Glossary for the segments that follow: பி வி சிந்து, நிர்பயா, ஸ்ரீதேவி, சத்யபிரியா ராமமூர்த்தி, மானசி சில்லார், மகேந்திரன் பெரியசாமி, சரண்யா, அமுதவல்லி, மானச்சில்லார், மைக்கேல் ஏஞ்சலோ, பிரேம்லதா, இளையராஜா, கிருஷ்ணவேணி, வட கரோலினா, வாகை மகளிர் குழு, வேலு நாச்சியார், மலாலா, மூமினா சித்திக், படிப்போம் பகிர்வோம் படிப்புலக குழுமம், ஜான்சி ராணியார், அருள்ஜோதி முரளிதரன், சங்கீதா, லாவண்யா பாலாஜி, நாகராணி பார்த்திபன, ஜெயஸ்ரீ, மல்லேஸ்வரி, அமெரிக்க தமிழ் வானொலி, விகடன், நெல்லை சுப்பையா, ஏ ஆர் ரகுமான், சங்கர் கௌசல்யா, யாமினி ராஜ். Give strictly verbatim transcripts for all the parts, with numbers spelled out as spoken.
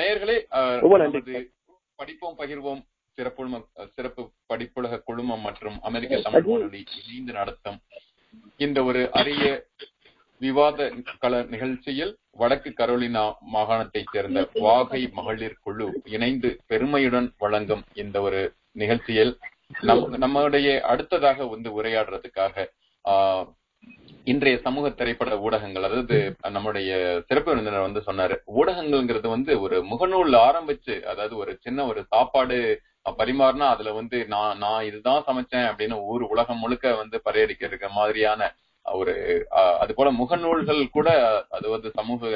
நேயர்களே, படிப்போம் பகிர்வோம் சிறப்பு சிறப்பு படிப்புலக குழுமம் மற்றும் அமெரிக்க தமிழ் வானொலி இணைந்து நடத்தும் இந்த ஒரு அரிய விவாத கல நிகழ்ச்சியில் வடக்கு கரோலினா மாகாணத்தைச் சேர்ந்த வாகை மகளிர் குழு இணைந்து பெருமையுடன் வழங்கும் இந்த ஒரு நிகழ்ச்சியில் நம் நம்முடைய அடுத்ததாக வந்து உரையாடுறதுக்காக ஆஹ் இன்றைய சமூக திரைப்பட ஊடகங்கள், அதாவது நம்முடைய சிறப்பு விருந்தினர் வந்து சொன்னாரு, ஊடகங்கள்ங்கிறது வந்து ஒரு முகநூல் ஆரம்பிச்சு, அதாவது ஒரு சின்ன ஒரு சாப்பாடு பரிமாறினா அதுல வந்து நான் நான் இதுதான் சமைச்சேன் அப்படின்னு ஊர் உலகம் முழுக்க வந்து பறையடிக்கிற மாதிரியான ஒரு அது போல முகநூல்கள் கூட அது வந்து சமூக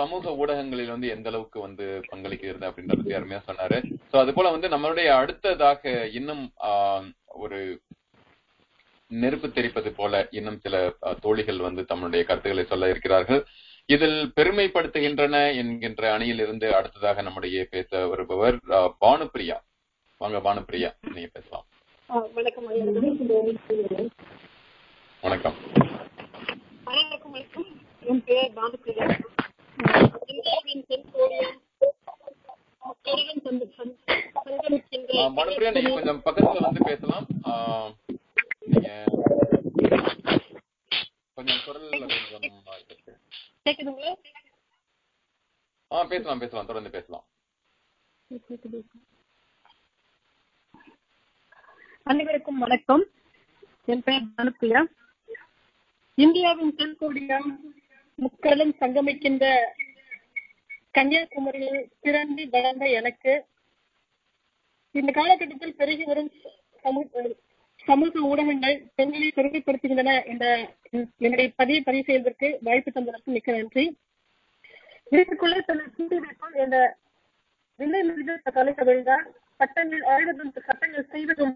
சமூக ஊடகங்களில் வந்து எந்த அளவுக்கு வந்து பங்களிக்கிறது அப்படின்றது யாருமையா சொன்னாரு. சோ அது போல வந்து நம்மளுடைய அடுத்ததாக இன்னும் ஆஹ் ஒரு நெருப்பு தெரிப்பது போல இன்னும் சில தோழிகள் வந்து தம்முடைய கருத்துக்களை சொல்ல இருக்கிறார்கள். இதில் பெருமைப்படுத்துகின்றன என்கின்ற அணியில் இருந்து அடுத்ததாக நம்முடைய பேச வருபவர் பானுப்பிரியா. வாங்க பானுப்பிரியா, நீங்க பேசலாம். வணக்கம் வணக்கம் வணக்கம் வணக்கம். என் பேர் பானுப்பிரியா. பானுப்பிரியா, நீங்க கொஞ்சம் பக்கத்துல வந்து பேசலாம். கொஞ்சம் குரல்ல கொஞ்சம் ஆ பேசலாம் பேசலாம் தொடர்ந்து பேசலாம். அனைவருக்கும் வணக்கம். என் பெயர் அனுப்பியா. இந்தியாவின் தென்கொரியா முக்கடலும் சங்கமிக்கின்ற கன்னியாகுமரியில் பிறந்து வளர்ந்த எனக்கு இந்த காலகட்டத்தில் பெருகி வரும் சமூக ஊடகங்கள் பெண்களை பெருமைப்படுத்துகின்றன என்ற என்னுடைய பதிவை பதிவு செய்வதற்கு வாய்ப்பு தந்ததற்கு மிக்க நன்றி. இதற்குள்ளே தன்னை சீட்டி வைக்கும் என்ற விலை மீது தலை கவிழ்ந்தால் சட்டங்கள் ஆயுதம் சட்டங்கள் செய்வதும்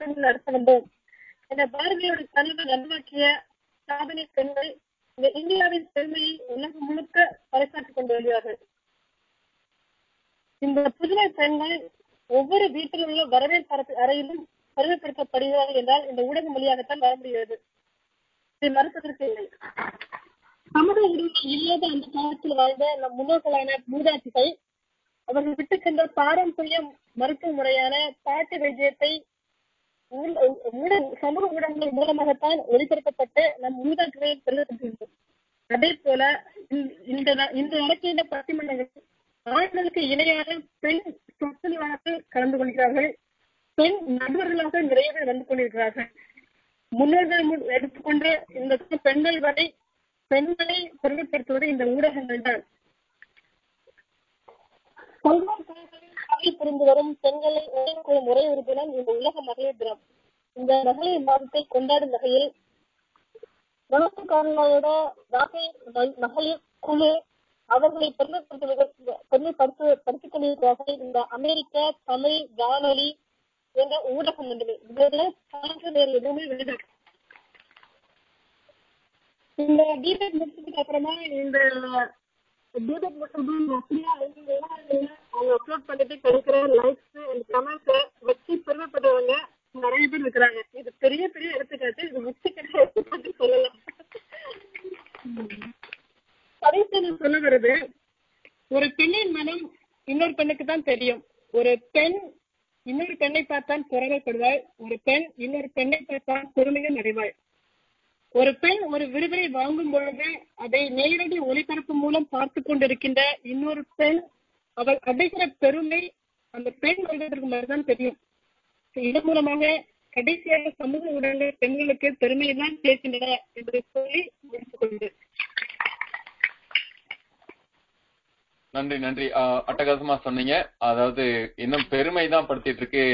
பெண்கள் நடத்த வந்தோம் என்ற பாரதியோட தலைவர் நன்மாக்கிய சாதனை பெண்கள் இந்த இந்தியாவின் பெருமையை உலகம் முழுக்க பறைசாற்றிக் கொண்டு வருகிறார்கள். இந்த புதுமை பெண்கள் ஒவ்வொரு வீட்டில் உள்ள வரவேற்பு அறையிலும் பெருமைப்படுத்தப்படுகிறார்கள் என்றால் இந்த ஊடகம் மொழியாகத்தான் வர முடிகிறது. இதை மறுப்பதற்கு இல்லை. சமூக ஊடகம் இல்லாத அந்த காலத்தில் வாழ்ந்த நம் முன்னோர்களான மூதாட்டிகள் அவர்கள் விட்டு சென்ற பாரம்பரிய மருத்துவ முறையான பாட்டு வைத்தியத்தை சமூக ஊடகங்கள் மூலமாகத்தான் ஒளிபரப்பப்பட்டு நம் மூதாட்டிகளை பெருமைப்படுத்துகின்றோம். அதே போல இந்த நடக்கின்ற பட்டிமன்றங்கள் ஆண்களுக்கு இணையான பெண் சொத்துணிவாளர்கள் கலந்து கொள்கிறார்கள். பெண் நடுவர்களாக நிறைய பேர் வந்து கொண்டிருக்கிறார்கள். முன்னோர்கள் எடுத்துக்கொண்டு இந்த பெண்கள் வரை பெண்களை பெருமைப்படுத்துவது இந்த ஊடகங்கள் தான். புரிந்து வரும் பெண்களை உலகம் ஒரே ஒரு தினம் இந்த உலக மகளிர் தினம். இந்த மகளிர் மாதத்தை கொண்டாடும் வகையில் வளர்ச்சிக்காரர்களோட வாகை மகளிர் குழு அவர்களை பெருமைப்படுத்த பெருமைப்படுத்த படுத்திக் கொண்டிருக்கிறார்கள். இந்த அமெரிக்க தமிழ் வானொலி என்ற ஊடகம் ஒன்றுமே இவர்களை எதுவுமே வெளியிடும். இந்த டிபேட் முடிச்சதுக்கு அப்புறமா இந்த டிபேட் முடிச்சது அவங்க அப்லோட் பண்ணிட்டு கிடைக்கிற லைக்ஸ் கமெண்ட்ஸ் வச்சு பெருமைப்படுறவங்க நிறைய பேர் இருக்கிறாங்க. இது பெரிய பெரிய எடுத்துக்காட்டு. இது முச்சு கிடையாது எடுத்துக்காட்டு சொல்லலாம். கடைசி சொல்ல வருது, ஒரு பெண்ணின் மனம் இன்னொரு பெண்ணுக்கு தான் தெரியும். ஒரு பெண் இன்னொரு பெண்ணை பார்த்தான் பொறாமைப்படுவாள். ஒரு பெண் இன்னொரு பெண்ணை பார்த்தான் பொறுமையில் அடைவாள். ஒரு பெண் ஒரு விருதை வாங்கும் பொழுது அதை நேரடி ஒளிபரப்பு மூலம் பார்த்து கொண்டிருக்கின்ற இன்னொரு பெண் அவள் அடைகிற பெருமை அந்த பெண் வருவதற்கு மாதிரிதான் தெரியும். இதன் மூலமாக கடைசியாக சமூக ஊடகங்கள் பெண்களுக்கு பெருமையை தான் சேர்க்கின்றன என்பதை சொல்லி முடித்துக் கொள்கிறேன். நன்றி நன்றி. ஆஹ் அட்டகாசமா சொன்னீங்க. அதாவது இன்னும் பெருமை தான் படுத்திட்டு இருக்கு.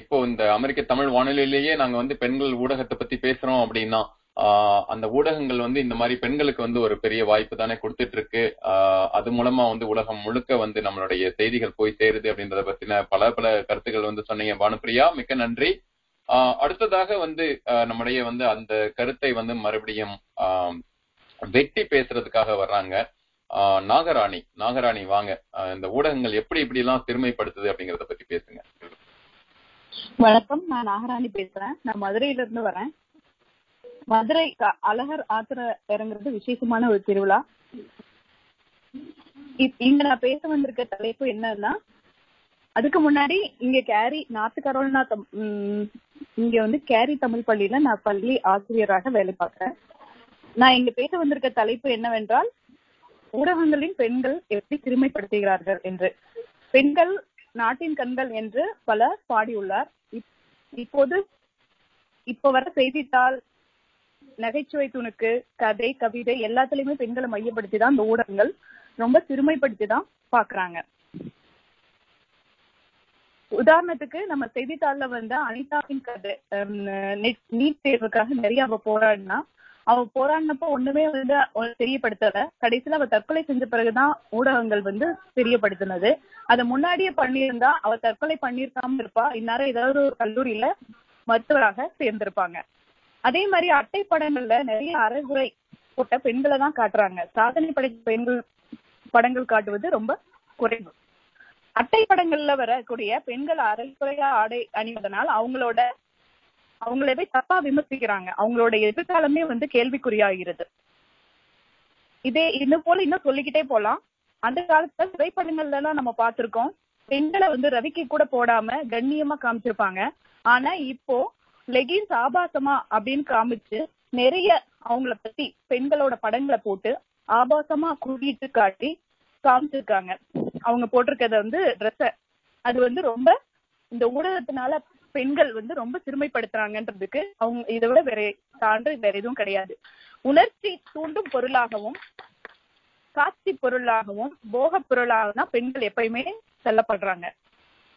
இப்போ இந்த அமெரிக்க தமிழ் வானொலியிலேயே நாங்க வந்து பெண்கள் ஊடகத்தை பத்தி பேசுறோம் அப்படின்னா ஆஹ் அந்த ஊடகங்கள் வந்து இந்த மாதிரி பெண்களுக்கு வந்து ஒரு பெரிய வாய்ப்பு தானே கொடுத்துட்டு இருக்கு. ஆஹ் அது மூலமா வந்து உலகம் முழுக்க வந்து நம்மளுடைய செய்திகள் போய் சேருது அப்படின்றத பத்தின பல பல கருத்துக்கள் வந்து சொன்னீங்க பானுப்பிரியா, மிக்க நன்றி. ஆஹ் அடுத்ததாக வந்து நம்முடைய வந்து அந்த கருத்தை வந்து மறுபடியும் ஆஹ் வெட்டி பேசுறதுக்காக வர்றாங்க நாகராணி. நாகராணி வாங்க, இந்த ஊடகங்கள் எப்படி இப்படி எல்லாம் பெருமைப்படுத்துது அப்படிங்கறத பத்தி பேசுங்க. வணக்கம், நான் நாகராணி பேசுறேன். நான் மதுரையில இருந்து வரேன். மதுரை அழகர் ஆத்திர இறங்குறது விசேஷமான ஒரு திருவிழா. இங்க நான் பேச வந்திருக்க தலைப்பு என்னன்னா, அதுக்கு முன்னாடி இங்க கேரி நார்த் கரோலினா இங்க வந்து கேரி தமிழ் பள்ளியில நான் பள்ளி ஆசிரியராக வேலை பார்க்கிறேன். நான் இங்க பேச வந்திருக்க தலைப்பு என்னவென்றால், ஊடகங்களின் பெண்கள் எப்படி சிறுமைப்படுத்துகிறார்கள் என்று. பெண்கள் நாட்டின் கண்கள் என்று பலர் பாடியுள்ளார். இப்போது இப்போ வர செய்தித்தாள், நகைச்சுவை துணுக்கு, கதை, கவிதை எல்லாத்துலயுமே பெண்களை மையப்படுத்தி தான் இந்த ஊடகங்கள் ரொம்ப சிறுமைப்படுத்தி தான் பாக்குறாங்க. உதாரணத்துக்கு நம்ம செய்தித்தாள்ல வந்து அனிதாவின் கதை, நீட் தேர்வுக்காக நிறைய அவ போராடினா, அவ போராடினப்போ ஒண்ணுமே வந்து தெரியப்படுத்தல. கடைசியில அவ தற்கொலை செஞ்ச பிறகுதான் ஊடகங்கள் வந்து தெரியப்படுத்தினது. அதை முன்னாடியே பண்ணியிருந்தா அவ தற்கொலை பண்ணியிருக்காம இருப்பா, இந்நேரம் ஏதாவது ஒரு கல்லூரியில மருத்துவராக சேர்ந்திருப்பாங்க. அதே மாதிரி அட்டை படங்கள்ல நிறைய அரைகுறை போட்ட பெண்களை தான் காட்டுறாங்க. சாதனை படைத்த பெண்கள் படங்கள் காட்டுவது ரொம்ப குறைவு. அட்டை படங்கள்ல வரக்கூடிய பெண்கள் அரைகுறையா ஆடை அணிவதனால் அவங்களோட அவங்களவே தப்பா விமர்சிக்கிறாங்க. அவங்களோட எதிர்காலமே வந்து கேள்விக்குறியாகிறது. இதே இன்னும் போல இன்னும் சொல்லிக்கிட்டே போலாம். அந்த காலத்துல திரைப்படங்கள்ல எல்லாம் நம்ம பார்த்திருக்கோம், பெண்களை வந்து ரவிக்கு கூட போடாம கண்ணியமா காமிச்சிருப்பாங்க. ஆனா இப்போ லெகின்ஸ் ஆபாசமா அப்படின்னு காமிச்சு நிறைய அவங்கள பத்தி பெண்களோட படங்களை போட்டு ஆபாசமா குறியிட்டு காட்டி காமிச்சிருக்காங்க. அவங்க போட்டிருக்கத வந்து ட்ரெஸ், அது வந்து ரொம்ப இந்த ஊடகத்தினால பெண்கள் வந்து ரொம்ப சிறுமைப்படுத்துறாங்கன்றதுக்கு அவங்க இதை விட வேற சான்று வேற எதுவும் கிடையாது. உணர்ச்சி தூண்டும் பொருளாகவும் காட்சி பொருளாகவும் போக பொருளாகவும் தான் பெண்கள் எப்பயுமே செல்லப்படுறாங்க.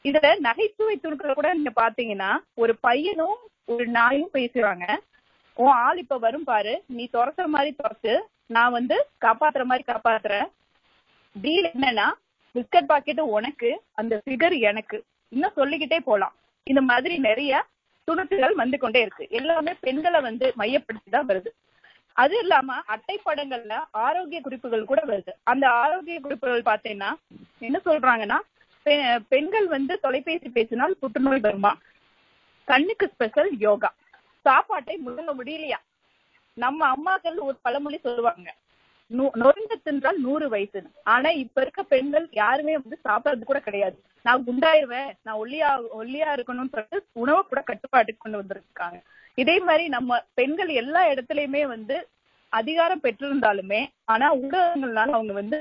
இதுல நகைச்சுவை துணுக்களை கூட நீங்க பாத்தீங்கன்னா, ஒரு பையனும் ஒரு நாயும் பேசுறாங்க. உன் ஆள் இப்ப வரும் பாரு, நீ துரத்துற மாதிரி துரத்து, நான் வந்து காப்பாத்துற மாதிரி காப்பாத்துறேன். டீல் என்னன்னா, பிஸ்கட் பாக்கெட்டு உனக்கு, அந்த ஃபிகர் எனக்கு, இன்னும் சொல்லிக்கிட்டே போலாம். இந்த மாதிரி நிறைய துணுக்குகள் வந்து கொண்டே இருக்கு. எல்லாமே பெண்களை வந்து மையப்படுத்திதான் வருது. அது இல்லாம அட்டை படங்கள்ல ஆரோக்கிய குறிப்புகள் கூட வருது. அந்த ஆரோக்கிய குறிப்புகள் பாத்தீங்கன்னா என்ன சொல்றாங்கன்னா, பெண்கள் வந்து தொலைபேசி பேசினால் புற்றுநோய் வருமா, கண்ணுக்கு ஸ்பெஷல் யோகா, சாப்பாட்டை முழுங்க முடியலையா, நம்ம அம்மாக்கள் ஒரு பழமொழி சொல்லுவாங்க, நொறுங்க தின்றால் நூறு வயசுன்னு. ஆனா இப்ப இருக்க பெண்கள் யாருமே வந்து சாப்பிடறது கூட கிடையாது. நான் குண்டாயிருவேன், நான் ஒல்லியா ஒல்லியா இருக்கணும்னு சொல்லிட்டு உணவை கூட கட்டுப்பாட்டுக்கு கொண்டு வந்திருக்காங்க. இதே மாதிரி நம்ம பெண்கள் எல்லா இடத்துலயுமே வந்து அதிகாரம் பெற்றிருந்தாலுமே ஆனா ஊடகங்கள்னால அவங்க வந்து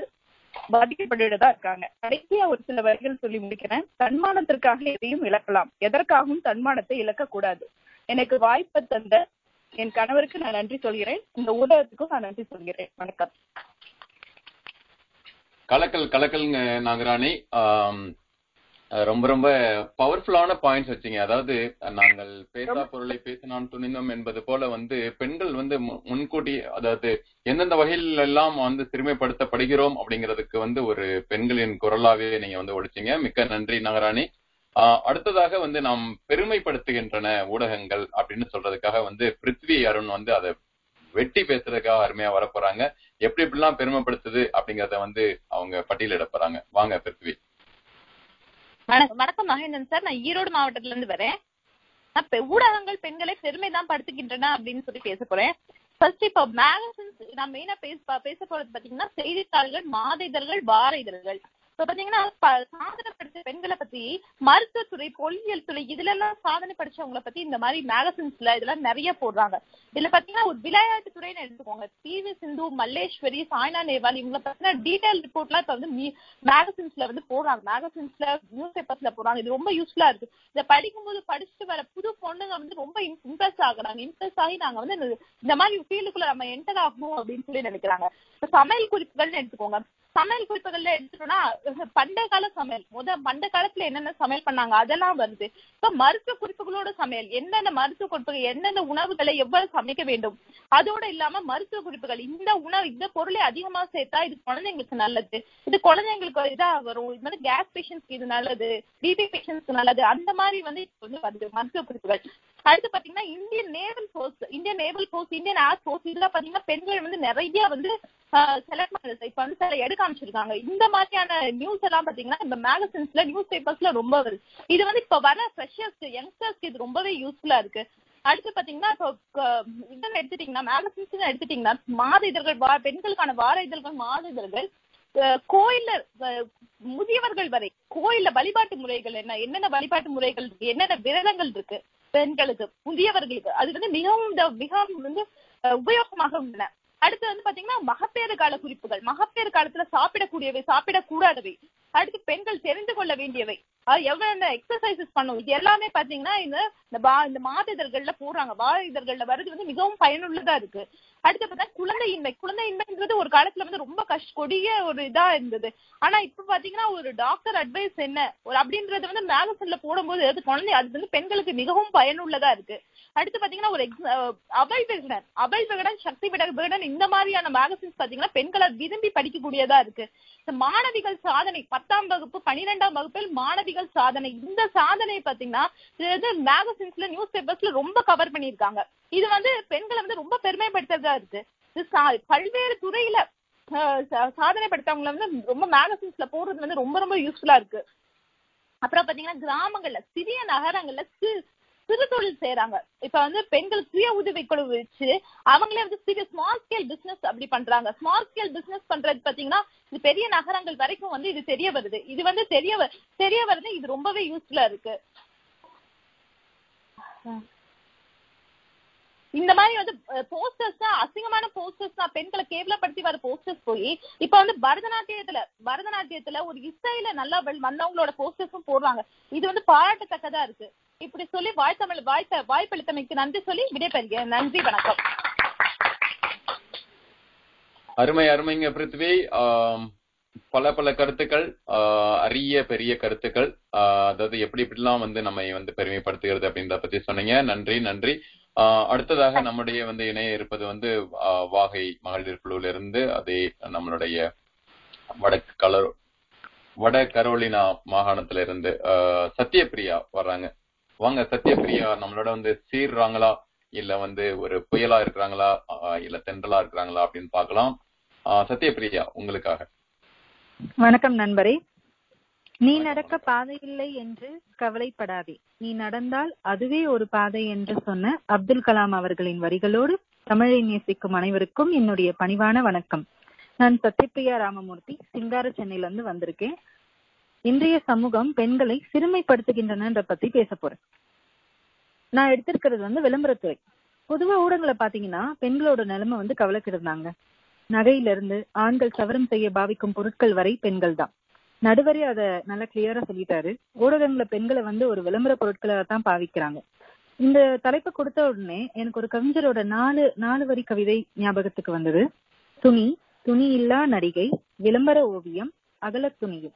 பாதிக்கப்பட்டுதான் இருக்காங்க. கடைசியா ஒரு சில வரிகள் சொல்லி முடிக்கிறேன். தன்மானத்திற்காக எதையும் இழக்கலாம், எதற்காகவும் தன்மானத்தை இழக்க கூடாது. எனக்கு வாய்ப்பை தந்த என் கணவருக்கு நான் நன்றி சொல்கிறேன், இந்த ஊடகத்துக்கும் நான் நன்றி சொல்கிறேன். வணக்கம். கலக்கல் கலக்கல் நாகராணி, ரொம்ப ரொம்ப பவர்ஃபுல்லான பாயிண்ட்ஸ் வச்சிங்க. அதாவது நாங்கள் பேசா பொருளை பேசினான் துணிந்தோம் என்பது போல வந்து பெண்கள் வந்து முன்கூட்டி, அதாவது எந்தெந்த வகையில எல்லாம் வந்து சிறுமைப்படுத்தப்படுகிறோம் அப்படிங்கிறதுக்கு வந்து ஒரு பெண்களின் குரலாவே நீங்க வந்து ஒழிச்சிங்க. மிக்க நன்றி நாகராணி. ஆஹ் அடுத்ததாக வந்து நாம் பெருமைப்படுத்துகின்றன ஊடகங்கள் அப்படின்னு சொல்றதுக்காக வந்து பிருத்வி அருண் வந்து அதை வெட்டி பேசுறதுக்காக அருமையா வரப்போறாங்க. எப்படி எப்படிலாம் பெருமைப்படுத்துது அப்படிங்கறத வந்து அவங்க பட்டியலிட போறாங்க. வாங்க பிருத்வி. வணக்கம் மகேந்திரன் சார், நான் ஈரோடு மாவட்டத்துல இருந்து வரேன். நான் ஊடகங்கள் பெண்களை பெருமைதான் படுத்துக்கின்றன அப்படின்னு சொல்லி பேச போறேன். ஃபர்ஸ்ட் இப்போ மேகசின்ஸ் நான் மெயினா பேச பேச போறது பாத்தீங்கன்னா, செய்தித்தாள்கள், மாத இதழ்கள், வார இதழ்கள். இப்ப பாத்தீங்கன்னா சாதனை படிச்ச பெண்களை பத்தி மருத்துவத்துறை, பொறியியல் துறை இதுல எல்லாம் சாதனை படிச்சவங்களை பத்தி இந்த மாதிரி மேகசின்ஸ்ல இதெல்லாம் நிறைய போடுறாங்க. இதுல பாத்தீங்கன்னா ஒரு விளையாட்டு துறைன்னு எடுத்துக்கோங்க, பி வி சிந்து, மல்லேஸ்வரி, சாய்னா நேவால் இவங்களை பாத்தீங்கன்னா டீடைல் ரிப்போர்ட் எல்லாம் இப்ப வந்து மேகசின்ஸ்ல வந்து போடுறாங்க. மேகசின்ஸ்ல, நியூஸ் பேப்பர்ஸ்ல போடுறாங்க. இது ரொம்ப யூஸ்ஃபுல்லா இருக்கு. இதை படிக்கும்போது படிச்சுட்டு வர புது பொண்ணுங்க வந்து ரொம்ப இம்ப்ரெஸ் ஆகுறாங்க. இம்ப்ரெஸ் ஆகி நாங்க வந்து இந்த மாதிரி ஃபீல்டுக்குள்ள நம்ம என்டர் ஆகணும் அப்படின்னு சொல்லி நினைக்கிறாங்க. இப்ப சமையல் குறிப்புகள்னு எடுத்துக்கோங்க. சமையல் குறிப்புகள்ல எடுத்துட்டோம்னா பண்டைய கால சமையல், முத பண்டைய காலத்துல என்னென்ன சமையல் பண்ணாங்க அதெல்லாம் வருது. இப்ப மருத்துவ குறிப்புகளோட சமையல், என்னென்ன மருத்துவ குறிப்புகள், என்னென்ன உணவுகளை எவ்வளவு சமைக்க வேண்டும், அதோட இல்லாம மருத்துவ குறிப்புகள், இந்த உணவு இந்த பொருளை அதிகமா சேர்த்தா இது குழந்தைங்களுக்கு நல்லது, இது குழந்தைங்களுக்கு இதா வரும், இது மாதிரி கேஸ் பேஷண்ட்ஸ்க்கு இது நல்லது, பிபி பேஷண்ட்ஸ்க்கு நல்லது, அந்த மாதிரி வந்து இப்ப வந்து வருது மருத்துவ குறிப்புகள். அடுத்து பாத்தீங்கன்னா Indian naval force, Indian naval force, Indian air force இதெல்லாம் பாத்தீங்கன்னா பெண்கள் வந்து நிறைய வந்து செலக்ட் பண்ணுறது இப்ப வந்து சில எடுக்க அமைச்சிருக்காங்க. இந்த மாதிரியான நியூஸ் எல்லாம் பாத்தீங்கன்னா இந்த மேகசின்ஸ்ல, நியூஸ் பேப்பர்ஸ்ல ரொம்ப வருது. இது வந்து இப்ப வர ஃப்ரெஷர்ஸ், யங்ஸ்டர்ஸ்க்கு இது ரொம்பவே யூஸ்ஃபுல்லா இருக்கு. அடுத்து பாத்தீங்கன்னா இப்போ இதெல்லாம் எடுத்துட்டீங்கன்னா, மேகசின்ஸ் எடுத்துட்டீங்கன்னா, மாத இதழ்கள், பெண்களுக்கான வார இதழ்கள், மாத இதழ்கள், கோயில முதியவர்கள் வரை கோயில வழிபாட்டு முறைகள் என்ன என்னென்ன வழிபாட்டு முறைகள் இருக்கு, என்னென்ன விரதங்கள் இருக்கு பெண்களுக்கு முதியவர்களுக்கு, அது வந்து மிகவும் மிகவும் வந்து உபயோகமாக உள்ளன. அடுத்து வந்து பாத்தீங்கன்னா மகப்பேறு கால குறிப்புகள், மகப்பேறு காலத்துல சாப்பிடக்கூடியவை சாப்பிடக்கூடாதவை, அடுத்து பெண்கள் தெரிந்து கொள்ள வேண்டியவை, எவ்வளவு எக்ஸசைசஸ் பண்ணும், இது எல்லாமே பாத்தீங்கன்னா இந்த மாத இதழ்கள்ல போறாங்க, வார இதழ்கள்ல வருது, வந்து மிகவும் பயனுள்ளதா இருக்கு. அடுத்து பார்த்தா குழந்தையின்மை, குழந்தையின்மைன்றது ஒரு காலத்துல வந்து ரொம்ப கஷ் கொடிய ஒரு இதா இருந்தது. ஆனா இப்ப பாத்தீங்கன்னா ஒரு டாக்டர் அட்வைஸ் என்ன ஒரு அப்படின்றது வந்து மேகசின்ல போடும்போது அது குழந்தை அது வந்து பெண்களுக்கு மிகவும் பயனுள்ளதா இருக்கு. அடுத்து பாத்தீங்கன்னா ஒரு அபல் விகடன், அபல் விகடன், சக்தி விகடன், இந்த மாதிரியான மேகசின்ஸ் பாத்தீங்கன்னா பெண்களை விரும்பி படிக்கக்கூடியதா இருக்கு. மாணவிகள் சாதனை, பத்தாம் வகுப்பு பனிரெண்டாம் வகுப்பில் மாணவிகள் சாதனை, இந்த சாதனை பாத்தீங்கன்னா மேகசின்ஸ்ல நியூஸ் பேப்பர்ஸ்ல ரொம்ப கவர் பண்ணிருக்காங்க. இது வந்து பெண்களை வந்து ரொம்ப பெருமைப்படுத்துறதா இருக்கு. பல்வேறு துறையில சாதனை படுத்தவங்களை வந்து ரொம்ப மேகசின்ஸ்ல போடுறது வந்து ரொம்ப ரொம்ப யூஸ்ஃபுல்லா இருக்கு. அப்புறம் பாத்தீங்கன்னா கிராமங்கள்ல சிறிய நகரங்கள்ல சிறு தொழில் செய்யறாங்க. இப்ப வந்து பெண்கள் சுய உதவி குழு வச்சு அவங்களே வந்து சிறு ஸ்மால் ஸ்கேல் பிசினஸ் அப்படி பண்றாங்க. ஸ்மால் ஸ்கேல் பிசினஸ் பண்றது பாத்தீங்கன்னா இது பெரிய நகரங்கள் வரைக்கும் வந்து இது தெரிய வருது, இது வந்து தெரிய தெரிய வருது. இது ரொம்பவே யூஸ்ஃபுல்லா இருக்கு. இந்த மாதிரி வந்து போஸ்டர்ஸ் தான், அசிங்கமான போஸ்டர்ஸ் தான், பெண்களை கேவலப்படுத்தி வர போஸ்டர்ஸ் போய் இப்ப வந்து பரதநாட்டியத்துல பரதநாட்டியத்துல ஒரு இசையில நல்லா வந்தவங்களோட போஸ்டர்ஸும் போடுறாங்க. இது வந்து பாராட்டத்தக்கதா இருக்கு. இப்படி சொல்லி வாய்த்தமிழ் வாய்த்த வாய்ப்பளித்தமைக்கு நன்றி சொல்லி விடைபெறுகிறேன். நன்றி, வணக்கம். அருமை, அருமைங்க பிருத்வி. பல பல கருத்துக்கள், அரிய பெரிய கருத்துக்கள், அதாவது எப்படி இப்படிலாம் வந்து நம்ம வந்து பெருமைப்படுத்துகிறது அப்படின்றத பத்தி சொன்னீங்க. நன்றி, நன்றி. ஆஹ் அடுத்ததாக நம்முடைய வந்து இணைய இருப்பது வந்து வாகை மகளிர் குழுல இருந்து அதே நம்மளுடைய வடக்கு கலர் வட கரோலினா மாகாணத்துல இருந்து அஹ் சத்யபிரியா வர்றாங்க. வாங்க சத்யபிரியா, நம்மளோட வந்து சீர்றாங்களா இல்ல வந்து ஒரு புயலா இருக்கிறாங்களா இல்ல தென்றலா இருக்கிறாங்களா அப்படின்னு பாக்கலாம். சத்யபிரியா, உங்களுக்காக. வணக்கம் நண்பரே. நீ நடக்க பாதை இல்லை என்று கவலைப்படாதே, நீ நடந்தால் அதுவே ஒரு பாதை என்று சொன்ன அப்துல் கலாம் அவர்களின் வரிகளோடு தமிழை நேசிக்கும் அனைவருக்கும் என்னுடைய பணிவான வணக்கம். நான் சத்யபிரியா ராமமூர்த்தி, சிங்கார சென்னையிலிருந்து வந்திருக்கேன். இன்றைய சமூகம் பெண்களை சிறுமைப்படுத்துகின்றன பத்தி பேச போறேன். நான் எடுத்திருக்கிறது வந்து விளம்பரத்துறை. பொதுவா ஊடகங்களை பாத்தீங்கன்னா பெண்களோட நிலைமை வந்து கவலைக்கிடுந்தாங்க. நகையிலிருந்து ஆண்கள் சவரம் செய்ய பாவிக்கும் பொருட்கள் வரை பெண்கள் தான். நடுவரே அதை நல்லா கிளியரா சொல்லிட்டாரு. ஊடகங்கள பெண்களை வந்து ஒரு விளம்பர பொருட்களை தான் பாவிக்கிறாங்க. இந்த தலைப்பு கொடுத்த உடனே எனக்கு ஒரு கவிஞரோட நாலு நாலு வரி கவிதை ஞாபகத்துக்கு வந்தது. துணி, துணி இல்லா நடிகை, விளம்பர ஓவியம், அகல துணியும்.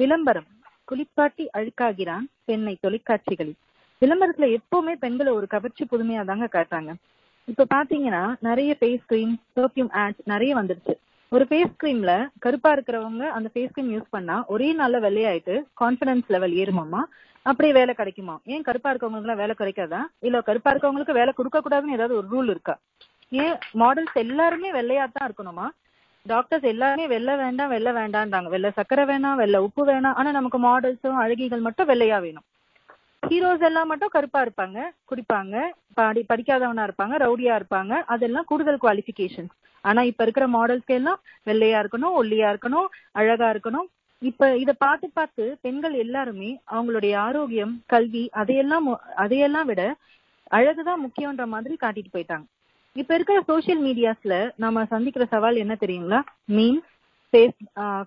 விளம்பரம் குளிப்பாட்டி அழுக்காகிறான் பெண்ணை தொலைக்காட்சிகளில். விளம்பரத்துல எப்பவுமே பெண்களை ஒரு கவர்ச்சி புதுமையா தாங்க காட்டுறாங்க. இப்ப பாத்தீங்கன்னா நிறைய ஃபேஸ் கிரீம், பெர்ஃப்யூம் ஆட்ஸ் நிறைய வந்துருச்சு. ஒரு ஃபேஸ் கிரீம்ல கருப்பா இருக்கிறவங்க அந்த ஃபேஸ் கிரீம் யூஸ் பண்ணா ஒரே நாள்ல வெள்ளையாயிட்டு கான்பிடன்ஸ் லெவல் ஏறுமாமா, அப்படியே வேலை கிடைக்குமா? ஏன் கருப்பா இருக்கவங்களுக்கு எல்லாம் வேலை கிடைக்காதா? இல்ல கருப்பா இருக்கவங்களுக்கு வேலை கொடுக்க கூடாதுன்னு ஏதாவது ஒரு ரூல் இருக்கா? ஏன் மாடல்ஸ் எல்லாருமே வெள்ளையாத்தான் இருக்கணுமா? டாக்டர்ஸ் எல்லாருமே வெள்ளை வேண்டாம் வெள்ளை வேண்டான்றாங்க. வெள்ளை சக்கரை வேணாம், வெள்ளை உப்பு வேணாம். ஆனா நமக்கு மாடல்ஸும் அழகிகள் மட்டும் வெள்ளையா வேணும். ஹீரோஸ் எல்லாம் மட்டும் கருப்பா இருப்பாங்க, குடிப்பாங்க, படி படிக்காதவனா இருப்பாங்க, ரவுடியா இருப்பாங்க. அதெல்லாம் கூடுதல் குவாலிஃபிகேஷன். ஆனா இப்ப இருக்கிற மாடல்ஸ்க்கு எல்லாம் வெள்ளையா இருக்கணும், ஒல்லியா இருக்கணும், அழகா இருக்கணும். இப்ப இதை பார்த்து பார்த்து பெண்கள் எல்லாருமே அவங்களுடைய ஆரோக்கியம், கல்வி, அதையெல்லாம் அதையெல்லாம் விட அழகுதான் முக்கியன்ற மாதிரி காட்டிட்டு போயிட்டாங்க. இப்ப இருக்கிற சோசியல் மீடியாஸ்ல நம்ம சந்திக்கிற சவால் என்ன தெரியுங்களா? Memes,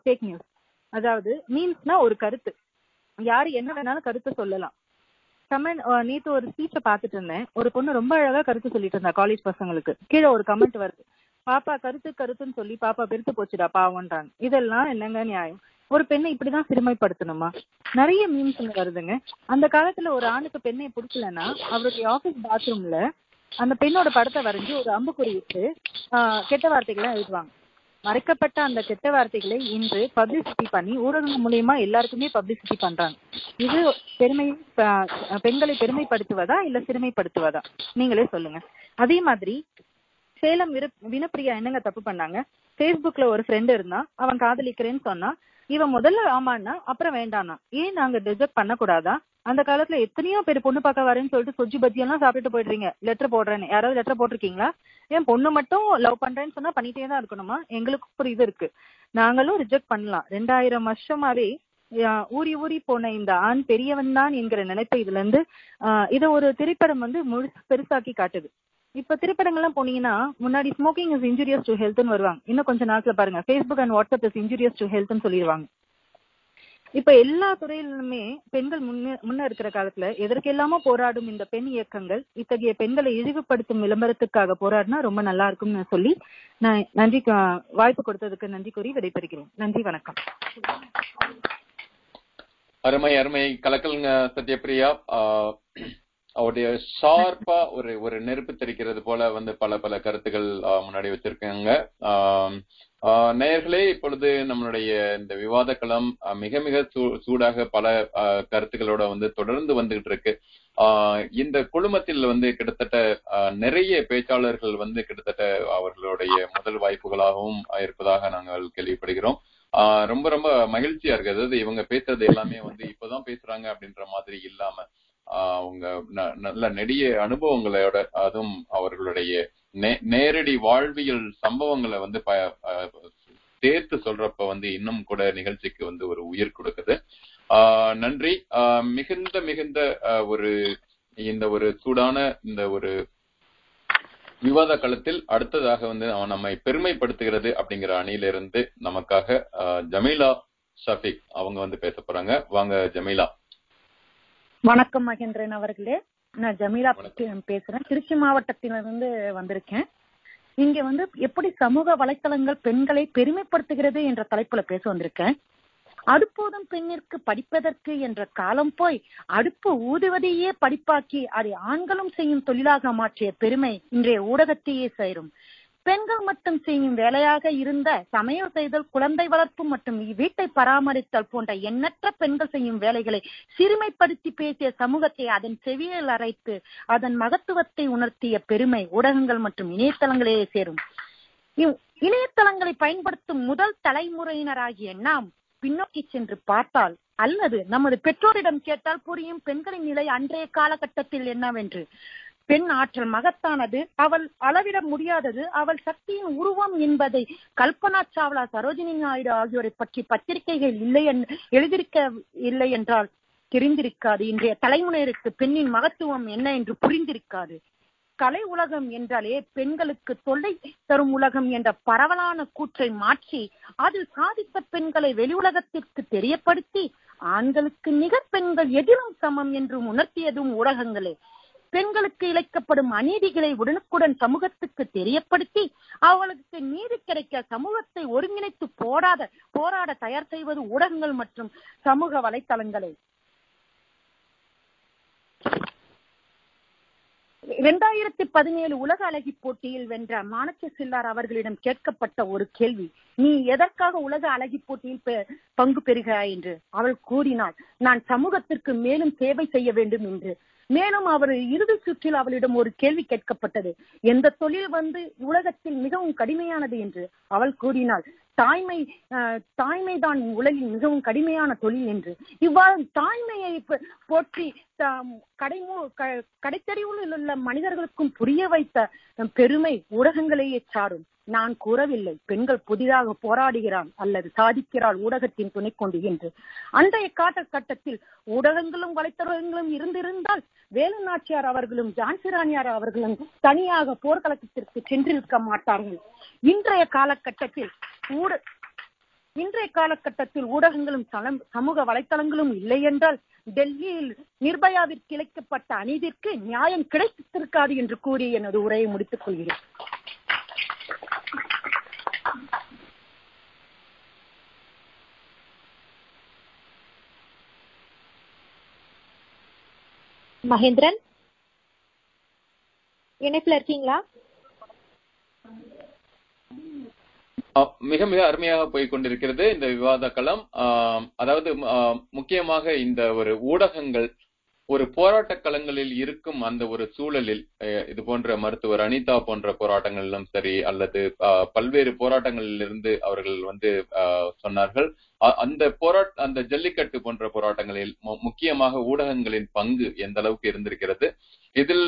fake news. அதாவது மீம்ஸ்னா ஒரு கருத்து, யாரு என்ன வேணாலும் கருத்து சொல்லலாம். கமெண்ட், நேற்று ஒரு ஸ்பீச்சை பார்த்துட்டு இருந்தேன். ஒரு பொண்ணு ரொம்ப அழகா கருத்து சொல்லிட்டு இருந்தா காலேஜ் பசங்களுக்கு. கீழே ஒரு கமெண்ட் வருது, பாப்பா கருத்து கருத்துன்னு சொல்லி பாப்பா பெருத்து போச்சுடா பாவன்றாங்க. இதெல்லாம் என்னங்க நியாயம்? ஒரு பெண்ணை இப்படிதான் சிறுமைப்படுத்தணுமா? நிறைய மீம்ஸ் வருதுங்க. அந்த காலத்துல ஒரு ஆணுக்கு பெண்ணை பிடிக்கலன்னா அவருடைய ஆபீஸ் பாத்ரூம்ல அந்த பெண்ணோட படத்தை வரைஞ்சி ஒரு அம்புக்குறி விட்டு ஆஹ் கெட்ட வார்த்தைகள்லாம் எழுதுவாங்க. மறைக்கப்பட்ட அந்த கெட்ட வார்த்தைகளை இன்று பப்ளிசிட்டி பண்ணி ஊடகம் மூலியமா எல்லாருக்குமே பப்ளிசிட்டி பண்றாங்க. இது பெருமை, பெண்களை பெருமைப்படுத்துவதா இல்ல சிறுமைப்படுத்துவதா? நீங்களே சொல்லுங்க. அதே மாதிரி சேலம் வினப்பிரியா என்னங்க தப்பு பண்ணாங்க? பேஸ்புக்ல ஒரு ஃப்ரெண்ட் இருந்தா, அவன் காதலிக்கிறேன்னு சொன்னா, இவன் முதல்ல ஆமான்னா அப்புறம் வேண்டானா. ஏன் நாங்க டிசர்வ் பண்ணக்கூடாதா? அந்த காலத்துல எத்தனையோ பேர் பொண்ணு பார்க்க வரேன்னு சொல்லிட்டு சொஜி பஜ்ஜி எல்லாம் சாப்பிட்டுட்டு போயிடுறீங்க. லெட்டர் போடுறேன்னு யாராவது லெட்டர் போட்டிருக்கீங்களா? ஏன் பொண்ணு மட்டும் லவ் பண்றேன்னு சொன்னா பண்ணிட்டே தான் இருக்கணுமா? எங்களுக்கு ஒரு இது இருக்கு, நாங்களும் ரிஜெக்ட் பண்ணலாம். ரெண்டாயிரம் வருஷமாவே ஊறி ஊறி போன இந்த ஆண் பெரியவன் தான் என்கிற நினைப்பு இதுல இருந்து ஆஹ் இதை ஒரு திரைப்படம் வந்து முழு பெருசாக்கி காட்டுது. இப்ப திரைப்படங்கள்லாம் போனீங்கன்னா முன்னாடி ஸ்மோக்கிங் இஸ் இன்ஜூரியஸ் டு ஹெல்த்னு வருவாங்க. இன்னும் கொஞ்சம் நாட்ல பாருங்க Facebook and WhatsApp is injurious to ஹெல்த்னு சொல்லிடுவாங்க. இப்ப எல்லா துறையிலுமே பெண்கள் முன்ன முன்ன இருக்கிற காலத்துல எதற்கெல்லாமோ போராடும் இந்த பெண் இயக்கங்கள் இத்தகைய பெண்களை இழிவுபடுத்தும் விளம்பரத்துக்காக போராடினா ரொம்ப நல்லா இருக்கும்னு சொல்லி நான் நன்றி வாய்ப்பு கொடுத்ததுக்கு நன்றி கூறி விடைபெறுகிறேன். நன்றி, வணக்கம். அருமை அருமை கலக்கல்ங்க சத்யபிரியா. அவருடைய ஷார்ப்பா ஒரு ஒரு நெருப்பு தெரிக்கிறது போல வந்து பல பல கருத்துக்கள் முன்னாடி வச்சிருக்காங்க. நேயர்களே, இப்பொழுது நம்மளுடைய இந்த விவாத களம் மிக மிக சூடாக பல கருத்துக்களோட வந்து தொடர்ந்து வந்துகிட்டு இருக்கு. ஆஹ் இந்த குழுமத்தில் வந்து கிட்டத்தட்ட நிறைய பேச்சாளர்கள் வந்து கிட்டத்தட்ட அவர்களுடைய முதல் வாய்ப்புகளாகவும் இருப்பதாக நாங்கள் கேள்விப்படுகிறோம். ஆஹ் ரொம்ப ரொம்ப மகிழ்ச்சியா இருக்கு. அதாவது இவங்க பேசுறது எல்லாமே வந்து இப்பதான் பேசுறாங்க அப்படின்ற மாதிரி இல்லாம அவங்க நல்ல நெடிய அனுபவங்களோட, அதுவும் அவர்களுடைய நேரடி வாழ்வியல் சம்பவங்களை வந்து சேர்த்து சொல்றப்ப வந்து இன்னும் கூட நிகழ்ச்சிக்கு வந்து ஒரு உயிர் கொடுக்குது. ஆஹ் நன்றி. ஆஹ் மிகுந்த மிகுந்த ஒரு இந்த ஒரு சூடான இந்த ஒரு விவாத களத்தில் அடுத்ததாக வந்து அவன் நம்மை பெருமைப்படுத்துகிறது அப்படிங்கிற அணியிலிருந்து நமக்காக ஜமீலா ஷபீக் அவங்க வந்து பேச போறாங்க. வாங்க ஜமீலா. வணக்கம் மகேந்திரன் அவர்களே, நான் ஜமீலா பேசுறேன். திருச்சி மாவட்டத்திலிருந்து வந்திருக்கேன். இங்க வந்து எப்படி சமூக வலைத்தளங்கள் பெண்களை பெருமைப்படுத்துகிறது என்ற தலைப்புல பேச வந்திருக்கேன். அது போதும் பெண்ணிற்கு படிப்பதற்கு என்ற காலம் போய் அடுப்பு ஊதுவதையே படிப்பாக்கி அதை ஆண்களும் செய்யும் தொழிலாக மாற்றிய பெருமை இன்றைய ஊடகத்தையே சேரும். பெண்கள் மட்டும் செய்யும் வேலையாக இருந்த சமையல் செய்தல், குழந்தை வளர்ப்பு மற்றும் வீட்டை பராமரித்தல் போன்ற எண்ணற்ற பெண்கள் செய்யும் வேலைகளை சிறுமைப்படுத்தி பேசிய சமூகத்தை அதன் செவியில் அரைத்து அதன் மகத்துவத்தை உணர்த்திய பெருமை ஊடகங்கள் மற்றும் இணையதளங்களிலே சேரும். இணையதளங்களை பயன்படுத்தும் முதல் தலைமுறையினராகிய நாம் பின்னோக்கி சென்று பார்த்தால் அல்லது நமது பெற்றோரிடம் கேட்டால் புரியும் பெண்களின் நிலை அன்றைய காலகட்டத்தில் என்னவென்று. பெண் ஆற்றல் மகத்தானது, அவள் அளவிட முடியாதது, அவள் சக்தியின் உருவம் என்பதை கல்பனா சாவ்லா, சரோஜினி நாயுடு ஆகியோரை பற்றி பத்திரிகைகள் இல்லை எழுதியிருக்க இல்லை என்றால் தெரிந்திருக்காது. இன்றைய தலைமுறையிற்கு பெண்ணின் மகத்துவம் என்ன என்று புரிந்திருக்காது. கலை உலகம் என்றாலே பெண்களுக்கு தொல்லை தரும் உலகம் என்ற பரவலான கூற்றை மாற்றி அதில் சாதித்த பெண்களை வெளி உலகத்திற்கு தெரியப்படுத்தி ஆண்களுக்கு நிகர் பெண்கள் எதிலும் சமம் என்றும் உணர்த்தியதும் ஊடகங்களே. பெண்களுக்கு இழைக்கப்படும் அநீதிகளை உடனுக்குடன் சமூகத்துக்கு தெரியப்படுத்தி அவளுக்கு நீதி கிடைக்க சமூகத்தை ஒருங்கிணைத்து போராட போராட தயார் செய்வது ஊடகங்கள் மற்றும் சமூக வலைத்தளங்களை. இரண்டாயிரத்தி பதினேழு உலக அழகி போட்டியில் வென்ற மானச்சில்லார் அவர்களிடம் கேட்கப்பட்ட ஒரு கேள்வி, நீ எதற்காக உலக அழகி போட்டியில் பங்கு பெறுகிறாய் என்று. அவள் கூறினாள், நான் சமூகத்திற்கு மேலும் சேவை செய்ய வேண்டும் என்று. மேலும் அவர் இறுதி சுற்றில் அவளிடம் ஒரு கேள்வி கேட்கப்பட்டது, எந்த தொழில் வந்து உலகத்தில் மிகவும் கடுமையானது என்று. அவள் கூறினாள், தாய்மை தாய்மைதான் உலகில் மிகவும் கடுமையான தொழில் என்று. இவ்வாறு தாய்மையை போற்றி கடைமூ கடைத்தறிவில் உள்ள மனிதர்களுக்கும் புரிய வைத்த பெருமை ஊடகங்களையே சாரும். நான் கூறவில்லை பெண்கள் புதிதாக போராடுகிறாள் அல்லது சாதிக்கிறாள் ஊடகத்தின் துணை கொண்டு என்று. அன்றைய காலகட்டத்தில் ஊடகங்களும் வலைத்தளங்களும் இருந்திருந்தால் வேலு நாச்சியார் அவர்களும் ஜான்சி ராணியார் அவர்களும் தனியாக போர்க்களத்திற்கு சென்றிருக்க மாட்டார்கள். இன்றைய காலகட்டத்தில் ஊட இன்றைய காலகட்டத்தில் ஊடகங்களும் சமூக வலைத்தளங்களும் இல்லை என்றால் டெல்லியில் நிர்பயாவிற்கு இழைக்கப்பட்ட அநீதிக்கு நியாயம் கிடைத்திருக்காது என்று கூறி எனது உரையை முடித்துக் கொள்கிறேன். மகேந்திரன் இணைப்புல இருக்கீங்களா? மிக மிக அருமையாக போய் கொண்டிருக்கிறது இந்த விவாத களம். அதாவது முக்கியமாக இந்த ஒரு ஊடகங்கள் ஒரு போராட்ட களங்களில் இருக்கும் அந்த ஒரு சூழலில் இது போன்ற மருத்துவர் அனிதா போன்ற போராட்டங்களிலும் சரி அல்லது பல்வேறு போராட்டங்களிலிருந்து அவர்கள் வந்து சொன்னார்கள். அந்த போராட்ட அந்த ஜல்லிக்கட்டு போன்ற போராட்டங்களில் முக்கியமாக ஊடகங்களின் பங்கு எந்த அளவுக்கு இருந்திருக்கிறது, இதில்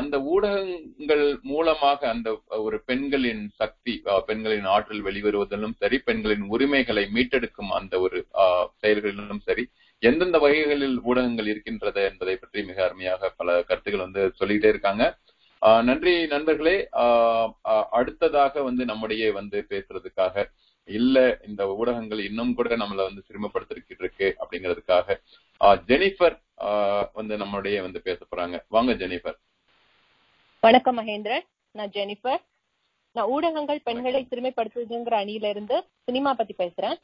அந்த ஊடகங்கள் மூலமாக அந்த ஒரு பெண்களின் சக்தி, பெண்களின் ஆற்றல் வெளிவருவதிலும் சரி, பெண்களின் உரிமைகளை மீட்டெடுக்கும் அந்த ஒரு செயல்களிலும் சரி, எந்தெந்த வகைகளில் ஊடகங்கள் இருக்கின்றது என்பதை பற்றி மிக அருமையாக பல கருத்துக்கள் வந்து சொல்லிக்கிட்டே இருக்காங்க. நன்றி நண்பர்களே. அடுத்ததாக வந்து நம்முடைய வந்து பேசுறதுக்காக இல்ல, இந்த ஊடகங்கள் இன்னும் கூட நம்மளை வந்து சிரமப்படுத்திருக்கிட்டு இருக்கு அப்படிங்கிறதுக்காக ஜெனிஃபர் வந்து நம்முடைய வந்து பேச போறாங்க. வாங்க ஜெனிஃபர். வணக்கம் மகேந்திரன், நான் ஜெனிஃபர். நான் ஊடகங்கள் பெண்களை சிறுமைப்படுத்துதுங்கிற அணியில இருந்து சினிமா பத்தி பேசுறேன்.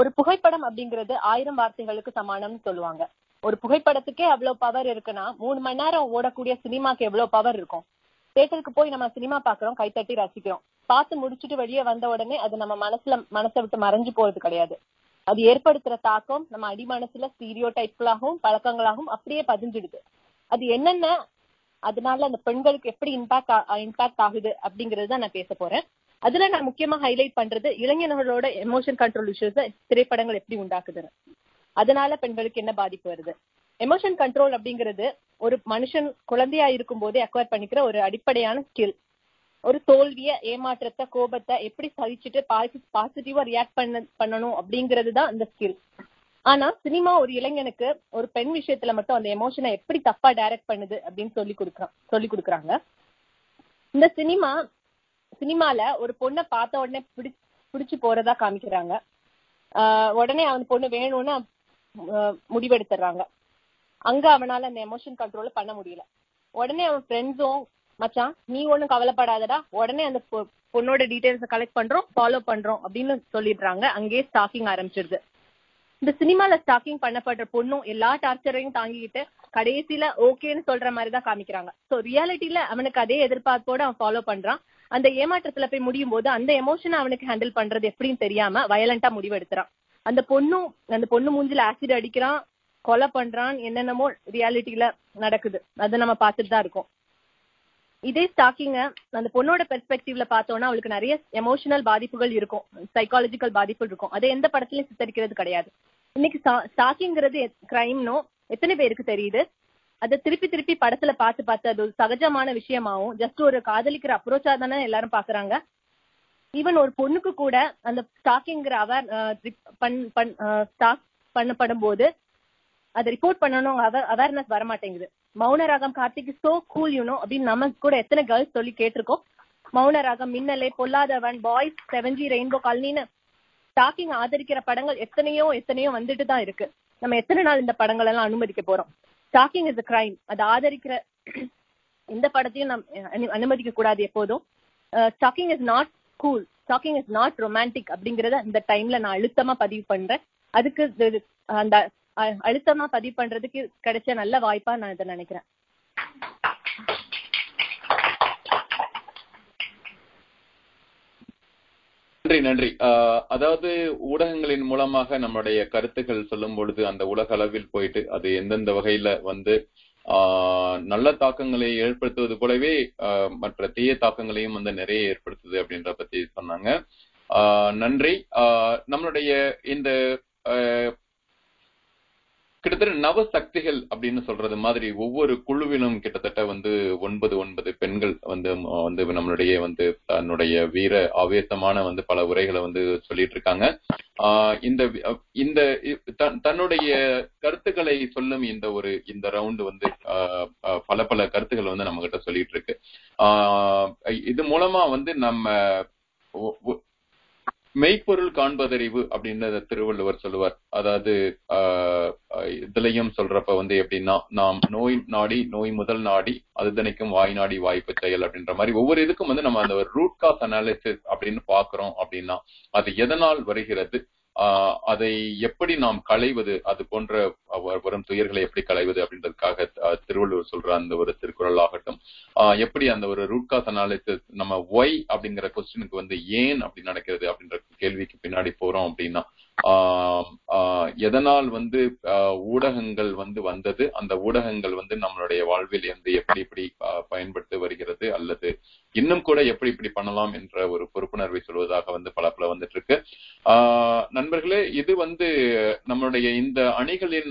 ஒரு புகைப்படம் அப்படிங்கிறது ஆயிரம் வார்த்தைகளுக்கு சமானம்னு சொல்லுவாங்க. ஒரு புகைப்படத்துக்கே அவ்வளவு பவர் இருக்குன்னா மூணு மணி நேரம் ஓடக்கூடிய சினிமாக்கு எவ்வளவு பவர் இருக்கும். தேட்டருக்கு போய் நம்ம சினிமா பாக்குறோம், கைத்தட்டி ரசிக்கிறோம், பார்த்து முடிச்சுட்டு வெளியே வந்த உடனே அது நம்ம மனசுல மனசை விட்டு மறைஞ்சு போறது கிடையாது. அது ஏற்படுத்துற தாக்கம் நம்ம அடி மனசுல ஸ்டீரியோ டைப்களாகவும் பழக்கங்களாகவும் அப்படியே பதிஞ்சிடுது. அது என்னென்ன, அதனால அந்த பெண்களுக்கு எப்படி இம்பாக்ட் இம்பாக்ட் ஆகுது அப்படிங்கிறது தான் நான் பேச போறேன். அதுல நான் முக்கியமா ஹைலைட் பண்றது இளைஞர்களோட எமோஷன் கண்ட்ரோல் இஷ்யூஸ் திரைப்படங்கள் எப்படி உண்டாக்குது, அதனால பெண்களுக்கு என்ன பாதிப்பு வருது. எமோஷன் கண்ட்ரோல் அப்படிங்கிறது ஒரு மனுஷன் குழந்தையா இருக்கும் போதே அக்வயர் பண்ணிக்கிற ஒரு அடிப்படையான ஸ்கில். ஒரு தோல்விய, ஏமாற்றத்தை, கோபத்தை எப்படி சகிச்சுட்டு பாசிட்டிவா ரியாக்ட் பண்ண பண்ணணும் அப்படிங்கிறது தான் அந்த ஸ்கில். ஆனா சினிமா ஒரு இளைஞனுக்கு ஒரு பெண் விஷயத்துல மட்டும் அந்த எமோஷனை எப்படி தப்பா டைரக்ட் பண்ணுது அப்படின்னு சொல்லி கொடுக்குறான் சொல்லி கொடுக்குறாங்க. இந்த சினிமா சினிமால ஒரு பொண்ணை பார்த்த உடனே பிடி பிடிச்சு போறதா காமிக்கிறாங்க. ஆஹ் உடனே அவன் பொண்ணு வேணும்னு முடிவெடுத்துறாங்க. அங்க அவனால அந்த எமோஷன் கண்ட்ரோல பண்ண முடியல. உடனே அவன் ஃப்ரெண்ட்ஸும், மச்சான் நீ ஒன்னும் கவலைப்படாதடா, உடனே அந்த பொண்ணோட டீடைல்ஸை கலெக்ட் பண்றோம், ஃபாலோ பண்றோம் அப்படின்னு சொல்லிடுறாங்க. அங்கேயே ஸ்டாக்கிங் ஆரம்பிச்சிருது. இந்த சினிமால ஸ்டாக்கிங் பண்ணப்படுற பொண்ணும் எல்லா டார்ச்சரையும் தாங்கிக்கிட்டு கடைசியில ஓகேன்னு சொல்ற மாதிரிதான் காமிக்கிறாங்க. சோ ரியாலிட்டியில அவனுக்கு அதே எதிர்பார்ப்போட அவன் ஃபாலோ பண்றான். அந்த ஏமாற்றத்துல போய் முடியும் போது அந்த எமோஷனை அவனுக்கு ஹேண்டில் பண்றது எப்படின்னு தெரியாம வயலண்டா முடிவெடுத்துறான். அந்த பொண்ணும் அந்த பொண்ணு மூஞ்சில ஆசிட் அடிக்கிறான், கொலை பண்றான், என்னென்னமோ ரியாலிட்டியில நடக்குது. அதை நம்ம பார்த்துட்டு தான் இருக்கோம். இதே ஸ்டாக்கிங்க அந்த பொண்ணோட பெர்ஸ்பெக்டிவ்ல பார்த்தோம்னா அவளுக்கு நிறைய எமோஷனல் பாதிப்புகள் இருக்கும், சைக்காலஜிக்கல் பாதிப்புகள் இருக்கும். அதை எந்த படத்துலயும் சித்தரிக்கிறது கிடையாது. இன்னைக்கு ஸ்டாக்கிங்கிறது கிரைம்னோ எத்தனை பேருக்கு தெரியுது. அதை திருப்பி திருப்பி படத்துல பார்த்து பார்த்து அது ஒரு சகஜமான விஷயமாவும் ஜஸ்ட் ஒரு காதலிக்கிற அப்ரோச்சா தானே எல்லாரும் பாக்குறாங்க. ஈவன் ஒரு பொண்ணுக்கு கூட அந்த ஸ்டாக்கிங்கிற அவர் ஸ்டாக் பண்ணப்படும் போது அதை ரிப்போர்ட் பண்ணணும் அவேர்னஸ் வரமாட்டேங்குது. மௌன ராகம் கார்த்திக் சோ கூல் யூனோ அப்படின்னு நமக்கு கூட எத்தனை கேர்ள்ஸ் சொல்லி கேட்டிருக்கோம். மௌன ராகம், Minnale, Polladhavan, Boys, seven G, rainbow காலனின்னு ஸ்டாக்கிங் ஆதரிக்கிற படங்கள் எத்தனையோ எத்தனையோ வந்துட்டு தான் இருக்கு. நம்ம எத்தனை நாள் இந்த படங்கள் எல்லாம் அனுமதிக்க போறோம்? Stalking is a crime. அது ஆதரிக்கிற எந்த படத்தையும் நம்ம அனுமதிக்க கூடாது எப்போதும். Stalking is not cool, stalking is not romantic அப்படிங்கறத இந்த டைம்ல நான் அழுத்தமா பதிவு பண்றேன். அதுக்கு அந்த அழுத்தமா பதிவு பண்றதுக்கு கிடைச்ச நல்ல வாய்ப்பா நான் இதை நினைக்கிறேன். நன்றி நன்றி. அதாவது ஊடகங்களின் மூலமாக நம்முடைய கருத்துக்கள் சொல்லும் பொழுது அந்த உலக அளவில் போயிட்டு அது எந்தெந்த வகையில வந்து ஆஹ் நல்ல தாக்கங்களை ஏற்படுத்துவது போலவே மற்ற தீய தாக்கங்களையும் வந்து நிறைய ஏற்படுத்துது அப்படின்ற பத்தி சொன்னாங்க. ஆஹ் நன்றி. ஆஹ் நம்மளுடைய இந்த கிட்டத்தட்ட நவ சக்திகள் அப்படின்னு சொல்றது மாதிரி ஒவ்வொரு குழுவிலும் கிட்டத்தட்ட வந்து ஒன்பது ஒன்பது பெண்கள் வந்து வந்து நம்மளுடைய வந்து தன்னுடைய வீர ஆவேசமான வந்து பல உரைகளை வந்து சொல்லிட்டு இருக்காங்க. ஆஹ் இந்த இந்த தன்னுடைய கருத்துக்களை சொல்லும் இந்த ஒரு இந்த ரவுண்டு வந்து பல பல கருத்துக்கள் வந்து நம்ம கிட்ட சொல்லிட்டு இருக்கு. ஆஹ் இது மூலமா வந்து நம்ம மெய்ப்பொருள் காண்பதறிவு அப்படின்னு திருவள்ளுவர் சொல்லுவார். அதாவது இதுலயும் சொல்றப்ப வந்து எப்படின்னா நாம் நோய் நாடி நோய் முதல் நாடி அது தினைக்கும் வாய் நாடி வாய்ப்பு செயல் அப்படின்ற மாதிரி ஒவ்வொரு இதுக்கும் வந்து நம்ம அந்த ஒரு ரூட் காஸ் அனாலிசிஸ் அப்படின்னு பாக்குறோம். அப்படின்னா அது எதனால் வருகிறது, ஆஹ் அதை எப்படி நாம் களைவது, அது போன்ற வரும் துயர்களை எப்படி களைவது அப்படின்றதுக்காக திருவள்ளுவர் சொல்ற அந்த ஒரு திருக்குறள் ஆகட்டும், ஆஹ் எப்படி அந்த ஒரு ரூட் காஸ் அனாலிசிஸ் நம்ம ஒய் அப்படிங்கிற கொஸ்டினுக்கு வந்து ஏன் அப்படி நடக்கிறது அப்படின்ற கேள்விக்கு பின்னாடி போறோம் அப்படின்னா எதனால் வந்து ஊடகங்கள் வந்து வந்தது, அந்த ஊடகங்கள் வந்து நம்மளுடைய வாழ்வில் இருந்து எப்படி இப்படி பயன்படுத்தி வருகிறது அல்லது இன்னும் கூட எப்படி இப்படி பண்ணலாம் என்ற ஒரு பொறுப்புணர்வை சொல்வதாக வந்து பல பல வந்துட்டு இருக்கு. ஆஹ் நண்பர்களே, இது வந்து நம்மளுடைய இந்த அணிகளின்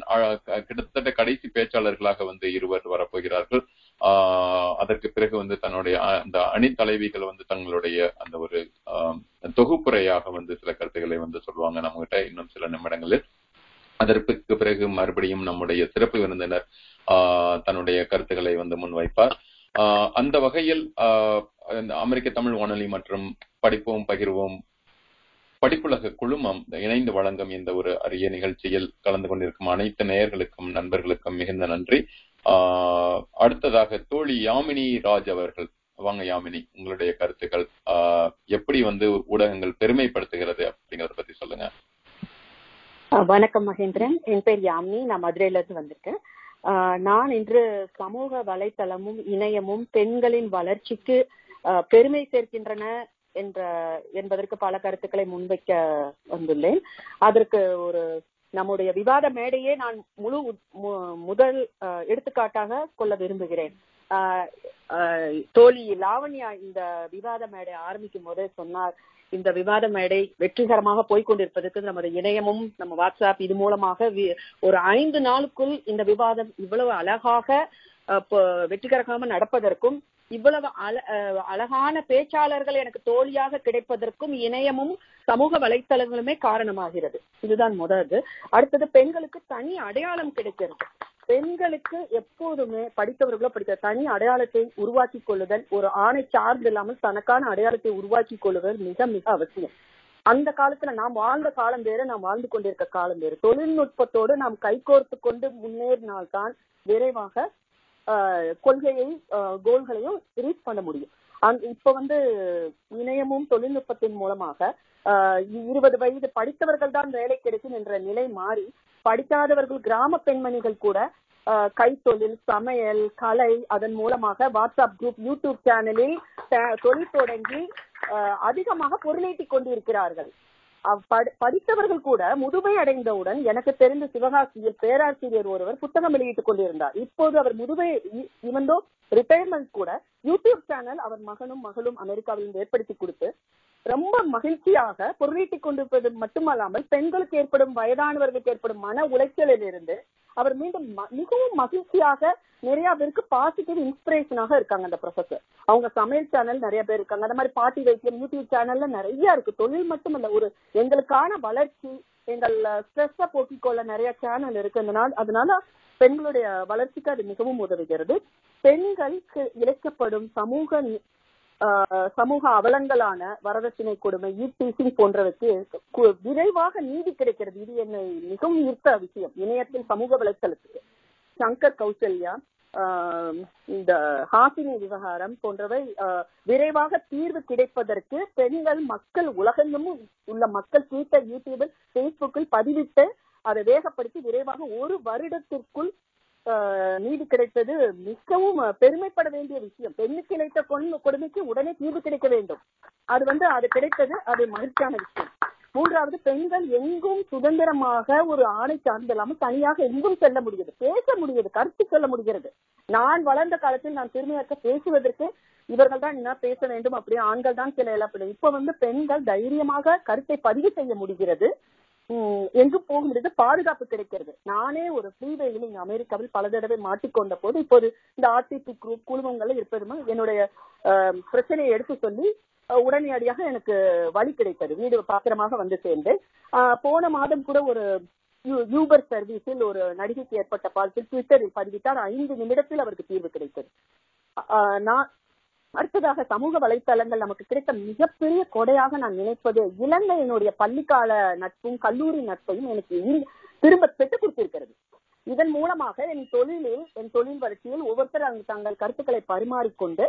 கிட்டத்தட்ட கடைசி பேச்சாளர்களாக வந்து இருவர் வரப்போகிறார்கள். ஆஹ் அதற்கு பிறகு வந்து தன்னுடைய அந்த அணி தலைவிகள் வந்து தங்களுடைய அந்த ஒரு தொகுப்புறையாக வந்து சில கருத்துக்களை வந்து சொல்லுவாங்க நம்மகிட்ட இன்னும் சில நிமிடங்களில். அதற்கு பிறகு மறுபடியும் நம்முடைய சிறப்பு விருந்தினர் ஆஹ் தன்னுடைய கருத்துக்களை வந்து முன்வைப்பார். ஆஹ் அந்த வகையில் அமெரிக்க தமிழ் வானொலி மற்றும் படிப்போம் பகிர்வோம் படிப்புலக குழுமம் இணைந்து வழங்கும் இந்த ஒரு அரிய நிகழ்ச்சியில் கலந்து கொண்டிருக்கும் அனைத்து நேயர்களுக்கும் நண்பர்களுக்கும் மிகுந்த நன்றி. ஆஹ் அடுத்ததாக தோழி யாமினி ராஜ் அவர்கள், வாங்க யாமினி, உங்களுடைய கருத்துக்கள் ஆஹ் எப்படி வந்து ஊடகங்கள் பெருமைப்படுத்துகிறது அப்படிங்கறத பத்தி சொல்லுங்க. வணக்கம் மகேந்திரன், என் பேர் யாமினி, நான் மதுரையில இருந்து வந்திருக்கேன். நான் இன்று சமூக வலைத்தளமும் இணையமும் பெண்களின் வளர்ச்சிக்கு பெருமை சேர்க்கின்றன என்ற என்பதற்கு பல கருத்துக்களை முன்வைக்க வந்துள்ளேன். அதற்கு ஒரு நம்முடைய விவாத மேடையே நான் முழு முதல் எடுத்துக்காட்டாக கொள்ள விரும்புகிறேன். தோழி லாவண்யா இந்த விவாத மேடை ஆரம்பிக்கும் போதே சொன்னார், இந்த விவாத மேடை வெற்றிகரமாக போய்கொண்டிருப்பதற்கு நமது இணையமும் நம்ம வாட்ஸ்அப் இது மூலமாக ஒரு ஐந்து நாளுக்குள் இந்த விவாதம் இவ்வளவு அழகாக வெற்றிகரமாக நடப்பதற்கும் இவ்வளவு அழ அழகான பேச்சாளர்கள் எனக்கு தோழியாக கிடைப்பதற்கும் இணையமும் சமூக வலைத்தளங்களுமே காரணமாகிறது. இதுதான் முதல். அடுத்தது, பெண்களுக்கு தனி அடையாளம் கிடைக்கிறது. பெண்களுக்கு எப்போதுமே படித்தவர்களோ படித்த தனி அடையாளத்தை உருவாக்கி கொள்ளுதல், ஒரு ஆணை சார்ந்து இல்லாமல் தனக்கான அடையாளத்தை உருவாக்கி கொள்ளுதல் மிக மிக அவசியம். அந்த காலத்துல நாம் வாழ்ந்த காலம் வேறு, நாம் வாழ்ந்து கொண்டிருக்க காலம் வேறு. தொழில்நுட்பத்தோடு நாம் கைகோர்த்து கொண்டு முன்னேறினால்தான் விரைவாக கொள்கையை கோல்களையும் ரீச் பண்ண முடியும். இப்ப வந்து இணையமும் தொழில்நுட்பத்தின் மூலமாக இருபது வயது படித்தவர்கள் தான் வேலை கிடைக்கும் என்ற நிலை மாறி படிக்காதவர்கள், கிராம பெண்மணிகள் கூட கைத்தொழில், சமையல், கலை, அதன் மூலமாக வாட்ஸ்அப் குரூப், யூடியூப் சேனலில் தொழில் தொடங்கி அதிகமாக பொருளீட்டிக் கொண்டிருக்கிறார்கள். படித்தவர்கள் கூட முதுமை அடைந்தவுடன், எனக்கு தெரிந்த சிவகாசியில் பேராசிரியர் ஒருவர் புத்தகம் வெளியிட்டுக் கொண்டிருந்தார். இப்போது அவர் முதுமை இவந்தோ ரிட்டையர்மெண்ட் கூட யூடியூப் சேனல் அவர் மகனும் மகளும் அமெரிக்காவிலும் ஏற்படுத்தி கொடுத்து ரொம்ப மகிழ்ச்சியாக பொருளீட்டிக் கொண்டிருப்பது மட்டுமல்லாமல் பெண்களுக்கு ஏற்படும், வயதானவர்களுக்கு ஏற்படும் மன உளைச்சலில் இருந்து அவர் மீண்டும் மிகவும் மகிழ்ச்சியாக நிறைய பேருக்கு பாசிட்டிவ் இன்ஸ்பிரேஷனாக இருக்காங்க. அந்த ப்ரொஃபஸர் அவங்க சமையல் சேனல் நிறைய பேர் இருக்காங்க. அந்த மாதிரி பாட்டி வைத்தியம் யூடியூப் சேனல்ல நிறைய இருக்கு. தொழில் மட்டும் இல்ல, ஒரு எங்களுக்கான வளர்ச்சி, எங்கள் ஸ்ட்ரெஸ்ஸை போக்கிக்கொள்ள நிறைய சேனல் இருக்கு. அதனால பெண்களுடைய வளர்ச்சிக்கு அது மிகவும் உதவுகிறது. பெண்களுக்கு இழைக்கப்படும் சமூக சமூக அவலங்களான வரதட்சணை கொடுமை, ஈட்டீசிங் போன்றவற்று விரைவாக நீதி கிடைக்கிறது. இது என்னை மிகவும் ஈர்த்த விஷயம் இணையத்தில், சமூக வலைத்தளத்துக்கு. சங்கர் கௌசல்யா, இந்த ஹாசினி விவகாரம் போன்றவை விரைவாக தீர்வு கிடைப்பதற்கு பெண்கள், மக்கள், உலகெங்கும் உள்ள மக்கள் ட்விட்டர், யூடியூபில், பேஸ்புக்கில் பதிவிட்டு அதை வேகப்படுத்தி விரைவாக ஒரு வருடத்திற்குள் நீதி கிடைத்தது மிகவும் பெருமைப்பட வேண்டிய விஷயம். பெண்ணுக்கு இழைத்த கொடுமைக்கு உடனே தீர்வு கிடைக்க வேண்டும். அது வந்து அது கிடைத்தது, அது மகிழ்ச்சியான விஷயம். மூன்றாவது, பெண்கள் எங்கும் சுதந்திரமாக ஒரு ஆணை சார்ந்து இல்லாமல் தனியாக எங்கும் செல்ல முடியுது, பேச முடியுது, கருத்து சொல்ல முடிகிறது. நான் வளர்ந்த காலத்தில் நான் பெருமையாக பேசுவதற்கு இவர்கள் தான் என்ன பேச வேண்டும், அப்படி ஆண்கள் தான் சில எல்லாம். இப்ப வந்து பெண்கள் தைரியமாக கருத்தை பதிவு செய்ய முடிகிறது, எங்கும் போக முடியாது, பாதுகாப்பு கிடைக்கிறது. நானே ஒரு ஃப்ரீவேயில் இங்க அமெரிக்காவில் பல தடவை மாட்டிக்கொண்ட போது, இப்போது இந்த ஆர்டிபி குரூப் குழுமங்கள்ல இருப்பதுமே என்னுடைய பிரச்சனையை எடுத்து சொல்லி உடனடியாக எனக்கு வழி கிடைத்தது, வீடு பாத்திரமாக வந்து சேர்ந்தேன். போன மாதம் கூட ஒரு யூபர் சர்வீஸில் ஒரு நடிகைக்கு ஏற்பட்ட பாதிப்பில் ட்விட்டரில் பதிவிட்டார். ஐந்து நிமிடத்தில் அவருக்கு தீர்வு கிடைத்தது. நான் அடுத்ததாக சமூக வலைத்தளங்கள் நமக்கு கிடைத்த மிகப்பெரிய கொடையாக நான் நினைப்பது இலங்கை என்னுடைய பள்ளிக்கால நட்பும் கல்லூரி நட்பையும் எனக்கு திரும்ப பெற்றுக் கொடுத்திருக்கிறது. இதன் மூலமாக என் தொழிலில், என் தொழில் வளர்ச்சியில் ஒவ்வொருத்தர் அங்கு தங்கள் கருத்துக்களை பரிமாறிக்கொண்டு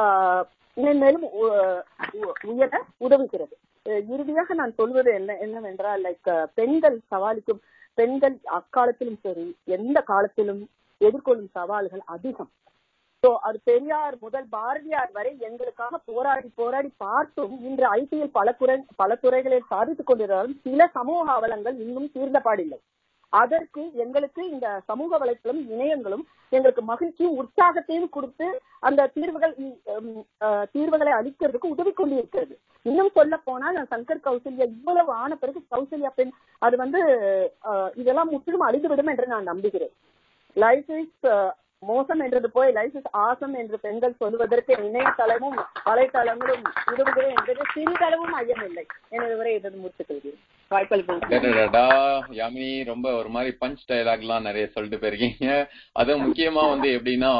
ஆஹ் மேலும் உயர உதவுகிறது. இறுதியாக நான் சொல்வது என்ன என்னவென்றால், லைக் பெண்கள் சவாலிக்கும், பெண்கள் அக்காலத்திலும் சரி எந்த காலத்திலும் எதிர்கொள்ளும் சவால்கள் அதிகம். சோ அது பெரியார் முதல் பாரதியார் வரை எங்களுக்காக போராடி போராடி பார்த்தும் இன்று ஐடியில் பல துறை பல துறைகளில் சாதித்துக் கொண்டிருந்தாலும் சில சமூக அவலங்கள் இன்னும் தீர்ந்தபாடில்லை. அதற்கு எங்களுக்கு இந்த சமூக வலைத்தளம் இணையங்களும் எங்களுக்கு மகிழ்ச்சியும் உற்சாகத்தையும் கொடுத்து அந்த தீர்வுகள் தீர்வுகளை அளிக்கிறதுக்கு உதவி கொண்டிருக்கிறது. இன்னும் சொல்ல போனால் சங்கர் கௌசல்யா இவ்வளவு ஆன பிறகு கௌசல்யா பெண் அது வந்து இதெல்லாம் முற்றிலும் அழிந்துவிடும் என்று நான் நம்புகிறேன். லைஃப் இஸ் மோசம் என்றது போய் லைஃப் இஸ் ஆசம் என்று பெண்கள் சொல்வதற்கு இணையதளமும் வலைத்தளங்களும் உதவுகிறேன் என்பது சிறிதளவும் ஐயமில்லை. எனது வரை இதன் முடித்துக் கொள்கிறேன். யாமினி ரொம்ப ஒரு மாதிரி பஞ்ச் டயலாக் எல்லாம் நிறைய சொல்லிட்டு போயிருக்கீங்க. அத முக்கியமா வந்து எப்படின்னா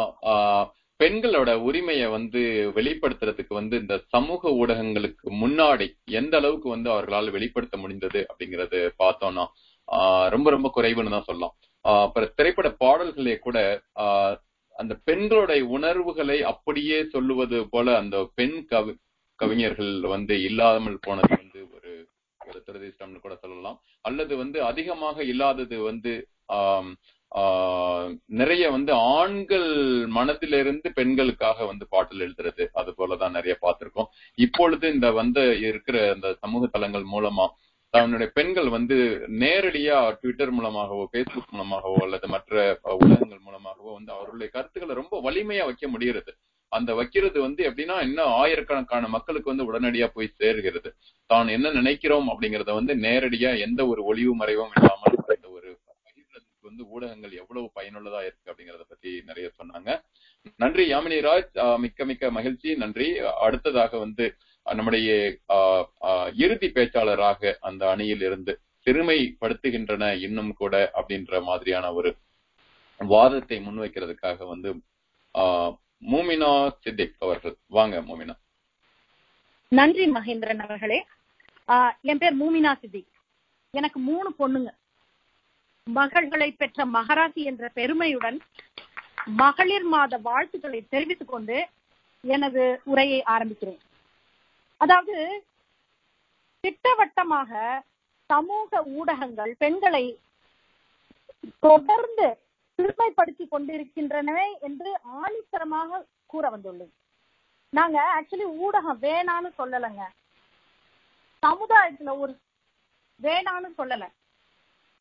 பெண்களோட உரிமையை வந்து வெளிப்படுத்துறதுக்கு வந்து இந்த சமூக ஊடகங்களுக்கு முன்னாடி எந்த அளவுக்கு வந்து அவர்களால் வெளிப்படுத்த முடிந்தது அப்படிங்கறது பார்த்தோம்னா ஆஹ் ரொம்ப ரொம்ப குறைவுன்னு தான் சொல்லலாம். அப்புறம் திரைப்பட பாடல்களே கூட ஆஹ் அந்த பெண்களுடைய உணர்வுகளை அப்படியே சொல்லுவது போல அந்த பெண் கவி கவிஞர்கள் வந்து இல்லாமல் போனது வந்து ஒரு துரதிஷ்டம்னு கூட சொல்லலாம். அல்லது வந்து அதிகமாக இல்லாதது வந்து ஆஹ் ஆஹ் நிறைய வந்து ஆண்கள் மனதிலிருந்து பெண்களுக்காக வந்து பாட்டில் எழுதுறது அது போலதான் நிறைய பார்த்திருக்கோம். இப்பொழுது இந்த வந்து இருக்கிற இந்த சமூக தளங்கள் மூலமா தன்னுடைய பெண்கள் வந்து நேரடியா ட்விட்டர் மூலமாகவோ பேஸ்புக் மூலமாகவோ அல்லது மற்ற ஊடகங்கள் மூலமாகவோ வந்து அவர்களுடைய கருத்துக்களை ரொம்ப வலிமையா வைக்க முடிகிறது. அந்த வைக்கிறது வந்து எப்படின்னா இன்னும் ஆயிரக்கணக்கான மக்களுக்கு வந்து உடனடியா போய் சேர்கிறது. தான் என்ன நினைக்கிறோம் அப்படிங்கறத வந்து நேரடியா எந்த ஒரு ஒளிவு மறைவும் இல்லாமல் இந்த ஒரு பகிர்வதற்கு வந்து ஊடகங்கள் எவ்வளவு பயனுள்ளதா இருக்கு அப்படிங்கறத பத்தி நிறைய சொன்னாங்க. நன்றி யாமினி ராஜ், மிக்க மிக்க மகிழ்ச்சி, நன்றி. அடுத்ததாக வந்து நம்முடைய ஆஹ் இறுதி பேச்சாளராக அந்த அணியில் இருந்து சிறுமைப்படுத்துகின்றன இன்னும் கூட அப்படின்ற மாதிரியான ஒரு வாதத்தை முன்வைக்கிறதுக்காக வந்து ஆஹ் மூமினா சித்திக் அவர்கள். வாங்க மூமினா. நன்றி மகேந்திரன் அவர்களே. ஆஹ் என் பேர் மூமினா சித்திக். எனக்கு மூணு பொண்ணுங்க. மகள்களை பெற்ற மகாராசி என்ற பெருமையுடன் மகளிர் மாத வாழ்த்துக்களை தெரிவித்துக் கொண்டு எனது உரையை ஆரம்பிக்கிறேன். அதாவது திட்டவட்டமாக சமூக ஊடகங்கள் பெண்களை தொடர்ந்து சிறுமைப்படுத்திக் கொண்டிருக்கின்றனவே என்று ஆணித்தரமாக கூற வந்துள்ளது. நாங்க ஆக்சுவலி ஊடகம் வேணான்னு சொல்லலைங்க, சமுதாயத்துல ஒரு வேணான்னு சொல்லல,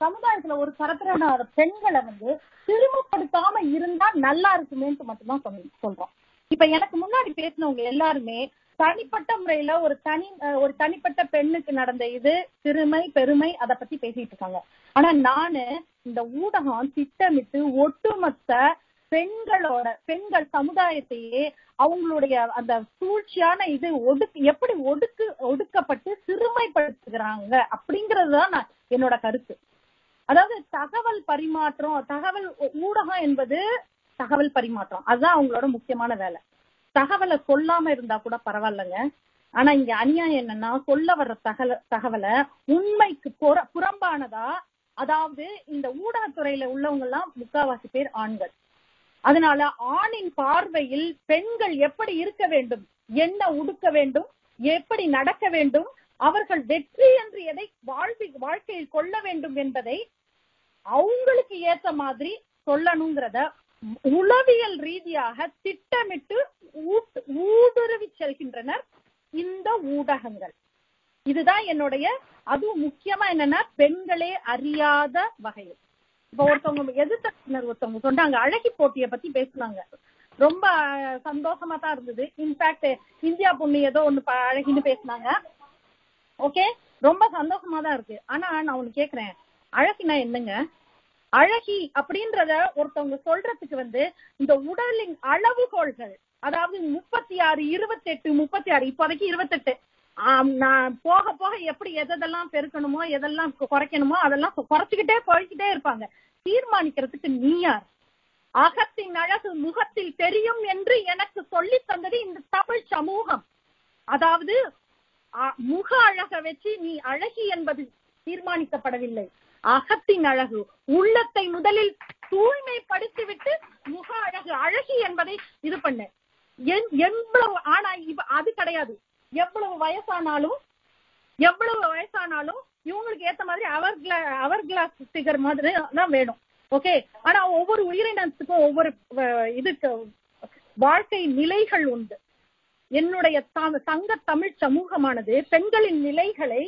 சமுதாயத்துல ஒரு தரத்தின பெண்களை வந்து சிறுமைப்படுத்தாம இருந்தா நல்லா இருக்குமேன்னு மட்டும்தான் சொல் சொல்றோம் இப்ப எனக்கு முன்னாடி பேசினவங்க எல்லாருமே தனிப்பட்ட முறையில ஒரு தனி ஒரு தனிப்பட்ட பெண்ணுக்கு நடந்த இது சிறுமை பெருமை அதை பத்தி பேசிட்டு இருக்காங்க. ஆனா நானு இந்த ஊடகம் திட்டமிட்டு ஒட்டுமொத்த பெண்களோட பெண்கள் சமுதாயத்தையே அவங்களுடைய அந்த சூழ்ச்சியான இது ஒடுக்கு எப்படி ஒடுக்கு ஒடுக்கப்பட்டு சிறுமைப்படுத்துகிறாங்க அப்படிங்கறதுதான் நான் என்னோட கருத்து. அதாவது தகவல் பரிமாற்றம் தகவல் ஊடகம் என்பது தகவல் பரிமாற்றம், அதுதான் அவங்களோட முக்கியமான வேலை. தகவலை சொல்லாம இருந்தா கூட பரவாயில்லங்க, ஆனா இங்க அநியாயம் என்னன்னா சொல்ல வர்ற தகவல தகவலை உண்மைக்கு புற புறம்பானதா, அதாவது இந்த ஊடகத்துறையில உள்ளவங்க எல்லாம் முக்காவாசி பேர் ஆண்கள். அதனால ஆணின் பார்வையில் பெண்கள் எப்படி இருக்க வேண்டும், என்ன உடுக்க வேண்டும், எப்படி நடக்க வேண்டும், அவர்கள் வெற்றி என்று எதை வாழ்வி வாழ்க்கையில் கொள்ள வேண்டும் என்பதை அவங்களுக்கு ஏற்ற மாதிரி சொல்லணுங்கிறத உளவியல் ரீதியாக திட்டமிட்டு ஊடுருவி செல்கின்றனர் இந்த ஊடகங்கள். இதுதான் என்னுடைய, அதுவும் முக்கியமா என்னன்னா பெண்களே அறியாத வகையில். இப்ப ஒருத்தவங்க எதிர்த்தனர் ஒருத்தவங்க சொன்னாங்க அழகி போட்டியை பத்தி பேசுனாங்க, ரொம்ப சந்தோஷமா தான் இருந்தது. இன்ஃபேக்ட் இந்தியா பொண்ணு ஏதோ ஒண்ணு அழகின்னு பேசினாங்க, ஓகே ரொம்ப சந்தோஷமா தான் இருக்கு. ஆனா நான் ஒண்ணு கேக்குறேன், அழகினா என்னங்க? அழகி அப்படின்றத ஒருத்தவங்க சொல்றதுக்கு வந்து இந்த உடலின் அளவுகோள்கள், அதாவது முப்பத்தி ஆறு இருபத்தி எட்டு முப்பத்தி ஆறு இப்போதைக்கு இருபத்தெட்டு நான் போக போக எப்படி எதெல்லாம் பெருக்கணுமோ எதெல்லாம் குறைக்கணுமோ அதெல்லாம் குறைச்சுக்கிட்டே போய்கிட்டே இருப்பாங்க. தீர்மானிக்கிறதுக்கு நீயார்? அகத்தின் அழகு முகத்தில் தெரியும் என்று எனக்கு சொல்லி தந்தது இந்த தமிழ் சமூகம். அதாவது முக அழகை வச்சு நீ அழகி என்பது தீர்மானிக்கப்படவில்லை, அகத்தின் அழகு. உள்ளத்தை முதலில் தூய்மைப்படுத்தி விட்டு முக அழகு அழகி என்பதை இது பண்ணு. எவ்வளவு ஆனா இப்ப அது கிடையாது. எவ்வளவு வயசானாலும் எவ்வளவு வயசானாலும் இவங்களுக்கு ஏத்த மாதிரி அவர் கிளா அவர் கிளாஸ் ஃபிகர் மாதிரி தான் வேணும், ஓகே. ஆனா ஒவ்வொரு உயிரினத்துக்கும் ஒவ்வொரு இதுக்கு வாழ்க்கை நிலைகள் உண்டு. என்னுடைய சங்க தமிழ் சமூகமானது பெண்களின் நிலைகளை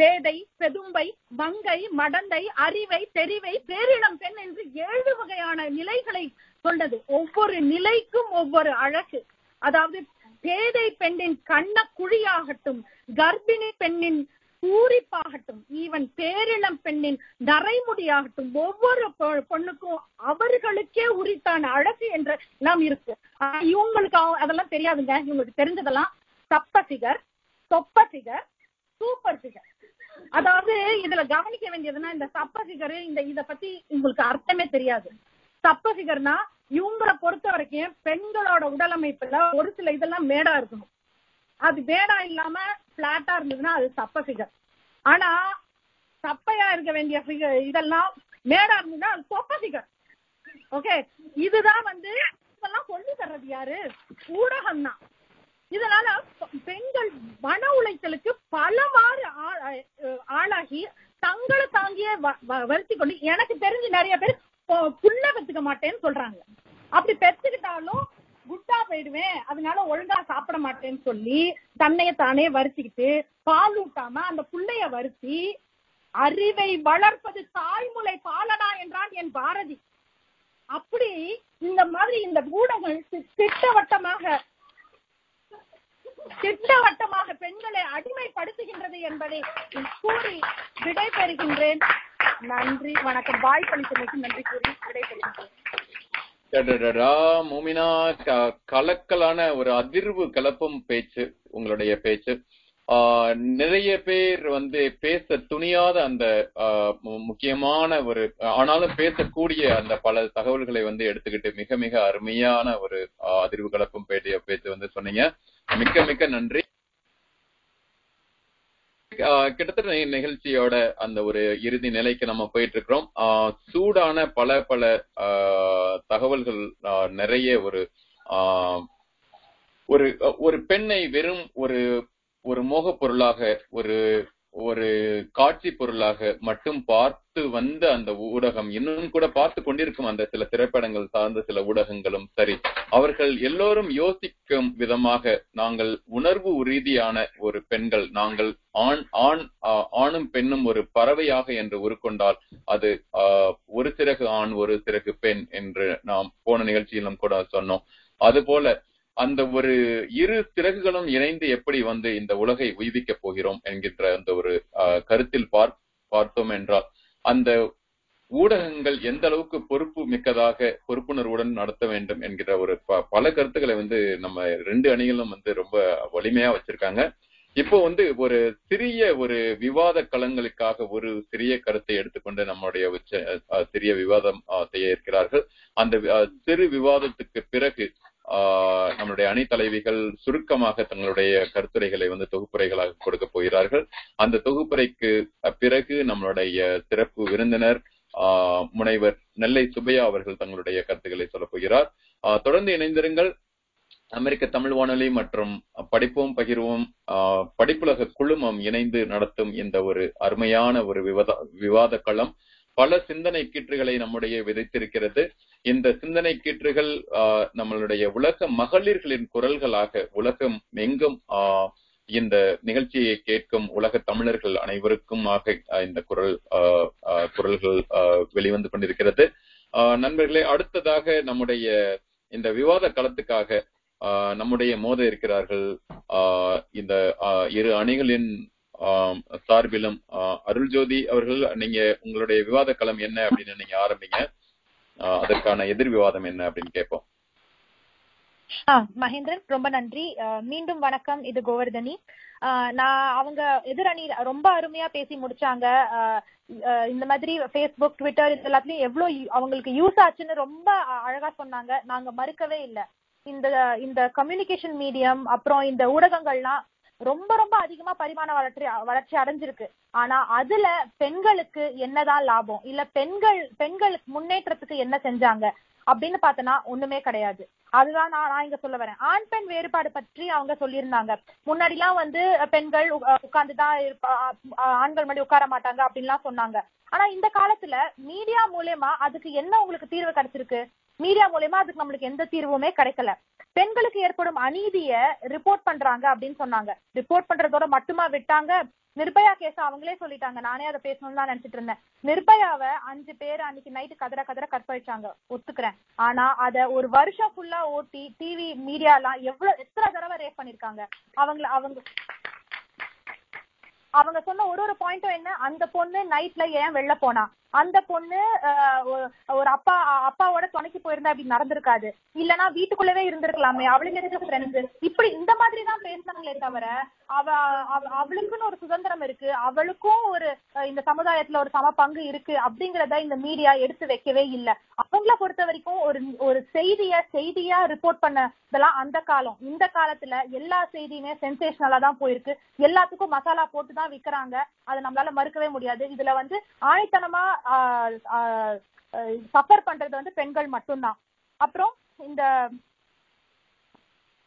பேதை, பெதும்பை, மங்கை, மடந்தை, அறிவை, தெரிவை, பேரிடம் பெண் என்று ஏழு வகையான நிலைகளை கொண்டது. ஒவ்வொரு நிலைக்கும் ஒவ்வொரு அழகு. அதாவது பேதை பெண்ணின் கண்ண குழியாகட்டும், கர்ப்பிணி பெண்ணின் பூரிப்பாகட்டும், ஈவன் பேரிளம் பெண்ணின் நரைமுடியாகட்டும், ஒவ்வொரு பொண்ணுக்கும் அவர்களுக்கே உரித்தான அழகு என்று எல்லாம் இருக்கு. இவங்களுக்கு அதெல்லாம் தெரியாதுங்க. இவங்களுக்கு தெரிஞ்சதெல்லாம் சப்ப சிகர், தொப்ப சிகர், சூப்பர் சிகர். அதாவது இதுல கவனிக்க வேண்டியதுன்னா இந்த சப்ப சிகரு இந்த இத பத்தி உங்களுக்கு அர்த்தமே தெரியாது. சப்ப சிகர்னா இவங்களை பொறுத்த வரைக்கும் பெண்களோட உடல் அமைப்புல ஒரு சில இதெல்லாம் மேடா இருக்கணும். அது மேடா இல்லாம பிளாட்டா இருந்ததுன்னா அது சப்ப சிகர். ஆனா சப்பையா இருக்க வேண்டிய ஃபிகர் இதெல்லாம் மேடா இருந்ததுன்னா அது தொப்ப சிகர். ஓகே, இதுதான் வந்து இதெல்லாம் சொல்லி தர்றது யாரு? ஊடகம் தான். இதனால பெண்கள் மன உளைச்சலுக்கு பலவாறு ஆளாகி தங்களை தாங்கிய வருத்தி கொண்டு, எனக்கு தெரிஞ்சு நிறைய பேர் புள்ள பெத்துக்க மாட்டேன்னு சொல்றாங்க. அப்படி பெத்துக்கிட்டாலும் குட்டா போயிடுவேன், அதனால ஒழுங்கா சாப்பிட மாட்டேன்னு சொல்லி தன்னைய தானே வருத்திக்கிட்டு பால் ஊட்டாம அந்த புள்ளைய வருத்தி, அறிவை வளர்ப்பது தாய்மொழி பாலனா என்றான் என் பாரதி. அப்படி இந்த மாதிரி இந்த ஊடகங்கள் திட்டவட்டமாக திட்டவட்டமாக பெண்களை அடிமைப்படுத்துகின்றது என்பதை கூறி விடைபெறுகின்றேன். நன்றி, வணக்கம். வாய்ப்பளித்தமைக்கு நன்றி கூறி விடைபெறுகின்றேன். மோமினா, கலக்கலான ஒரு அதிர்வு கலப்பும் பேச்சு, உங்களுடைய பேச்சு. ஆஹ் நிறைய பேர் வந்து பேச துணியாத அந்த முக்கியமான ஒரு, ஆனாலும் பேசக்கூடிய அந்த பல தகவல்களை வந்து எடுத்துக்கிட்டு மிக மிக அருமையான ஒரு அதிர்வு கலப்பும் பேட்டிய பேச்சு வந்து சொன்னீங்க. மிக்க மிக்க நன்றி. கிட்டத்தட்ட நிகழ்ச்சியோட அந்த ஒரு இறுதி நிலைக்கு நம்ம போயிட்டு இருக்கிறோம். ஆஹ் சூடான பல பல தகவல்கள் நிறைய. ஒரு ஆஹ் ஒரு ஒரு பெண்ணை வெறும் ஒரு ஒரு மோக பொருளாக, ஒரு ஒரு காட்சி பொருளாக மட்டும் பார்த்து வந்த அந்த ஊடகம், இன்னும் கூட பார்த்து கொண்டிருக்கும் அந்த சில திரைப்படங்கள் சார்ந்த சில ஊடகங்களும் சரி, அவர்கள் எல்லோரும் யோசிக்கும் விதமாக நாங்கள் உணர்வு ரீதியான ஒரு பெண்கள், நாங்கள் ஆண் ஆண் ஆணும் பெண்ணும் ஒரு பறவையாக என்று உருக்கொண்டால் அது ஒரு சிறகு ஆண் ஒரு சிறகு பெண் என்று நாம் போன நிகழ்ச்சியிலும் கூட சொன்னோம். அதுபோல அந்த ஒரு இரு சிறகுகளும் இணைந்து எப்படி வந்து இந்த உலகை உய்விக்க போகிறோம் என்கின்ற அந்த ஒரு கருத்தில் பார் பார்த்தோம் என்றால், அந்த ஊடகங்கள் எந்த அளவுக்கு பொறுப்பு மிக்கதாக பொறுப்புணர்வுடன் நடத்த வேண்டும் என்கிற ஒரு பல கருத்துக்களை வந்து நம்ம ரெண்டு அணிகளும் வந்து ரொம்ப வலிமையா வச்சிருக்காங்க. இப்போ வந்து ஒரு சிறிய ஒரு விவாத களங்களுக்காக ஒரு சிறிய கருத்தை எடுத்துக்கொண்டு நம்மளுடைய சிறிய விவாதம் செய்ய இருக்கிறார்கள். அந்த சிறு விவாதத்துக்கு பிறகு நம்மளுடைய அணி தலைவிகள் சுருக்கமாக தங்களுடைய கருத்துரைகளை வந்து தொகுப்புரைகளாக கொடுக்க போகிறார்கள். அந்த தொகுப்புரைக்கு பிறகு நம்மளுடைய சிறப்பு விருந்தினர் ஆஹ் முனைவர் நெல்லை சுப்பையா அவர்கள் தங்களுடைய கருத்துக்களை சொல்லப் போகிறார். ஆஹ் தொடர்ந்து இணைந்திருங்கள். அமெரிக்க தமிழ் வானொலி மற்றும் படிப்போம் பகிர்வோம் படிப்புலக குழுமம் இணைந்து நடத்தும் இந்த ஒரு அருமையான ஒரு விவாத விவாத களம் பல சிந்தனை கீற்றுகளை நம்முடைய விதைத்திருக்கிறது. இந்த சிந்தனை கீற்றுகள் ஆஹ் நம்மளுடைய உலக மகளிர்களின் குரல்களாக உலகம் எங்கும் ஆஹ் இந்த நிகழ்ச்சியை கேட்கும் உலக தமிழர்கள் அனைவருக்குமாக இந்த குரல் ஆஹ் குரல்கள் ஆஹ் வெளிவந்து கொண்டிருக்கிறது. ஆஹ் நண்பர்களே, அடுத்ததாக நம்முடைய இந்த விவாத களத்துக்காக ஆஹ் நம்முடைய மோத இருக்கிறார்கள் ஆஹ் இந்த இரு அணிகளின் சார்பிலும் அருள் ஜோதி அவர்கள், நீங்க உங்களுடைய விவாத களம் என்ன அப்படின்னு நீங்க ஆரம்பிங்க. அதற்கான எதிர் விவாதம் என்ன அப்படின்னு கேட்போம். மகேந்திரன், ரொம்ப நன்றி. மீண்டும் வணக்கம். இது கோவர்தனி. நான் அவங்க எதிரணி ரொம்ப அருமையா பேசி முடிச்சாங்க. இந்த மாதிரி ஃபேஸ்புக், ட்விட்டர் இது எல்லாத்துலயும் எவ்வளவு அவங்களுக்கு யூஸ் ஆச்சுன்னு ரொம்ப அழகா சொன்னாங்க. நாங்க மறுக்கவே இல்லை. இந்த இந்த கம்யூனிகேஷன் மீடியம் அப்புறம் இந்த ஊடகங்கள்லாம் ரொம்ப ரொம்ப அதிகமா பரிமாண வளர்ச்சி வளர்ச்சி அடைஞ்சிருக்கு. ஆனா அதுல பெண்களுக்கு என்னதான் லாபம், இல்ல பெண்கள் பெண்களுக்கு முன்னேற்றத்துக்கு என்ன செஞ்சாங்க அப்படின்னு பார்த்தனா ஒண்ணுமே கிடையாது. அதுதான் நான் நான் இங்க சொல்ல வரேன். ஆண் பெண் வேறுபாடு பற்றி அவங்க சொல்லியிருந்தாங்க. முன்னாடி எல்லாம் வந்து பெண்கள் உட்கார்ந்துதான் ஆண்கள் முன்னாடி உட்கார மாட்டாங்க அப்படின்லாம் சொன்னாங்க. ஆனா இந்த காலத்துல மீடியா மூலமா அதுக்கு என்ன உங்களுக்கு தீர்வு கிடைச்சிருக்கு? மீடியா மூலமா அதுக்கு நம்மளுக்கு எந்த தீர்வுமே கிடைக்கல. பெண்களுக்கு ஏற்படும் அநீதிய ரிப்போர்ட் பண்றாங்க அப்படின்னு சொன்னாங்க. ரிப்போர்ட் பண்றதோட மட்டுமா விட்டாங்க. நிர்பயா கேஸ் அவங்களே சொல்லிட்டாங்க, நானே அதை பேசணும்னு தான் நினைச்சிட்டு இருந்தேன். நிர்பயாவை அஞ்சு பேர் அன்னைக்கு நைட்டு கதற கதற கற்பழிச்சாங்க, ஒத்துக்கிறேன். ஆனா அத ஒரு வருஷம் ஃபுல்லா ஓட்டி டிவி மீடியா எல்லாம் எவ்வளவு எத்தனை தடவை ரேப் பண்ணிருக்காங்க. அவங்களை அவங்க அவங்க சொன்ன ஒரு ஒரு பாயிண்டும் என்ன, அந்த பொண்ணு நைட்ல ஏன் வெளில போனா, அந்த பொண்ணு ஒரு அப்பா அப்பாவோட துணைக்கு போயிருந்தா இப்படி நடந்திருக்காது, இல்லன்னா வீட்டுக்குள்ளவே இருந்திருக்கலாமே, அவளுங்க எதுக்கு ஃப்ரெண்ட்ஸ், இப்படி இந்த மாதிரி தான் பேசினாங்களே தவிர அவ அவளுக்குன்னு ஒரு சுதந்திரம் இருக்கு, அவளுக்கும் ஒரு இந்த சமுதாயத்துல ஒரு சம பங்கு இருக்கு அப்படிங்கறத இந்த மீடியா எடுத்து வைக்கவே இல்லை. அவங்கள பொறுத்த வரைக்கும் ஒரு ஒரு செய்திய செய்தியா ரிப்போர்ட் பண்ணதெல்லாம் அந்த காலம். இந்த காலத்துல எல்லா செய்தியுமே சென்சேஷனலா தான் போயிருக்கு, எல்லாத்துக்கும் மசாலா போட்டுதான் விற்கிறாங்க, அதை நம்மளால மறுக்கவே முடியாது. இதுல வந்து ஆணித்தனமா சஃபர் பண்றது வந்து பெண்கள் மட்டும்தான். அப்புறம் இந்த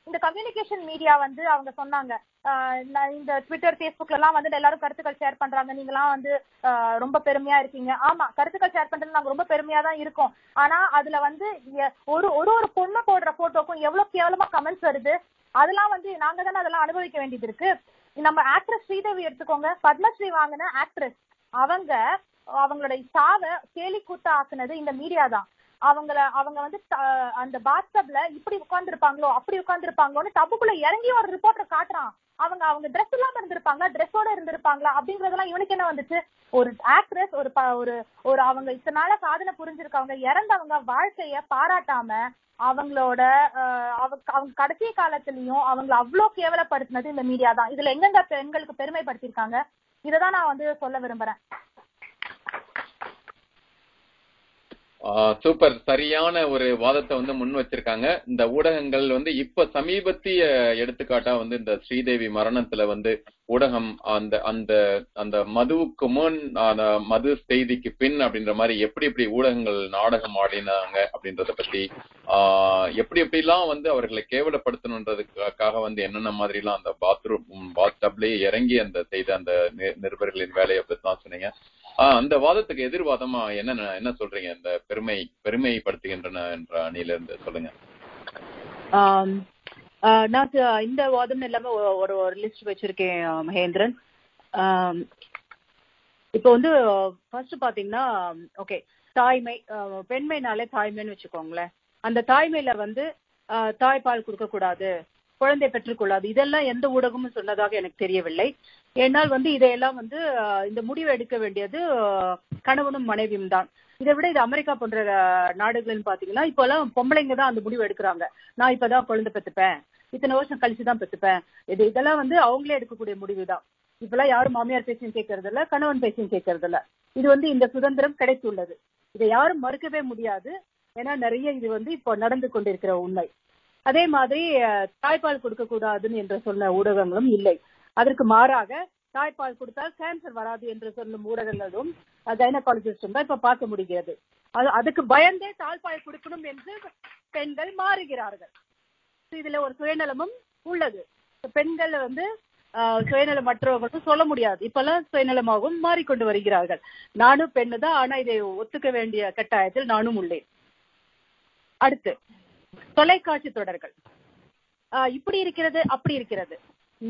இந்த கம்யூனிகேஷன் மீடியா வந்து அவங்க சொன்னாங்க, இந்த ட்விட்டர் பேஸ்புக்ல எல்லாம் வந்து எல்லாரும் கருத்துக்கள் ஷேர் பண்றாங்க, நீங்க எல்லாம் வந்து ரொம்ப பெருமையா இருக்கீங்க. ஆமா, கருத்துக்கள் ஷேர் பண்றது நாங்க ரொம்ப பெருமையா தான் இருக்கோம். ஆனா அதுல வந்து ஒரு ஒரு பொண்ணு போடுற போட்டோக்கும் எவ்வளவு கேவலமா கமெண்ட்ஸ் வருது. அதெல்லாம் வந்து நாங்க தானே அதெல்லாம் அனுபவிக்க வேண்டியது இருக்கு. நம்ம ஆக்ட்ரஸ் ஸ்ரீதேவி எடுத்துக்கோங்க, பத்மஸ்ரீ வாங்கின ஆக்ட்ரஸ், அவங்க அவங்களோட சாவை கேலி கூத்த ஆக்குனது இந்த மீடியா தான். அவங்கள அவங்க வந்து அந்த வாட்ஸ்அப்ல இப்படி உட்கார்ந்து இருப்பாங்களோ அப்படி உட்கார்ந்து இருப்பாங்களோன்னு தப்புக்குள்ள இறங்கி ஒரு ரிப்போர்ட்டர் காட்டுறான். அவங்க அவங்க ட்ரெஸ் இல்லாம இருந்திருப்பாங்களா, ட்ரெஸ்ஸோட இருந்திருப்பாங்களா அப்படிங்கறதெல்லாம் இவனுக்கு என்ன வந்துச்சு? ஒரு ஆக்ட்ரஸ், ஒரு ஒரு அவங்க இதனால சாதனை புரிஞ்சிருக்கவங்க, இறந்தவங்க வாழ்க்கைய பாராட்டாம அவங்களோட அவங்க கடைசி காலத்திலயும் அவங்க அவ்வளவு கேவலப்படுத்தினது இந்த மீடியா தான். இதுல எங்கெங்க பெண்களுக்கு பெருமைப்படுத்திருக்காங்க, இதைதான் நான் வந்து சொல்ல விரும்புறேன். சூப்பர், சரியான ஒரு வாதத்தை வந்து முன் வச்சிருக்காங்க. இந்த ஊடகங்கள் வந்து இப்ப சமீபத்திய எடுத்துக்காட்டா வந்து இந்த ஸ்ரீதேவி மரணத்துல வந்து ஊடகம் அந்த அந்த அந்த மதுவுக்கு முன் மது செய்திக்கு பின் அப்படின்ற மாதிரி எப்படி எப்படி ஊடகங்கள் நாடகம் ஆடினாங்க அப்படின்றத பத்தி, ஆஹ் எப்படி எப்படிலாம் வந்து அவர்களை கேவலப்படுத்தணுன்றதுக்காக வந்து என்னென்ன மாதிரி எல்லாம் அந்த பாத்ரூம் பாத்டப்லயே இறங்கி அந்த செய்த அந்த நிருபர்களின் வேலையை பத்தி தான் சொன்னீங்க. ஆஹ் அந்த வாதத்துக்கு எதிர்வாதமா என்ன என்ன சொல்றீங்க? இந்த பெருமை பெருமைப்படுத்துகின்றன என்ற அணியில இருந்து சொல்லுங்க. நான் இந்த வாதம் எல்லாமே ஒரு ஒரு லிஸ்ட் வச்சிருக்கேன் மகேந்திரன். இப்போ வந்து ஃபர்ஸ்ட் பாத்தீங்கன்னா, ஓகே, தாய்மை, பெண்மைனாலே தாய்மைன்னு வச்சுக்கோங்களேன். அந்த தாய்மையில வந்து தாய்ப்பால் கொடுக்க கூடாது, குழந்தை பெற்றுக்கொள்ளாது, இதெல்லாம் எந்த ஊடகமும் சொன்னதாக எனக்கு தெரியவில்லை. ஏன்னால் வந்து இதையெல்லாம் வந்து இந்த முடிவு எடுக்க வேண்டியது கணவனும் மனைவியும் தான். இதை விட இது அமெரிக்கா போன்ற நாடுகள்னு பாத்தீங்கன்னா இப்போ எல்லாம் பொம்பளைங்க தான் அந்த முடிவு எடுக்கிறாங்க. நான் இப்பதான் குழந்தை பெற்றுப்பேன், இத்தனை வருஷம் கழிச்சுதான் பெற்றுப்பேன், இது இதெல்லாம் வந்து அவங்களே எடுக்கக்கூடிய முடிவு தான். இப்பெல்லாம் யாரும் மாமியார் பேசியும் கேட்கறது இல்ல, கணவன் பேசியும் கேட்கறது இல்ல. இது வந்து இந்த சுதந்திரம் கிடைத்துள்ளது, இதை யாரும் மறுக்கவே முடியாது. ஏன்னா நிறைய இது வந்து இப்போ நடந்து கொண்டிருக்கிற உண்மை. அதே மாதிரி தாய்ப்பால் கொடுக்க கூடாதுன்னு என்று சொன்ன ஊடகங்களும் இல்லை, அதற்கு மாறாக தாய்ப்பால் கொடுத்தால் கேன்சர் வராது என்று சொல்லும் ஊடகங்களும் கைனகாலஜிஸ்டும் தான் இப்ப பார்க்க முடிகிறது. அதுக்கு பயந்தே தாய்ப்பால் கொடுக்கணும் என்று பெண்கள் மாறுகிறார்கள். இதுல ஒரு சுயநலமும் உள்ளது. பெண்கள் வந்து அஹ் சுயநலமற்றவர்களும் சொல்ல முடியாது, இப்பெல்லாம் சுயநலமாகவும் மாறிக்கொண்டு வருகிறார்கள். நானும் பெண்ணு தான், ஆனா இதை ஒத்துக்க வேண்டிய கட்டாயத்தில் நானும் உள்ளேன். அடுத்து தொலைக்காட்சி தொடர்கள், இப்படி இருக்கிறது அப்படி இருக்கிறது.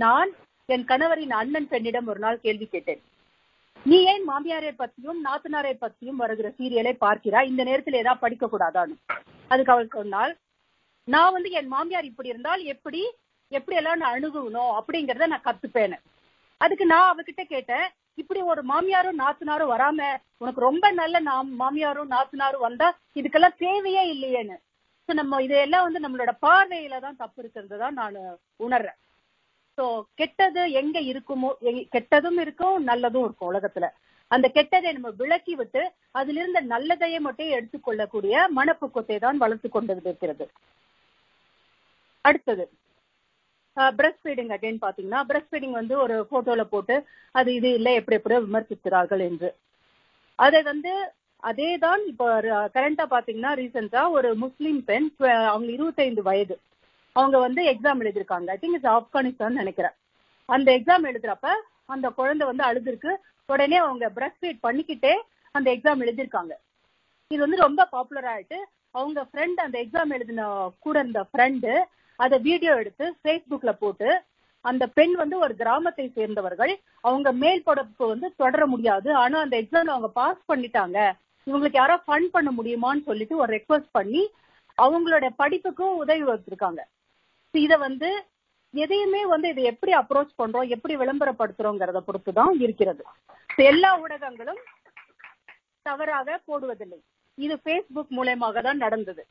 நான் என் கணவரின் அண்ணன் பெண்ணிடம் ஒரு நாள் கேள்வி கேட்டேன், நீ ஏன் மாமியாரை பத்தியும் நாத்தனாரை பத்தியும் வருகிற சீரியலை பார்க்கிறாய், இந்த நேரத்தில் ஏதாவது படிக்க கூடாதான்னு. அதுக்கு அவள் சொன்னால், நான் வந்து என் மாமியார் இப்படி இருந்தால் எப்படி எப்படி எல்லாம் நான் அணுகணும் அப்படிங்கறத நான் கத்துப்பேன்னு. அதுக்கு நான் அவகிட்ட கேட்டேன், இப்படி ஒரு மாமியாரும் நாத்தனாரும் வராம உனக்கு ரொம்ப நல்ல மாமியாரும் நாத்தனாரும் வந்தா இதுக்கெல்லாம் தேவையே இல்லையேன்னு. நம்ம இதையெல்லாம் வந்து நம்மளோட பார்வையில தான் தப்பு இருக்கிறது தான் நான் உணர்றேன். சோ கெட்டது எங்க இருக்குமோ, கெட்டதும் இருக்கும் நல்லதும் இருக்கும் உலகத்துல. அந்த கெட்டதை நம்ம விளக்கி விட்டு அதுல இருந்த நல்லதையே மட்டும் எடுத்துக்கொள்ளக்கூடிய மனப்பக்குவத்தை தான் வளர்த்து கொண்டிருக்கிறது. அடுத்தது பிரஸ்ட் ஃபீடிங் அகைன் பாத்தீங்கன்னா, பிரஸ்ட் ஃபீடிங் வந்து ஒரு போட்டோல போட்டு அது இது இல்லை எப்படி எப்படியோ விமர்சிக்கிறார்கள் என்று. அதை வந்து அதே தான் இப்போ கரண்டா பாத்தீங்கன்னா, ரீசெண்டா ஒரு முஸ்லீம் பெண், அவங்க இருபத்தைந்து வயது, அவங்க வந்து எக்ஸாம் எழுதிருக்காங்க, ஐ திங்க் இட்ஸ் ஆப்கானிஸ்தான் நினைக்கிறேன். அந்த எக்ஸாம் எழுதுறப்ப அந்த குழந்தை வந்து அழுதுருக்கு, உடனே அவங்க பிரஸ்ட் ஃபீட் பண்ணிக்கிட்டே அந்த எக்ஸாம் எழுதிருக்காங்க. இது வந்து ரொம்ப பாப்புலர் ஆயிட்டு அவங்க ஃப்ரெண்ட், அந்த எக்ஸாம் எழுதின கூட இருந்த ஃப்ரெண்டு அதை வீடியோ எடுத்து ஃபேஸ்புக்ல போட்டு, அந்த பெண் வந்து ஒரு கிராமத்தை சேர்ந்தவர்கள், அவங்க மேல் படிப்பு வந்து தொடர முடியாது, ஆனா அந்த எக்ஸாம்ல அவங்க பாஸ் பண்ணிட்டாங்க, இவங்களுக்கு யாரோ ஃபண்ட் பண்ண முடியுமான்னு சொல்லிட்டு ஒரு ரெக்வஸ்ட் பண்ணி அவங்களோட படிப்புக்கும் உதவி வச்சிருக்காங்க. இதை வந்து எதையுமே வந்து இதை எப்படி அப்ரோச் பண்றோம், எப்படி விளம்பரப்படுத்துறோங்கிறத பொறுத்துதான் இருக்கிறது. எல்லா ஊடகங்களும் தவறாக போடுவதில்லை. இது ஃபேஸ்புக் மூலமாக தான் நடந்தது.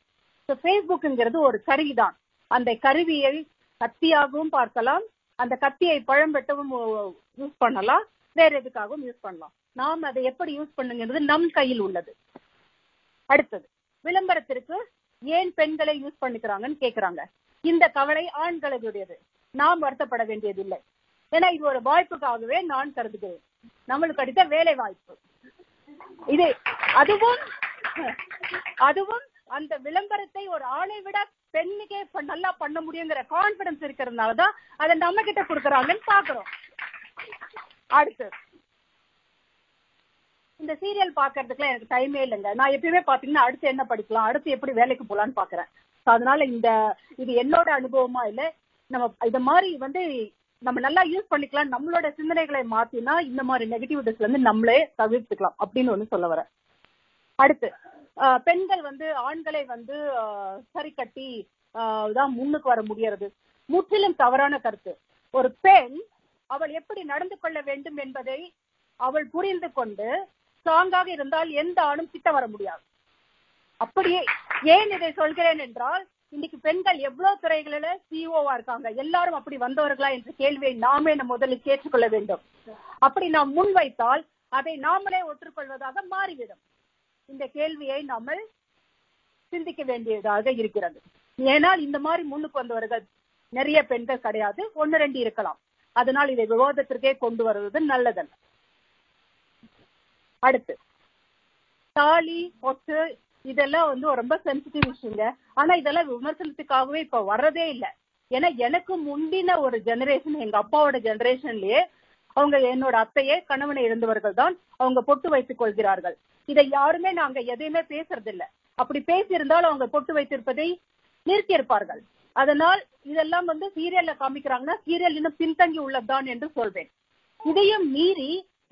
ஃபேஸ்புக்குங்கிறது ஒரு கருவிதான். அந்த கருவியை கத்தியாகவும் பார்க்கலாம், அந்த கத்தியை பழம் வெட்டவும் யூஸ் பண்ணலாம், வேற எதுக்காகவும் யூஸ் பண்ணலாம். நாம் அதை எப்படி யூஸ் பண்ணுங்கிறது நம் கையில் உள்ளது. அடுத்தது, விளம்பரத்திற்கு ஏன் பெண்களை யூஸ் பண்ணிக்கிறாங்கன்னு கேட்கிறாங்க. இந்த கவலை ஆண்களுடையது, நாம் வருத்தப்பட வேண்டியதில்லை. ஏன்னா இது ஒரு வாய்ப்புக்காகவே நான் கருதுகிறேன். நம்மளுக்கு அடித்த வேலை வாய்ப்பு இது. அதுவும் அதுவும் அந்த விளம்பரத்தை ஒரு ஆளை விட பெண்ணுக்கே நல்லா பண்ண முடியுங்கிற கான்பிடன்ஸ் இருக்கிறதுனாலதான் அதை நம்ம கிட்ட கொடுக்கறாங்கன்னு பாக்குறோம். அடுத்து, இந்த சீரியல் பாக்குறதுக்குலாம் எனக்கு டைமே இல்லைங்க. நான் எப்பயுமே பாத்தீங்கன்னா அடுத்து என்ன படிக்கலாம், அடுத்து எப்படி வேலைக்கு போலான்னு பாக்குறேன். அதனால இந்த இது என்னோட அனுபவமா இல்ல, நம்ம இத மாதிரி வந்து நம்ம நல்லா யூஸ் பண்ணிக்கலாம், நம்மளோட சிந்தனைகளை மாத்தினா இந்த மாதிரி நெகட்டிவிட்டிஸ்ல இருந்து நம்மளே தவிர்த்துக்கலாம் அப்படின்னு ஒண்ணு சொல்ல வரேன். அடுத்து, பெண்கள் வந்து ஆண்களை வந்து சரி கட்டி தான் முன்னுக்கு வர முடியறது முற்றிலும் தவறான கருத்து. ஒரு பெண் அவள் எப்படி நடந்து கொள்ள வேண்டும் என்பதை அவள் புரிந்து கொண்டு ஸ்ட்ராங்காக இருந்தால் எந்த ஆணும் கிட்ட வர முடியாது. அப்படியே ஏன் இதை சொல்கிறேன் என்றால், இன்னைக்கு பெண்கள் எவ்வளவு துறைகளில சிஓவா இருக்காங்க, எல்லாரும் அப்படி வந்தவர்களா என்ற கேள்வியை நாமே நம்ம முதலில் கேட்டுக்கொள்ள வேண்டும். அப்படி நாம் முன்வைத்தால் அதை நாமளே ஒற்றுக்கொள்வதாக மாறிவிடும். இந்த கேள்வியை நாம சிந்திக்க வேண்டியதாக இருக்கிறது. ஏனால் இந்த மாதிரி முன்னுக்கு வந்தவர்கள் நிறைய பெண்கள் கிடையாது, ஒன்னு ரெண்டு இருக்கலாம். அதனால் இதை விவாதத்திற்கே கொண்டு வருவது நல்லதல்ல. அடுத்து, தாலி கொத்து இதெல்லாம் வந்து ரொம்ப சென்சிட்டிவ் இஷ்யூங்க. ஆனா இதெல்லாம் விமர்சனத்துக்காகவே இப்ப வர்றதே இல்லை. ஏன்னா எனக்கு முந்தின ஒரு ஜெனரேஷன், எங்க அப்பாவோட ஜெனரேஷன்லயே அவங்க, என்னோட அத்தையே கணவனை இழந்தவர்கள் தான், அவங்க பொட்டு வைத்துக் கொள்கிறார்கள். இதை யாருமே நாங்க எதையுமே பேசுறது இல்லை. அப்படி பேசியிருந்தால் அவங்க பொட்டு வைத்திருப்பதை நிறுத்தி இருப்பார்கள். அதனால் இதெல்லாம் வந்து சீரியல்ல காமிக்கிறாங்கன்னா சீரியல் இன்னும் பின்தங்கி உள்ளதுதான் என்று சொல்வேன். இதையும் மீறி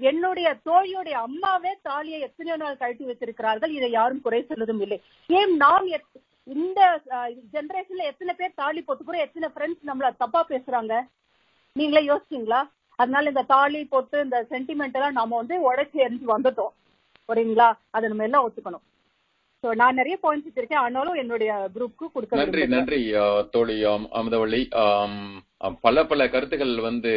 என்னுடைய தோழியுடைய அம்மாவே தாலியை எத்தனையோ நாள் கழட்டி வைத்திருக்கிறார்கள். இதை யாரும் குறை சொல்வதும் இல்லை. ஏன் நாம் இந்த ஜெனரேஷன்ல எத்தனை பேர் தாலி போட்டுக்கிறோம், எத்தனை ஃப்ரெண்ட்ஸ் நம்மள தப்பா பேசுறாங்க, நீங்களே யோசிச்சீங்களா? அதனால இந்த தாலி போட்டு இந்த சென்டிமெண்ட் எல்லாம் நாம வந்து உடச்சி எரிஞ்சு வந்துட்டோம். புரியுங்களா? அதை நம்ம எல்லாம் ஒத்துக்கணும். சோ நான் நிறைய பாயிண்ட்ஸ் வச்சிருக்கேன், ஆனாலும் என்னுடைய குரூப்க்கு கொடுக்க. நன்றி நன்றி தோழி அமுதவள்ளி. பல பல கருத்துக்கள் வந்து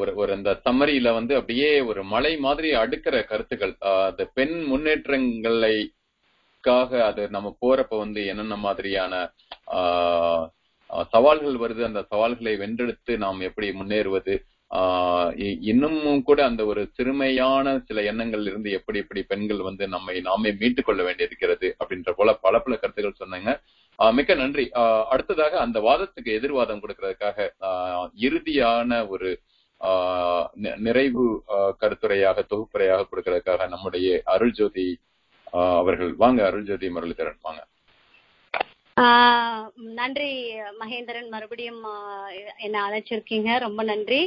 ஒரு ஒரு அந்த சம்மரியில வந்து அப்படியே ஒரு மலை மாதிரி அடுக்கிற கருத்துக்கள். அது பெண் முன்னேற்றங்களைக்காக அது நம்ம போறப்ப வந்து என்னென்ன மாதிரியான ஆஹ் சவால்கள் வருது, அந்த சவால்களை வென்றெடுத்து நாம் எப்படி முன்னேறுவது, ஆஹ் இன்னமும் கூட அந்த ஒரு சிறுமையான சில எண்ணங்கள் இருந்து எப்படி எப்படி பெண்கள் வந்து நம்மை நாமே மீட்டுக் கொள்ள வேண்டியிருக்கிறது அப்படின்ற போல பல பல கருத்துக்கள் சொன்னாங்க. மிக்க நன்றி. அடுத்ததாக அந்த வாதத்துக்கு எதிர்வாதம் கொடுக்கறதுக்காக இறுதியான ஒரு நிறைவு கருத்துரையாக தொகுப்புரையாக கொடுக்கறதுக்காக நம்முடைய அருள்ஜோதி அவர்கள். வாங்க அருள்ஜோதி முரளிதரன், வாங்க. ஆஹ் நன்றி மகேந்திரன், மறுபடியும் என்னை அழைச்சிருக்கீங்க, ரொம்ப நன்றி.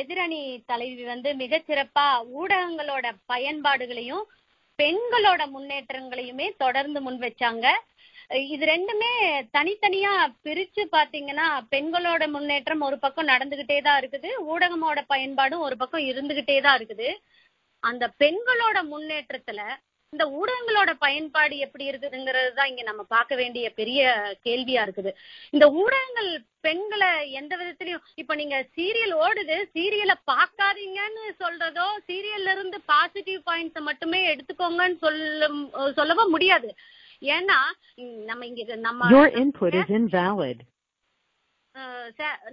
எதிரணி தலைவி வந்து மிக சிறப்பா ஊடகங்களோட பயன்பாடுகளையும் பெண்களோட முன்னேற்றங்களையுமே தொடர்ந்து முன் வச்சாங்க. இது ரெண்டுமே தனித்தனியா பிரிச்சு பாத்தீங்கன்னா பெண்களோட முன்னேற்றம் ஒரு பக்கம் நடந்துகிட்டே தான் இருக்குது, ஊடகமோட பயன்பாடும் ஒரு பக்கம் இருந்துகிட்டே தான் இருக்குது. அந்த பெண்களோட முன்னேற்றத்துல இந்த ஊடகங்களோட பயன்பாடு எப்படி இருக்குதுங்கிறது தான் இங்க நம்ம பார்க்க வேண்டிய பெரிய கேள்வியா இருக்குது. இந்த ஊடகங்கள் பெண்களை எந்த விதத்திலயும், இப்ப நீங்க சீரியல் ஓடுது, சீரியலை பாக்காதீங்கன்னு சொல்றதோ சீரியல்ல இருந்து பாசிட்டிவ் பாயிண்ட்ஸை மட்டுமே எடுத்துக்கோங்கன்னு சொல்ல சொல்லவும் முடியாது. ஏன்னா நம்ம இங்க நம்ம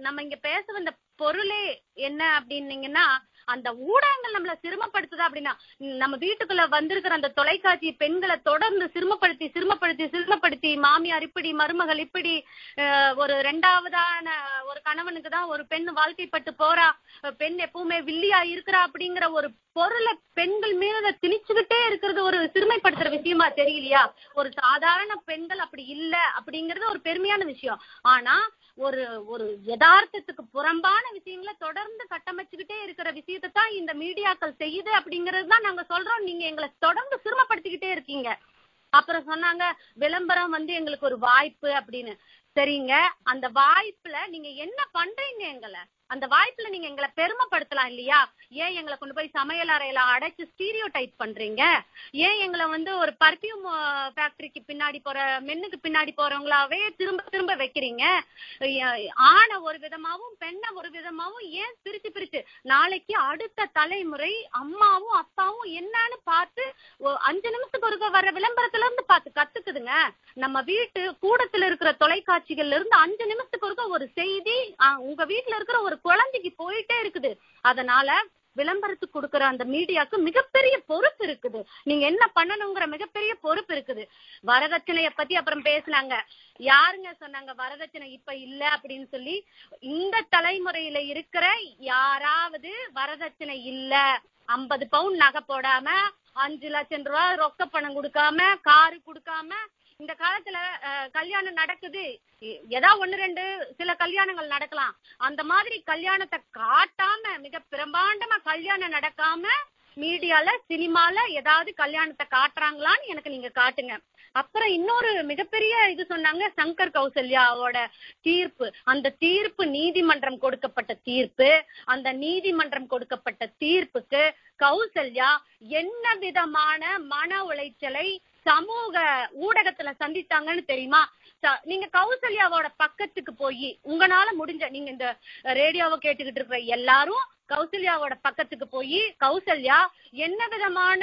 நம்ம இங்க பேச வந்த பொருளே என்ன அப்படின்னீங்கன்னா, அந்த ஊடகங்கள் நம்மள சிரமப்படுத்துதா அப்படின்னா, நம்ம வீட்டுக்குள்ள வந்திருக்கிற அந்த தொலைக்காட்சி பெண்களை தொடர்ந்து சிரமப்படுத்தி சிரமப்படுத்தி சிரமப்படுத்தி மாமியார் இப்படி, மருமகள் இப்படி, ஒரு ரெண்டாவதான ஒரு கணவனுக்கு தான் ஒரு பெண் வாழ்க்கைப்பட்டு போறா, பெண் எப்பவுமே வில்லியா இருக்கிறா அப்படிங்கிற ஒரு பொருளை பெண்கள் மீது திணிச்சுக்கிட்டே இருக்கிறது ஒரு சிறுமைப்படுத்துற விஷயமா தெரியலையா? ஒரு சாதாரண பெண்கள் அப்படி இல்ல அப்படிங்கறது ஒரு பெருமையான விஷயம். ஆனா ஒரு ஒரு யதார்த்தத்துக்கு புறம்பான விஷயங்களை தொடர்ந்து கட்டமைச்சுக்கிட்டே இருக்கிற விஷயத்தை தான் இந்த மீடியாக்கள் செய்யுது அப்படிங்கிறது தான் நாங்க சொல்றோம். நீங்க எங்களை தொடர்ந்து சிரமப்படுத்திக்கிட்டே இருக்கீங்க. அப்புறம் சொன்னாங்க விளம்பரம் வந்து எங்களுக்கு ஒரு வாய்ப்பு அப்படின்னு. சரிங்க, அந்த வாய்ப்புல நீங்க என்ன பண்றீங்க? எங்களை அந்த வாய்ப்புல நீங்க எங்களை பெருமைப்படுத்தலாம் இல்லையா? ஏன் எங்களை கொண்டு போய் சமையல் அறையில அடைச்சு ஸ்டீரியோ டைப் பண்றீங்க? ஏன் எங்களை வந்து ஒரு பர்ஃபியூம் ஃபேக்டரிக்கு பின்னாடி போற மென்னுக்கு பின்னாடி போறவங்களாவே திரும்ப திரும்ப வைக்கிறீங்க? ஆணை ஒரு விதமாவும் பெண்ணை ஒரு விதமாவும் ஏன் பிரிச்சு பிரிச்சு? நாளைக்கு அடுத்த தலைமுறை அம்மாவும் அப்பாவும் என்னன்னு பார்த்து அஞ்சு நிமிஷத்துக்கு ஒருக்க வர விளம்பரத்துல இருந்து பார்த்து கத்துக்குதுங்க. நம்ம வீட்டு கூடத்துல இருக்கிற தொலைக்காட்சிகள்ல இருந்து அஞ்சு நிமிஷத்துக்கு ஒருக்க ஒரு செய்தி உங்க வீட்டுல இருக்கிற ஒரு குழந்தைக்கு போயிட்டே இருக்குது. அதனால விளம்பரத்துக்கு கொடுக்கற அந்த மீடியாவுக்கு மிகப்பெரிய பொறுப்பு இருக்குது. நீங்க என்ன பண்ணணுங்கிற மிகப்பெரிய பொறுப்பு இருக்குது. வரதட்சணைய பத்தி அப்புறம் பேசினாங்க. யாருங்க சொன்னாங்க வரதட்சணை இப்ப இல்ல அப்படின்னு சொல்லி? இந்த தலைமுறையில இருக்கிற யாராவது வரதட்சணை இல்ல, ஐம்பது பவுண்ட் நகை போடாம, அஞ்சு லட்சம் ரூபாய் ரொக்க பணம் கொடுக்காம, காரு கொடுக்காம இந்த காலத்துல கல்யாணம் நடக்குது. ஏதாவது ஒண்ணு ரெண்டு சில கல்யாணங்கள் நடக்கலாம். அந்த மாதிரி கல்யாணத்தை காட்டாம, மிக பிரம்மாண்டமா கல்யாணம் நடக்காம மீடியால சினிமால ஏதாவது கல்யாணத்தை காட்டுறாங்களான்னு எனக்கு நீங்க காட்டுங்க. அப்புறம் இன்னொரு மிகப்பெரிய இது சொன்னாங்க, சங்கர் கௌசல்யாவோட தீர்ப்பு. அந்த தீர்ப்பு நீதிமன்றம் கொடுக்கப்பட்ட தீர்ப்பு. அந்த நீதிமன்றம் கொடுக்கப்பட்ட தீர்ப்புக்கு கௌசல்யா என்ன விதமான மன உளைச்சலை சமூக ஊடகத்துல சந்தித்தாங்கன்னு தெரியுமா? நீங்க கௌசல்யாவோட பக்கத்துக்கு போய் உங்களால முடிஞ்ச, நீங்க இந்த ரேடியோவை கேட்டுக்கிட்டு இருக்கிற எல்லாரும் கௌசல்யாவோட பக்கத்துக்கு போய் கௌசல்யா என்ன விதமான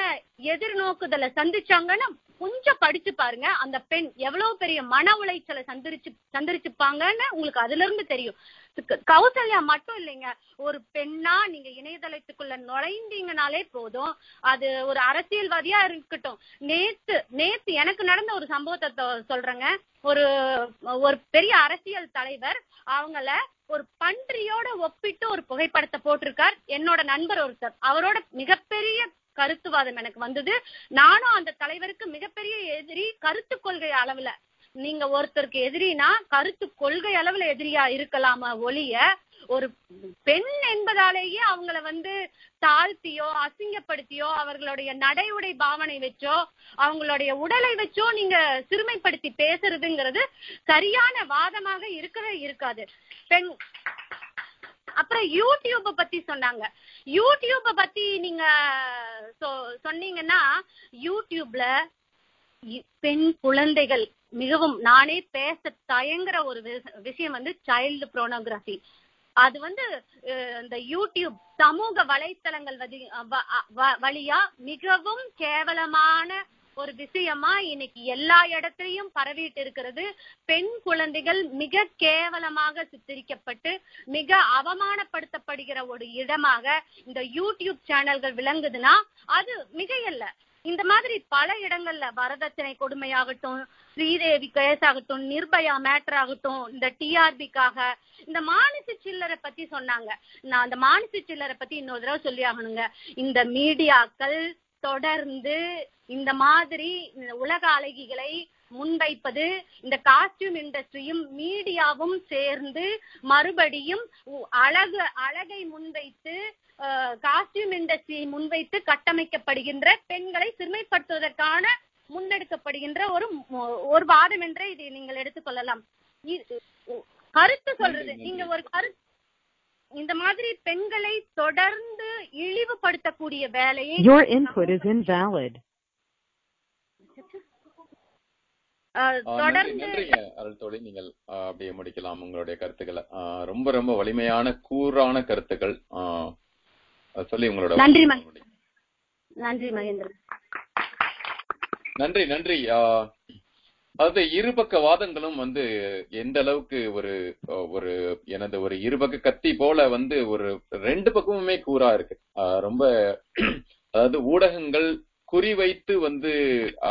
எதிர்நோக்குதலை சந்திச்சாங்கன்னு கொஞ்சம் படிச்சு பாருங்க. அந்த பெண் எவ்வளவு பெரிய மன உளைச்சலை சந்திச்சு சந்திச்சுப்பாங்கன்னு உங்களுக்கு அதுல இருந்து தெரியும். கௌசல்யா மட்டும் இல்லைங்க, ஒரு பெண்ணா நீங்க இணையதளத்துக்குள்ள நுழைந்தீங்கனாலே போதும், அது ஒரு அரசியல்வாதியா இருக்கட்டும். நேத்து நேத்து எனக்கு நடந்த ஒரு சம்பவத்தை சொல்றேங்க. ஒரு ஒரு பெரிய அரசியல் தலைவர் அவங்கள ஒரு பன்றியோட ஒப்பிட்டு ஒரு புகைப்படத்தை போட்டிருக்கார். என்னோட நண்பர் ஒருத்தர், அவரோட மிகப்பெரிய கருத்துவாதம் எனக்கு வந்தது. நானும் அந்த தலைவருக்கு மிகப்பெரிய எதிரி, கருத்து கொள்கை அளவுல. நீங்க ஒருத்தருக்கு எதிரினா கருத்து கொள்கை அளவுல எதிரியா இருக்கலாமா ஒழிய, ஒரு பெண் என்பதாலேயே அவங்கள வந்து தாழ்த்தியோ அசிங்கப்படுத்தியோ அவர்களுடைய நடை உடை பாவனை வச்சோ அவங்களுடைய உடலை வச்சோ நீங்க சிறுமைப்படுத்தி பேசுறதுங்கிறது சரியான வாதமாக இருக்கவே இருக்காது. பெண் அப்புறம் யூடியூப பத்தி சொன்னாங்க. யூடியூப பத்தி நீங்க சொன்னீங்கன்னா, யூடியூப்ல பெண் குழந்தைகள் மிகவும், நானே பேச தயங்குற ஒரு விஷயம் வந்து சைல்டு போர்னோகிராஃபி. அது வந்து இந்த யூடியூப் சமூக வலைத்தளங்கள் வழியா மிகவும் கேவலமான ஒரு விஷயமா இன்னைக்கு எல்லா இடத்திலையும் பரவிட்டு இருக்கிறது. பெண் குழந்தைகள் மிக கேவலமாக சித்தரிக்கப்பட்டு மிக அவமானப்படுத்தப்படுகிற ஒரு இடமாக இந்த யூடியூப் சேனல்கள் விளங்குதுன்னா அது மிகையல்ல. இந்த மாதிரி பல இடங்கள்ல வரதட்சணை கொடுமையாகட்டும், ஸ்ரீதேவி கேஸ் ஆகட்டும், நிர்பயா மேட்டர் ஆகட்டும், இந்த டிஆர்பிக்காக இந்த மானசி சில்லரை பத்தி சொன்னாங்க. நான் அந்த மானசி சில்லரை பத்தி இன்னொரு தடவை சொல்லி ஆகணுங்க. இந்த மீடியாக்கள் தொடர்ந்து இந்த மாதிரி உலக அழகிகளை முன்வைப்பது, இந்த காஸ்டியூம் இண்டஸ்ட்ரியும் மீடியாவும் சேர்ந்து மறுபடியும் அழகு அழகை முன்வைத்து, காஸ்டியூம் இண்டஸ்ட்ரியை முன்வைத்து கட்டமைக்கப்படுகின்ற பெண்களை சிறுமைப்படுத்துவதற்கான முன்னெடுக்கப்படுகின்ற ஒரு ஒரு வாதம் என்றே இதை நீங்கள் எடுத்துக்கொள்ளலாம். கருத்து சொல்றது, நீங்க ஒரு கருத்து, இந்த மாதிரி பெண்களை தொடர்ந்து இழிவுபடுத்தக்கூடிய வேலையை தொடர்ந்து. நீங்கள் அப்படியே முடிக்கலாம் உங்களுடைய கருத்துக்களை. ரொம்ப ரொம்ப வலிமையான கூறான கருத்துக்கள் சொல்லி உங்களோட நன்றி நன்றி மகேந்திரன். நன்றி நன்றி. அது இருபக்க வாதங்களும் வந்து எந்த அளவுக்கு ஒரு ஒரு எனது ஒரு இருபக்க கத்தி போல வந்து ஒரு ரெண்டு பக்கமுமே கூறா இருக்கு. ரொம்ப அதாவது ஊடகங்கள் குறிவைத்து வந்து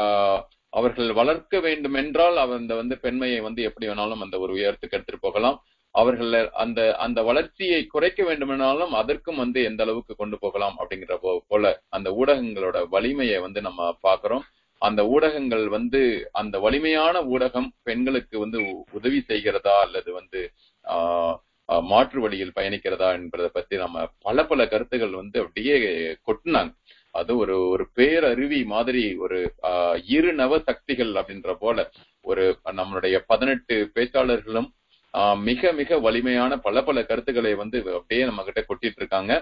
ஆஹ் அவர்கள் வளர்க்க வேண்டும் என்றால் அந்த வந்து பெண்மையை வந்து எப்படி வேணாலும் அந்த ஒரு உயரத்துக்கு எடுத்துட்டு போகலாம், அவர்கள் அந்த அந்த வளர்ச்சியை குறைக்க வேண்டுமெனாலும் அதற்கும் வந்து எந்த அளவுக்கு கொண்டு போகலாம் அப்படிங்கிற போல அந்த ஊடகங்களோட வலிமையை வந்து நம்ம பாக்குறோம். அந்த ஊடகங்கள் வந்து அந்த வலிமையான ஊடகம் பெண்களுக்கு வந்து உதவி செய்கிறதா அல்லது வந்து ஆஹ் மாற்று வழியில் பயணிக்கிறதா என்பதை பத்தி நம்ம பல பல கருத்துகள் வந்து அப்படியே கொட்டினாங்க. அது ஒரு ஒரு பேரருவி மாதிரி ஒரு ஆஹ் இரு நவ சக்திகள் அப்படின்ற போல ஒரு நம்மளுடைய பதினெட்டு பேச்சாளர்களும் ஆஹ் மிக மிக வலிமையான பல பல கருத்துக்களை வந்து அப்படியே நம்ம கிட்ட கொட்டிட்டு இருக்காங்க.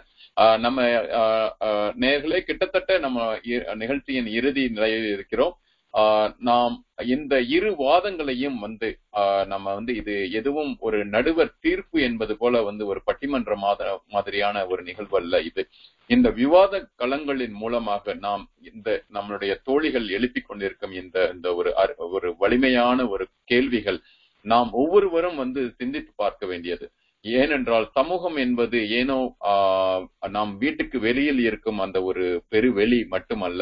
ஆஹ் நம்ம ஆஹ் நேர்களே கிட்டத்தட்ட நம்ம நிகழ்ச்சியின் இறுதி நிலையில் இருக்கிறோம். ஆஹ் நாம் இந்த இரு வாதங்களையும் வந்து ஆஹ் நம்ம வந்து இது எதுவும் ஒரு நடுவர் தீர்ப்பு என்பது போல வந்து ஒரு பட்டிமன்ற மாதிரியான ஒரு நிகழ்வு அல்ல இது. இந்த விவாத களங்களின் மூலமாக நாம் இந்த நம்மளுடைய தோழிகள் எழுப்பி கொண்டிருக்கும் இந்த இந்த ஒரு ஒரு வலிமையான ஒரு கேள்விகள் நாம் ஒவ்வொருவரும் வந்து சிந்தித்து பார்க்க வேண்டியது. ஏனென்றால் சமூகம் என்பது ஏனோ ஆஹ் நாம் வீட்டுக்கு வெளியில் இருக்கும் அந்த ஒரு பெருவெளி மட்டுமல்ல,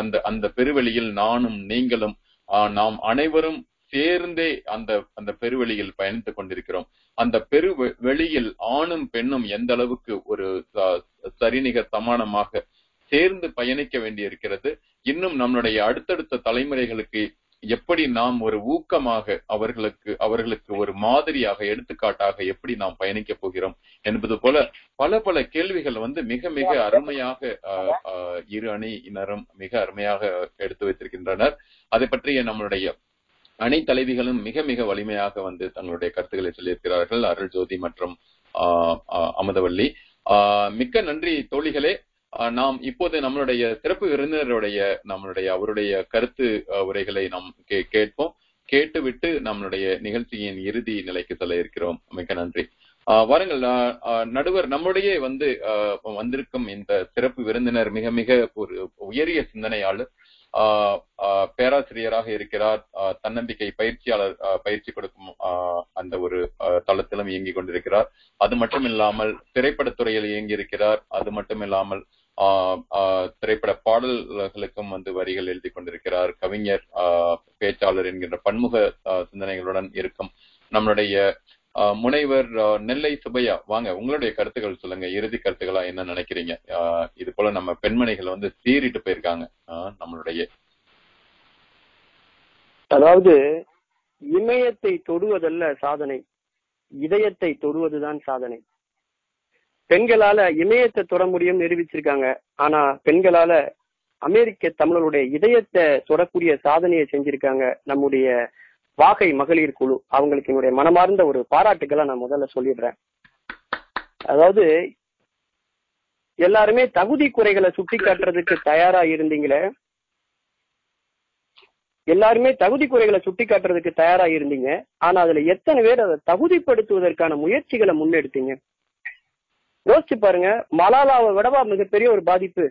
அந்த அந்த பெருவெளியில் நானும் நீங்களும் ஆஹ் நாம் அனைவரும் சேர்ந்தே அந்த அந்த பெருவெளியில் பயணித்துக் கொண்டிருக்கிறோம். அந்த பெரு வெளியில் ஆணும் பெண்ணும் எந்த அளவுக்கு ஒரு சரிநிகர் சமானமாக சேர்ந்து பயணிக்க வேண்டியிருக்கிறது. இன்னும் நம்மளுடைய அடுத்தடுத்த தலைமுறைகளுக்கு எப்படி நாம் ஒரு ஊக்கமாக அவர்களுக்கு அவர்களுக்கு ஒரு மாதிரியாக எடுத்துக்காட்டாக எப்படி நாம் பயணிக்க போகிறோம் என்பது போல பல பல கேள்விகள் வந்து மிக மிக அருமையாக இரு அணியினரும் மிக அருமையாக எடுத்து வைத்திருக்கின்றனர். அதை பற்றிய நம்மளுடைய அணை தலைவிகளும் மிக மிக வலிமையாக வந்து தங்களுடைய கருத்துக்களை சொல்லியிருக்கிறார்கள், அருள் ஜோதி மற்றும் ஆஹ் அமுதவல்லி. ஆஹ் மிக்க நன்றி தோழிகளே. நாம் இப்போது நம்மளுடைய சிறப்பு விருந்தினருடைய நம்மளுடைய அவருடைய கருத்து உரைகளை நாம் கேட்போம். கேட்டுவிட்டு நம்மளுடைய நிகழ்ச்சியின் இறுதி நிலைக்கு செல்ல இருக்கிறோம். மிக்க நன்றி. ஆஹ் வாருங்கள் நடுவர். நம்முடைய வந்து ஆஹ் வந்திருக்கும் இந்த சிறப்பு விருந்தினர் மிக மிக ஒரு உயரிய சிந்தனையாளர், பேராசிரியராக இருக்கிறார், தன்னம்பிக்கை பயிற்சியாளர், பயிற்சி கொடுக்கும் அந்த ஒரு தளத்திலும் இயங்கி கொண்டிருக்கிறார். அது மட்டும் இல்லாமல் திரைப்படத்துறையில் இயங்கி இருக்கிறார். அது மட்டும் இல்லாமல் திரைப்பட பாடல்களுக்கும் வந்து வரிகள் எழுதி கொண்டிருக்கிறார். கவிஞர், பேச்சாளர் என்கின்ற பன்முக சிந்தனைகளுடன் இருக்கும் நம்மளுடைய முனைவர் நெல்லை சுப்பையா. வாங்க, உங்களுடைய கருத்துக்கள் சொல்லுங்க. இறுதி கருத்துக்களா என்ன நினைக்கிறீங்க? இது போல நம்ம பெண்மணிகள் வந்து சீறிட்டு போயிருக்காங்க நம்மளுடைய. அதாவது இமயத்தை தொடுவதல்ல சாதனை, இதயத்தை தொடுவதுதான் சாதனை. பெண்களால இமயத்தை தொட முடியும் நிரூபிச்சிருக்காங்க. ஆனா பெண்களால அமெரிக்க தமிழருடைய இதயத்தை தொடக்கூடிய சாதனையை செஞ்சிருக்காங்க நம்முடைய வாகை மகளிர் குழு. அவங்களுக்கு என்னுடைய மனமார்ந்த ஒரு பாராட்டுக்களை நான் முதல்ல சொல்லிடுறேன். அதாவது எல்லாருமே தகுதி குறைகளை சுட்டி காட்டுறதுக்கு தயாரா இருந்தீங்களே, எல்லாருமே தகுதி குறைகளை சுட்டி காட்டுறதுக்கு தயாரா இருந்தீங்க. ஆனா அதுல எத்தனை பேர் அதை தகுதிப்படுத்துவதற்கான முயற்சிகளை முன்னெடுத்தீங்க? யோசிச்சு பாருங்க. மலாலாவை விடவா மிகப்பெரிய ஒரு பாதிப்பு?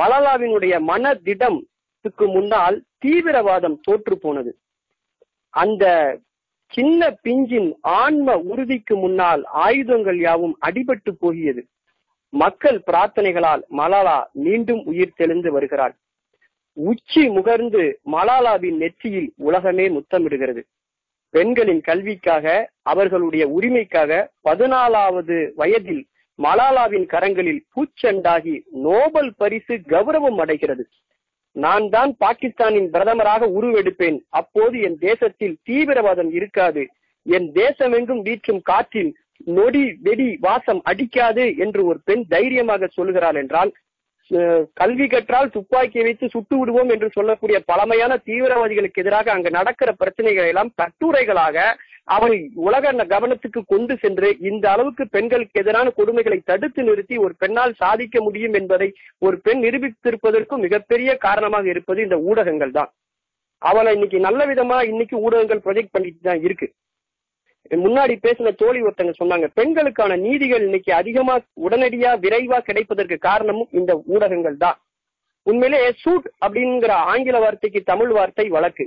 மலாலாவினுடைய மன திடம்க்கு முன்னால் தீவிரவாதம் தோற்று போனது. அந்த சின்ன பிஞ்சின் ஆன்ம உறுதிக்கு முன்னால் ஆயுதங்கள் யாவும் அடிபட்டு போகியது. மக்கள் பிரார்த்தனைகளால் மலாலா மீண்டும் உயிர் தெளிந்து வருகிறாள். உச்சி முகர்ந்து மலாலாவின் நெற்றியில் உலகமே முத்தமிடுகிறது. பெண்களின் கல்விக்காக, அவர்களுடைய உரிமைக்காக பதினாலாவது வயதில் மலாலாவின் கரங்களில் பூச்செண்டாகி நோபல் பரிசு கௌரவம் அடைகிறது. நான் தான் பாகிஸ்தானின் பிரதமராக உருவெடுப்பேன், அப்போது என் தேசத்தில் தீவிரவாதம் இருக்காது, என் தேசமெங்கும் வீற்றும் காற்றில் நொடி வெடி வாசம் அடிக்காது என்று ஒரு பெண் தைரியமாக சொல்லுகிறாள் என்றால், கல்வி கற்றால் துப்பாக்கியை வைத்து சுட்டு விடுவோம் என்று சொல்லக்கூடிய பழமையான தீவிரவாதிகளுக்கு எதிராக அங்கு நடக்கிற பிரச்சனைகளை எல்லாம் கட்டுரைகளாக அவள் உலக கவனத்துக்கு கொண்டு சென்று இந்த அளவுக்கு பெண்களுக்கு எதிரான கொடுமைகளை தடுத்து நிறுத்தி ஒரு பெண்ணால் சாதிக்க முடியும் என்பதை ஒரு பெண் நிரூபித்திருப்பதற்கும் மிகப்பெரிய காரணமாக இருப்பது இந்த ஊடகங்கள் தான். அவளை இன்னைக்கு நல்ல விதமா இன்னைக்கு ஊடகங்கள் ப்ரொஜெக்ட் பண்ணிட்டு தான் இருக்கு. முன்னாடி பேசின தோழி ஒருத்தங்க சொன்னாங்க, பெண்களுக்கான நீதிகள் இன்னைக்கு அதிகமா உடனடியா விரைவா கிடைப்பதற்கு காரணமும் இந்த ஊடகங்கள் தான். உண்மையிலேயே சூட் அப்படிங்கிற ஆங்கில வார்த்தைக்கு தமிழ் வார்த்தை வழக்கு,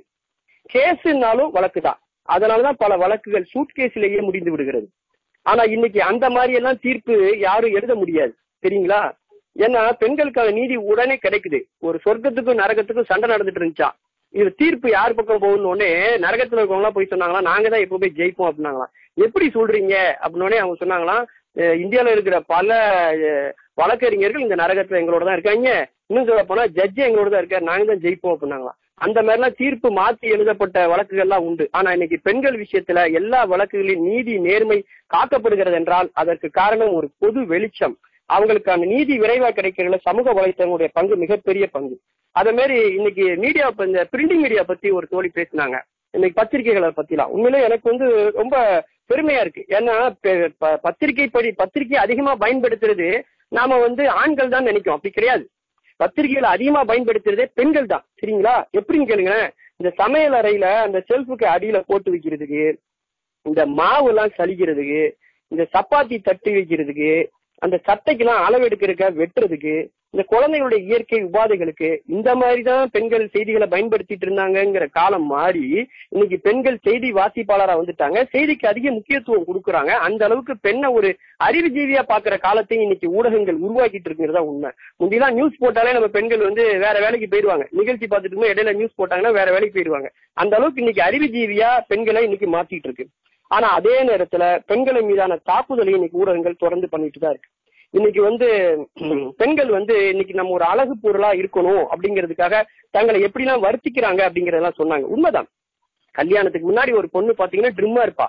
கேஸ்னாலும் வழக்கு தான். அதனாலதான் பல வழக்குகள் சூட் கேஸ்லயே முடிந்து விடுகிறது. ஆனா இன்னைக்கு அந்த மாதிரி எல்லாம் தீர்ப்பு யாரும் எழுத முடியாது தெரியுங்களா. ஏன்னா பெண்களுக்கான நீதி உடனே கிடைக்குது. ஒரு சொர்க்கத்துக்கும் நரகத்துக்கும் சண்டை நடந்துட்டு இருந்துச்சா, இது தீர்ப்பு யார் பக்கம் போகணும்னு உடனே நரகத்துல இருக்கவங்களா போய் சொன்னாங்களா, நாங்க தான் எப்போ போய் ஜெயிப்போம் அப்படின்னாங்களா. எப்படி சொல்றீங்க அப்படின்னோடனே அவங்க சொன்னாங்களாம், இந்தியாவில இருக்கிற பல வழக்கறிஞர்கள் இந்த நரகத்துல எங்களோட தான் இருக்காங்க, இன்னும் சொல்ல போனா ஜட்ஜி எங்களோட தான் இருக்காரு, நாங்க தான் ஜெயிப்போம் அப்படின்னாங்களாம். அந்த மாதிரி எல்லாம் தீர்ப்பு மாற்றி எழுதப்பட்ட வழக்குகள்லாம் உண்டு. ஆனா இன்னைக்கு பெண்கள் விஷயத்துல எல்லா வழக்குகளின் நீதி நேர்மை காக்கப்படுகிறது என்றால் அதற்கு காரணம் ஒரு பொது வெளிச்சம். அவங்களுக்கான நீதி விரைவாக கிடைக்கிறதுல சமூக வலைத்தளங்களுடைய பங்கு மிகப்பெரிய பங்கு. அதே மாதிரி இன்னைக்கு மீடியா, இந்த பிரிண்டிங் மீடியா பத்தி ஒரு தோழி பேசினாங்க, இன்னைக்கு பத்திரிகைகளை பத்திலாம். உண்மையிலே எனக்கு வந்து ரொம்ப பெருமையா இருக்கு. ஏன்னா பத்திரிகை படி பத்திரிகை அதிகமா பயன்படுத்துறது நாம வந்து ஆண்கள் தான் நினைக்கும், அப்படி கிடையாது. பத்திரிகைகளை அதிகமா பயன்படுத்துறதே பெண்கள் தான் சரிங்களா. எப்படின்னு கேளுங்களேன், இந்த சமையல் அறையில அந்த செல்ஃபுக்கு அடியில போட்டு வைக்கிறதுக்கு, இந்த மாவு எல்லாம் சலிக்கிறதுக்கு, இந்த சப்பாத்தி தட்டி வைக்கிறதுக்கு, அந்த சட்டைக்கெல்லாம் அளவெடுக்கிறக்க வெட்டுறதுக்கு, இந்த குழந்தைகளுடைய இயற்கை உபாதைகளுக்கு இந்த மாதிரிதான் பெண்கள் செய்திகளை பயன்படுத்திட்டு இருந்தாங்கிற காலம் மாறி இன்னைக்கு பெண்கள் செய்தி வாசிப்பாளரா வந்துட்டாங்க, செய்திக்கு அதிக முக்கியத்துவம் கொடுக்குறாங்க. அந்த அளவுக்கு பெண்ணை ஒரு அறிவுஜீவியா பாக்குற காலத்தையும் இன்னைக்கு ஊடகங்கள் உருவாக்கிட்டு இருக்குங்கிறதா உண்மை. முந்தையெல்லாம் நியூஸ் போட்டாலே நம்ம பெண்கள் வந்து வேற வேலைக்கு போயிடுவாங்க, நிகழ்ச்சி பார்த்துட்டு இடையில நியூஸ் போட்டாங்கன்னா வேற வேலைக்கு போயிடுவாங்க. அந்த அளவுக்கு இன்னைக்கு அறிவுஜீவியா பெண்களை இன்னைக்கு மாத்திட்டு இருக்கு. ஆனா அதே நேரத்துல பெண்களின் மீதான தாக்குதலை இன்னைக்கு ஊடகங்கள் தொடர்ந்து பண்ணிட்டு தான் இருக்கு. இன்னைக்கு வந்து பெண்கள் வந்து இன்னைக்கு நம்ம ஒரு அழகு பொருளா இருக்கணும் அப்படிங்கிறதுக்காக தங்களை எப்படிலாம் வருத்திக்கிறாங்க அப்படிங்கறதெல்லாம் சொன்னாங்க. உண்மைதான், கல்யாணத்துக்கு முன்னாடி ஒரு பொண்ணு பாத்தீங்கன்னா ட்ரிம்மா இருப்பா,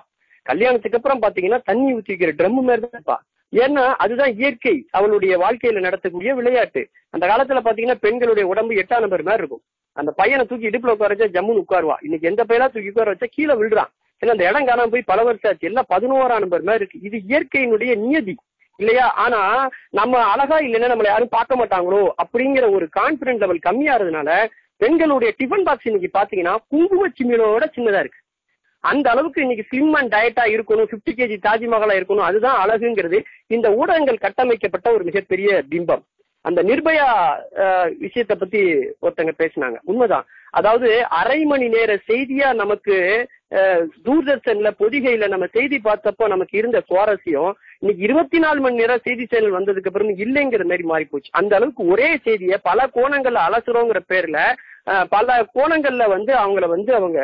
கல்யாணத்துக்கு அப்புறம் பாத்தீங்கன்னா தண்ணி ஊத்தி வைக்கிற ட்ரம் மாதிரி தான் இருப்பா. ஏன்னா அதுதான் இயற்கை, அவளுடைய வாழ்க்கையில நடத்தக்கூடிய விளையாட்டு. அந்த காலத்துல பாத்தீங்கன்னா பெண்களுடைய உடம்பு எட்டாம் நம்பர் மாதிரி இருக்கும். அந்த பையனை தூக்கி இடுப்புல உட்கார வச்சா ஜம்முன்னு உட்காருவா, இன்னைக்கு எந்த பையனா தூக்கி உட்கார வச்சா கீழே விழுறான். ஏன்னா அந்த இடம் காணாம போய் பல வருஷம் ஆச்சு, எல்லாம் பதினோராம் நம்பர் மாதிரி இருக்கு. இது இயற்கையினுடைய நியதி இல்லையா. ஆனா நம்ம அழகா இல்லைன்னா நம்மளை யாரும் பார்க்க மாட்டாங்களோ அப்படிங்கிற ஒரு கான்பிடன்ஸ் லெவல் கம்மியாகிறதுனால பெண்களுடைய டிஃபன் பாக்ஸ் இன்னைக்கு பாத்தீங்கன்னா குங்குமச்சிமிலோட சின்னதா இருக்கு. அந்த அளவுக்கு இன்னைக்கு ஸ்லிம் அண்ட் டயட்டா இருக்கணும், பிப்டி கேஜி தாஜ்மஹாலா இருக்கணும், அதுதான் அழகுங்கிறது இந்த ஊடகங்கள் கட்டமைக்கப்பட்ட ஒரு மிகப்பெரிய பிம்பம். அந்த நிர்பயா விஷயத்த பத்தி ஒருத்தங்க பேசினாங்க, உண்மைதான். அதாவது அரை மணி நேர செய்தியா நமக்கு தூர்தர்ஷன்ல பொதிகையில நம்ம செய்தி பார்த்தப்போ நமக்கு இருந்த சுவாரஸ்யம் இன்னைக்கு இருபத்தி நாலு மணி நேரம் செய்தி சேனல் வந்ததுக்கு அப்புறம் இல்லைங்கிற மாதிரி மாறி போச்சு. அந்த அளவுக்கு ஒரே செய்தியை பல கோணங்கள்ல அலசுறோங்கிற பேர்ல பல கோணங்கள்ல வந்து அவங்கள வந்து அவங்க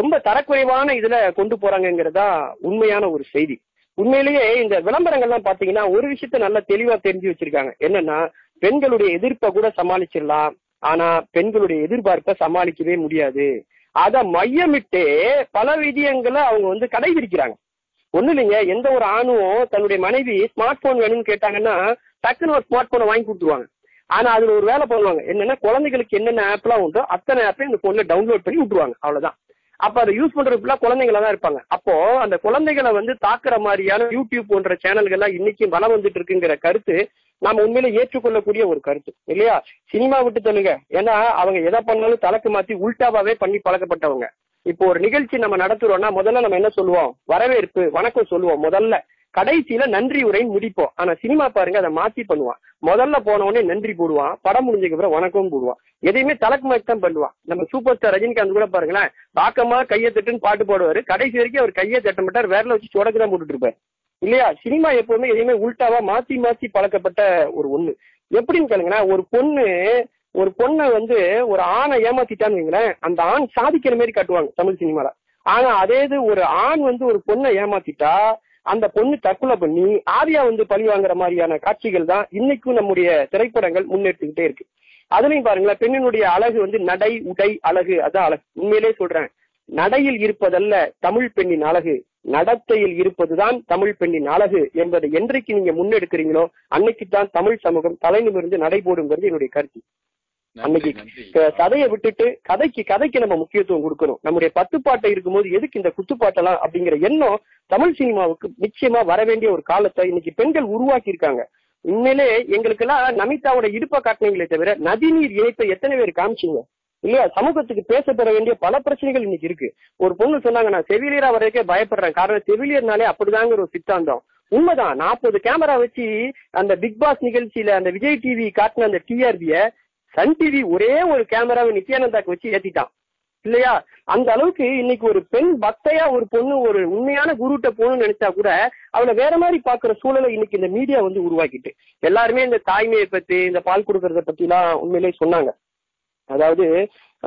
ரொம்ப தரக்குறைவான இதுல கொண்டு போறாங்கிறதா உண்மையான ஒரு செய்தி. உண்மையிலேயே இந்த விளம்பரங்கள்லாம் பாத்தீங்கன்னா ஒரு விஷயத்த நல்லா தெளிவா தெரிஞ்சு வச்சிருக்காங்க, என்னன்னா பெண்களுடைய எதிர்ப்பை கூட சமாளிச்சிடலாம், ஆனா பெண்களுடைய எதிர்பார்ப்பை சமாளிக்கவே முடியாது. அதை மையமிட்டு பல விதியங்களை அவங்க வந்து கடைபிடிக்கிறாங்க. ஒண்ணு இல்லைங்க, எந்த ஒரு ஆணும் தன்னுடைய மனைவி ஸ்மார்ட் போன் வேணும்னு கேட்டாங்கன்னா டக்குன்னு ஒரு ஸ்மார்ட் போனை வாங்கி கொடுத்துருவாங்க. ஆனா அதுல ஒரு வேலை பண்ணுவாங்க, என்னன்னா குழந்தைகளுக்கு என்னென்ன ஆப் எல்லாம் உண்டோ அத்தனை ஆப்பையும் இந்த போன்ல டவுன்லோட் பண்ணி விட்டுருவாங்க, அவ்வளவுதான். அப்ப அதை யூஸ் பண்றதுக்குள்ள குழந்தைங்கள தான் இருப்பாங்க. அப்போ அந்த குழந்தைகளை வந்து தாக்குற மாதிரியான யூடியூப் போன்ற சேனல்கள்லாம் இன்னைக்கு வளம் வந்துட்டு இருக்குங்கிற கருத்து நாம உண்மையில ஏற்றுக்கொள்ளக்கூடிய ஒரு கருத்து இல்லையா. சினிமா விட்டு தள்ளுங்க, ஏன்னா அவங்க எதை பண்ணாலும் தலைக்கு மாத்தி உல்டாவாவே பண்ணி பழக்கப்பட்டவங்க. இப்போ ஒரு நிகழ்ச்சி நம்ம நடத்துறோம்னா முதல்ல நம்ம என்ன சொல்லுவோம், வரவேற்பு வணக்கம் சொல்லுவோம் முதல்ல, கடைசியில நன்றி உரைன்னு முடிப்போம். ஆனா சினிமா பாருங்க அதை மாத்தி பண்ணுவான், முதல்ல போனவனே நன்றி போடுவான், படம் முடிஞ்சதுக்கு அப்புறம் வணக்கம் போடுவான், எதையுமே தலைக்கு மாத்தி தான் பண்ணுவான். நம்ம சூப்பர் ஸ்டார் ரஜினிகாந்த் கூட பாருங்களேன், தாக்கமா கையை தட்டுன்னு பாட்டு போடுவாரு, கடைசி வரைக்கும் அவர் கையை தட்ட மாட்டார், வேறல வச்சு சொடக்கு தான் போட்டுட்டு இருப்பாரு இல்லையா. சினிமா எப்பவுமே எதையுமே உல்டாவா மாத்தி மாத்தி பழக்கப்பட்ட ஒரு ஒண்ணு. எப்படின்னு கேளுங்கன்னா, ஒரு பொண்ணு ஒரு பொண்ணை வந்து ஒரு ஆணை ஏமாத்திட்டான்னு வைங்களேன், அந்த ஆண் சாதிக்கிற மாதிரி காட்டுவாங்க தமிழ் சினிமால. ஆனா அதே இது ஒரு ஆண் வந்து ஒரு பொண்ணை ஏமாத்திட்டா அந்த பொண்ணு தற்கொலை பண்ணி ஆவியா வந்து பழி வாங்குற மாதிரியான காட்சிகள் தான் இன்னைக்கும் நம்முடைய திரைப்படங்கள் முன்னெடுத்துக்கிட்டே இருக்கு. அதுலயும் பாருங்களேன், பெண்ணினுடைய அழகு வந்து நடை உடை அழகு, அதான் அழகு. உண்மையிலே சொல்றேன், நடையில் இருப்பதல்ல தமிழ் பெண்ணின் அழகு, நடத்தையில் இருப்பதுதான் தமிழ் பெண்ணின் அழகு என்பதை என்றைக்கு நீங்க முன்னெடுக்கிறீங்களோ அன்னைக்குத்தான் தமிழ் சமூகம் தலைநிமிர்ந்து நடைபோடுங்கிறது என்னுடைய கருத்து. அன்னைக்கு கதையை விட்டுட்டு கதைக்கு கதைக்கு நம்ம முக்கியத்துவம் கொடுக்கணும். நம்முடைய பத்து பாட்டை இருக்கும்போது எதுக்கு இந்த குத்துப்பாட்டலாம் அப்படிங்கிற எண்ணம் தமிழ் சினிமாவுக்கு நிச்சயமா வரவேண்டிய ஒரு காலத்தை இன்னைக்கு பெண்கள் உருவாக்கி இருக்காங்க. உண்மையிலே எங்களுக்கு எல்லாம் நமிதாவோட இடுப்ப காட்டினீங்களே தவிர நதிநீர் இணைப்பை எத்தனை பேர் காமிச்சிங்க இல்லையா. சமூகத்துக்கு பேச பெற வேண்டிய பல பிரச்சனைகள் இன்னைக்கு இருக்கு. ஒரு பொண்ணு சொன்னாங்க, நான் செவிலியரா வரைக்கே பயப்படுறேன், காரணம் செவிலியர்னாலே அப்படிதாங்கிற ஒரு சித்தாந்தம். உண்மைதான், நாற்பது கேமரா வச்சு அந்த பிக் பாஸ் நிகழ்ச்சியில அந்த விஜய் டிவி காட்டின அந்த டிஆர்பிய சன் டிவி ஒரே ஒரு கேமராவை நித்யானந்தாக்கு வச்சு ஏத்திட்டான் இல்லையா? அந்த அளவுக்கு இன்னைக்கு ஒரு பெண் பக்தையா ஒரு பொண்ணு ஒரு உண்மையான குருட்ட போகணும்னு நினைச்சா கூட அவளை வேற மாதிரி பாக்குற சூழலை இன்னைக்கு இந்த மீடியா வந்து உருவாக்கிட்டு எல்லாருமே இந்த தாய்மையை பத்தி இந்த பால் கொடுக்கறத பத்தி எல்லாம் உண்மையிலேயே சொன்னாங்க. அதாவது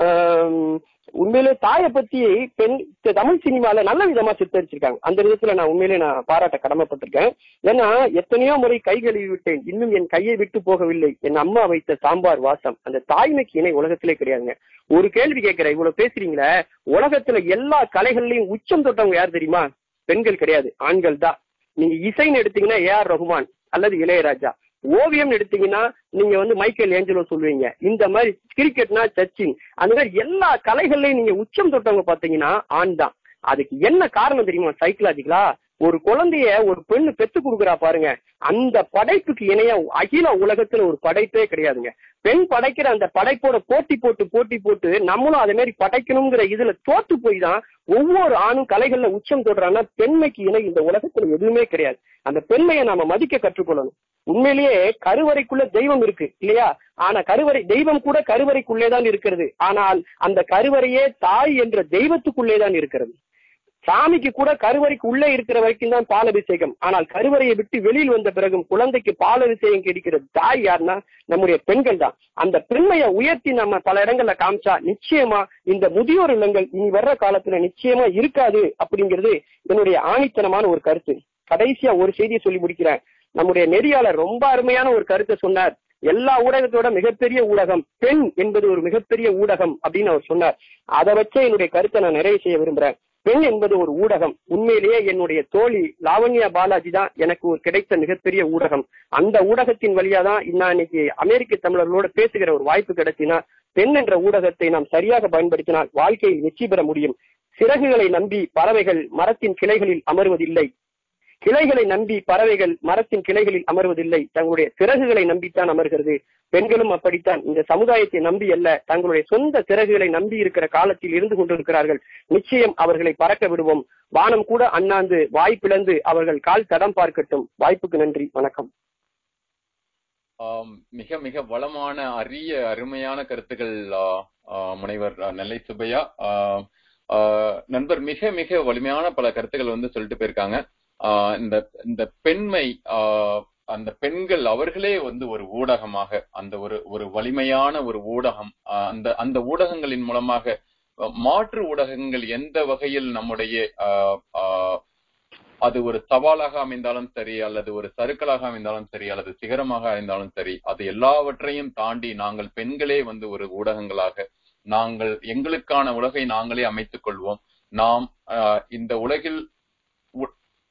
ஆஹ் உண்மையிலே தாயை பத்தி பெண் தமிழ் சினிமால நல்ல விதமா சித்தரிச்சிருக்காங்க. அந்த விதத்துல நான் உண்மையிலே நான் பாராட்ட கடமைப்பட்டிருக்கேன். ஏன்னா எத்தனையோ முறை கை கழுவி விட்டேன் இன்னும் என் கையை விட்டு போகவில்லை, என் அம்மா வைத்த சாம்பார் வாசம். அந்த தாய்மைக்கு இணை உலகத்திலே கிடையாதுங்க. ஒரு கேள்வி கேட்கிறேன், இவ்வளவு பேசுறீங்களே, உலகத்துல எல்லா கலைகள்லயும் உச்சம் தொட்டவங்க யார் தெரியுமா? பெண்கள் கிடையாது, ஆண்கள் தான். நீங்க இசைன்னு எடுத்தீங்கன்னா ஏ ஆர் ரகுமான் அல்லது இளையராஜா, ஓவியம் எடுத்தீங்கன்னா நீங்க வந்து மைக்கேல் ஏஞ்சலோ சொல்லுவீங்க, இந்த மாதிரி கிரிக்கெட்னா சச்சின், அந்த மாதிரி எல்லா கலைகள்லயும் நீங்க உச்சம் தொட்டவங்க பாத்தீங்கன்னா ஆண் தான். அதுக்கு என்ன காரணம் தெரியுமா? சைக்கலாஜிக்கலா ஒரு குழந்தைய ஒரு பெண்ணு பெத்து கொடுக்குறா பாருங்க, அந்த படைப்புக்கு இணைய அகில உலகத்துல ஒரு படைப்பே கிடையாதுங்க. பெண் படைக்கிற அந்த படைப்போட போட்டி போட்டு போட்டி போட்டு நம்மளும் அதே மாதிரி படைக்கணுங்கிற இதுல தோத்து போய் தான் ஒவ்வொரு ஆணும் கலைகள்ல உச்சம் தொடுறான்னா பெண்மைக்கு இணை இந்த உலகத்துல எதுவுமே கிடையாது. அந்த பெண்மையை நாம மதிக்க கற்றுக்கொள்ளணும். உண்மையிலேயே கருவறைக்குள்ள தெய்வம் இருக்கு இல்லையா? ஆனா கருவறை தெய்வம் கூட கருவறைக்குள்ளேதான் இருக்கிறது. ஆனால் அந்த கருவறையே தாய் என்ற தெய்வத்துக்குள்ளேதான் இருக்கிறது. சாமிக்கு கூட கருவறைக்கு உள்ளே இருக்கிற வரைக்கும் தான் பால் அபிஷேகம். ஆனால் கருவறையை விட்டு வெளியில் வந்த பிறகும் குழந்தைக்கு பால் அபிஷேகம் கிடைக்கிற தாய் யாருன்னா நம்முடைய பெண்கள் தான். அந்த பெண்மையை உயர்த்தி நம்ம பல இடங்கள்ல காமிச்சா நிச்சயமா இந்த முதியோர் இல்லங்கள் இனி வர்ற காலத்துல நிச்சயமா இருக்காது அப்படிங்கிறது என்னுடைய ஆணித்தனமான ஒரு கருத்து. கடைசியா ஒரு செய்தியை சொல்லி முடிக்கிறேன். நம்முடைய நெறியாளர் ரொம்ப அருமையான ஒரு கருத்தை சொன்னார். எல்லா ஊடகத்தோட மிகப்பெரிய ஊடகம் பெண் என்பது ஒரு மிகப்பெரிய ஊடகம் அப்படின்னு அவர் சொன்னார். அதை வச்சே என்னுடைய கருத்தை நான் நிறைவு செய்ய விரும்புறேன். பெண் என்பது ஒரு ஊடகம். உண்மையிலேயே என்னுடைய தோழி லாவண்யா பாலாஜி தான் எனக்கு ஒரு கிடைத்த மிகப்பெரிய ஊடகம். அந்த ஊடகத்தின் வழியா தான் இன்னும் இன்னைக்கு அமெரிக்க தமிழர்களோட பேசுகிற ஒரு வாய்ப்பு கிடைச்சினா பெண் என்ற ஊடகத்தை நாம் சரியாக பயன்படுத்தினால் வாழ்க்கையில் வெற்றி பெற முடியும். சிறகுகளை நம்பி பறவைகள் மரத்தின் கிளைகளில் அமர்வதில்லை, கிளைகளை நம்பி பறவைகள் மரத்தின் கிளைகளில் அமர்வதில்லை, தங்களுடைய சிறகுகளை நம்பித்தான் அமர்கிறது. பெண்களும் அப்படித்தான் இந்த சமுதாயத்தை நம்பி அல்ல, தங்களுடைய சொந்த சிறகுகளை நம்பி இருக்கிற காலத்தில் இருந்து கொண்டிருக்கிறார்கள். நிச்சயம் அவர்களை பறக்க விடுவோம். வானம் கூட அண்ணாந்து வாய்ப்பிழந்து அவர்கள் கால் தடம் பார்க்கட்டும். வாய்ப்புக்கு நன்றி, வணக்கம். மிக மிக வளமான அரிய அருமையான கருத்துக்கள் முனைவர் நெல்லை சுப்பையா. நண்பர் மிக மிக வலிமையான பல கருத்துக்கள் வந்து சொல்லிட்டு போயிருக்காங்க. ஆஹ் இந்த இந்த பெண்மை, ஆஹ் அந்த பெண்கள் அவர்களே வந்து ஒரு ஊடகமாக, அந்த ஒரு ஒரு வலிமையான ஒரு ஊடகம், அந்த அந்த ஊடகங்களின் மூலமாக மாற்று ஊடகங்கள் எந்த வகையில் நம்முடைய ஆஹ் அது ஒரு சவாலாக அமைந்தாலும் சரி, அல்லது ஒரு சறுக்கலாக அமைந்தாலும் சரி, அல்லது சிகரமாக அமைந்தாலும் சரி, அது எல்லாவற்றையும் தாண்டி நாங்கள் பெண்களே வந்து ஒரு ஊடகங்களாக நாங்கள் எங்களுக்கான உலகை நாங்களே அமைத்துக் கொள்வோம். நாம் இந்த உலகில்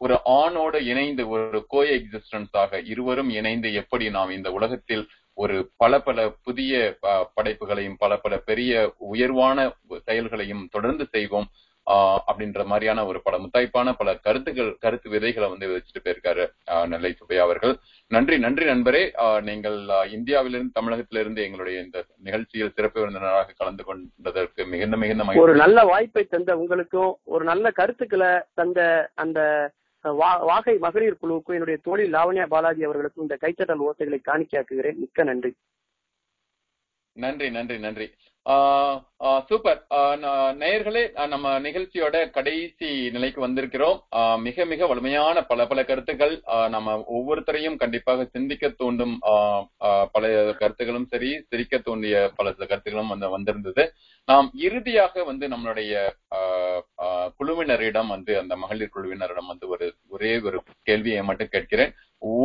ஒரு ஆணோடு இணைந்து ஒரு கோ எக்ஸிஸ்டன்ஸ் ஆக இருவரும் இணைந்து எப்படி நாம் இந்த உலகத்தில் ஒரு பல பல புதிய படைப்புகளையும் பல பல பெரிய உயர்வான செயல்களையும் தொடர்ந்து செய்வோம் ஆஹ் அப்படின்ற மாதிரியான ஒரு பல முத்தாய்ப்பான பல கருத்துக்கள் கருத்து விதைகளை வந்து விதைச்சிட்டு போயிருக்காரு நெல்லை சுப்பையா அவர்கள். நன்றி நன்றி நண்பரே. நீங்கள் இந்தியாவிலிருந்து தமிழகத்திலிருந்து எங்களுடைய இந்த நிகழ்ச்சியில் சிறப்பு விருந்தினராக கலந்து கொண்டதற்கு மிகுந்த மிகுந்த மகிழ்ச்சி. ஒரு நல்ல வாய்ப்பை தந்த உங்களுக்கும் ஒரு நல்ல கருத்துக்களை தந்த அந்த வாகை மகளிர் குழுவுக்கும் என்னுடைய தோழி லாவண்யா பாலாஜி அவர்களுக்கும் இந்த கைத்தட்டல் ஓசைகளை காணிக்காக்குகிறேன். மிக்க நன்றி. நன்றி நன்றி நன்றி. சூப்பர் நேயர்களே, நம்ம நிகழ்ச்சியோட கடைசி நிலைக்கு வந்திருக்கிறோம். மிக மிக வலிமையான பல பல கருத்துக்கள், நம்ம ஒவ்வொருத்தரையும் கண்டிப்பாக சிந்திக்க தூண்டும் பல கருத்துகளும் சரி, சிரிக்க தூண்டிய பல கருத்துகளும் வந்து வந்திருந்தது. நாம் இறுதியாக வந்து நம்மளுடைய குழுவினரிடம் வந்து அந்த மகளிர் குழுவினரிடம் வந்து ஒரு ஒரே ஒரு கேள்வியை மட்டும் கேட்கிறேன்.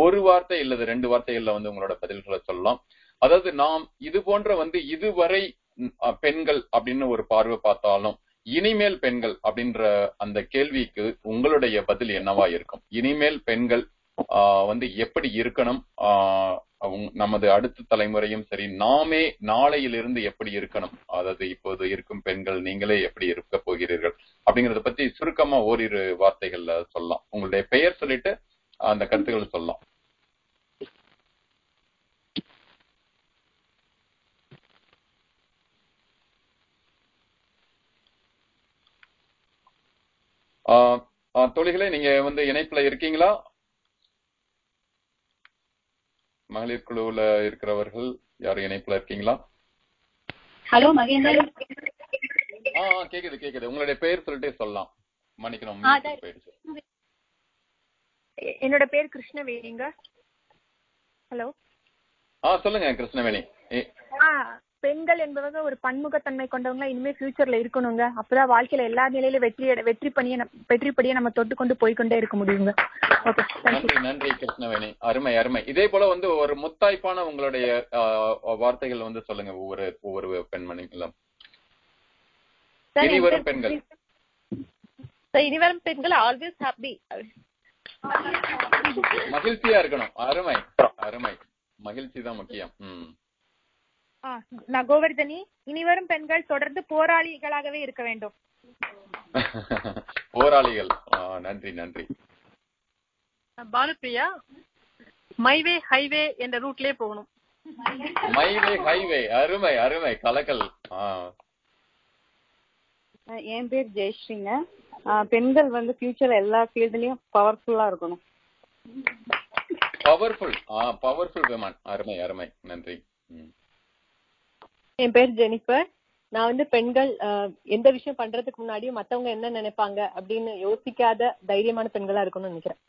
ஒரு வார்த்தை இல்லது ரெண்டு வார்த்தைகள்ல வந்து உங்களோட பதில்களை சொல்லலாம். அதாவது நாம் இது போன்ற வந்து இதுவரை பெண்கள் அப்படின்னு ஒரு பார்வை பார்த்தாலும் இனிமேல் பெண்கள் அப்படின்ற அந்த கேள்விக்கு உங்களுடைய பதில் என்னவா இருக்கும்? இனிமேல் பெண்கள் ஆஹ் வந்து எப்படி இருக்கணும், ஆஹ் நமது அடுத்த தலைமுறையும் சரி, நாமே நாளையிலிருந்து எப்படி இருக்கணும், அதாவது இப்போது இருக்கும் பெண்கள் நீங்களே எப்படி இருக்க போகிறீர்கள் அப்படிங்கறத பத்தி சுருக்கமா ஓரிரு வார்த்தைகள்ல சொல்லலாம். உங்களுடைய பெயர் சொல்லிட்டு அந்த கருத்துக்கள் சொல்லலாம். தோழிகளே, நீங்க வந்து இணைப்புல இருக்கீங்களா? மகளிர் குழுவுல இருக்கிறவர்கள் யாரும் இணைப்புல இருக்கீங்களா? ஹலோ மகேந்திரன். ஆ கேக்குது கேக்குது. உங்களுடைய பேர் சொல்லிட்டே சொல்லலாம். மணிக்கணும். என்னோட பேர் கிருஷ்ணவேணிங்க. ஹலோ. ஆ சொல்லுங்க கிருஷ்ணவேணி. ஆ பெண்கள் என்பவங்க ஒரு பன்முகத்தன்மை கொண்டவங்க இனிமே ஃபியூச்சர்ல இருக்கணுங்க. அப்பதான் வாழ்க்கையில எல்லா நிலையிலும் வெற்றி வெற்றி பணியை வெற்றி படியை நம்ம தொட்டு கொண்டு போய்கொண்டே இருக்க முடியுங்க. நன்றி நன்றி கிருஷ்ணவேணி. அருமை அருமை. இதே போல வந்து ஒரு முத்தாய்ப்பான உங்களுடைய வார்த்தைகள் வந்து சொல்லுங்க ஒவ்வொரு ஒவ்வொரு பெண்மணிகளும். இனிவரும் பெண்கள் இனிவரும் பெண்கள் always happy, மகிழ்ச்சியா இருக்கணும். அருமை அருமை. மகிழ்ச்சி தான் முக்கியம். நான் கோவர்தனி. இனிவரும் பெண்கள் தொடர்ந்து போராளிகளாகவே இருக்க வேண்டும். போராளிகள். நன்றி நன்றி. பாலுப்பிரியா. மைவே ஹைவே என்ற ரூட்லயே போகணும். My way highway. அருமை அருமை. கலக்கல். என் பேர் ஜெயஸ்ரீங்க. பெண்கள் வந்து ஃபியூச்சர் எல்லா ஃபீல்ட்லயும் பவர்ஃபுல்லா இருக்கணும். Powerful powerful women. அருமை அருமை. நன்றி. என் பேர் ஜெனிஃபர். நான் வந்து பெண்கள் எந்த விஷயம் பண்றதுக்கு முன்னாடியும் மத்தவங்க என்ன நினைப்பாங்க அப்படின்னு யோசிக்காத தைரியமான பெண்களா இருக்கணும்னு நினைக்கிறேன்.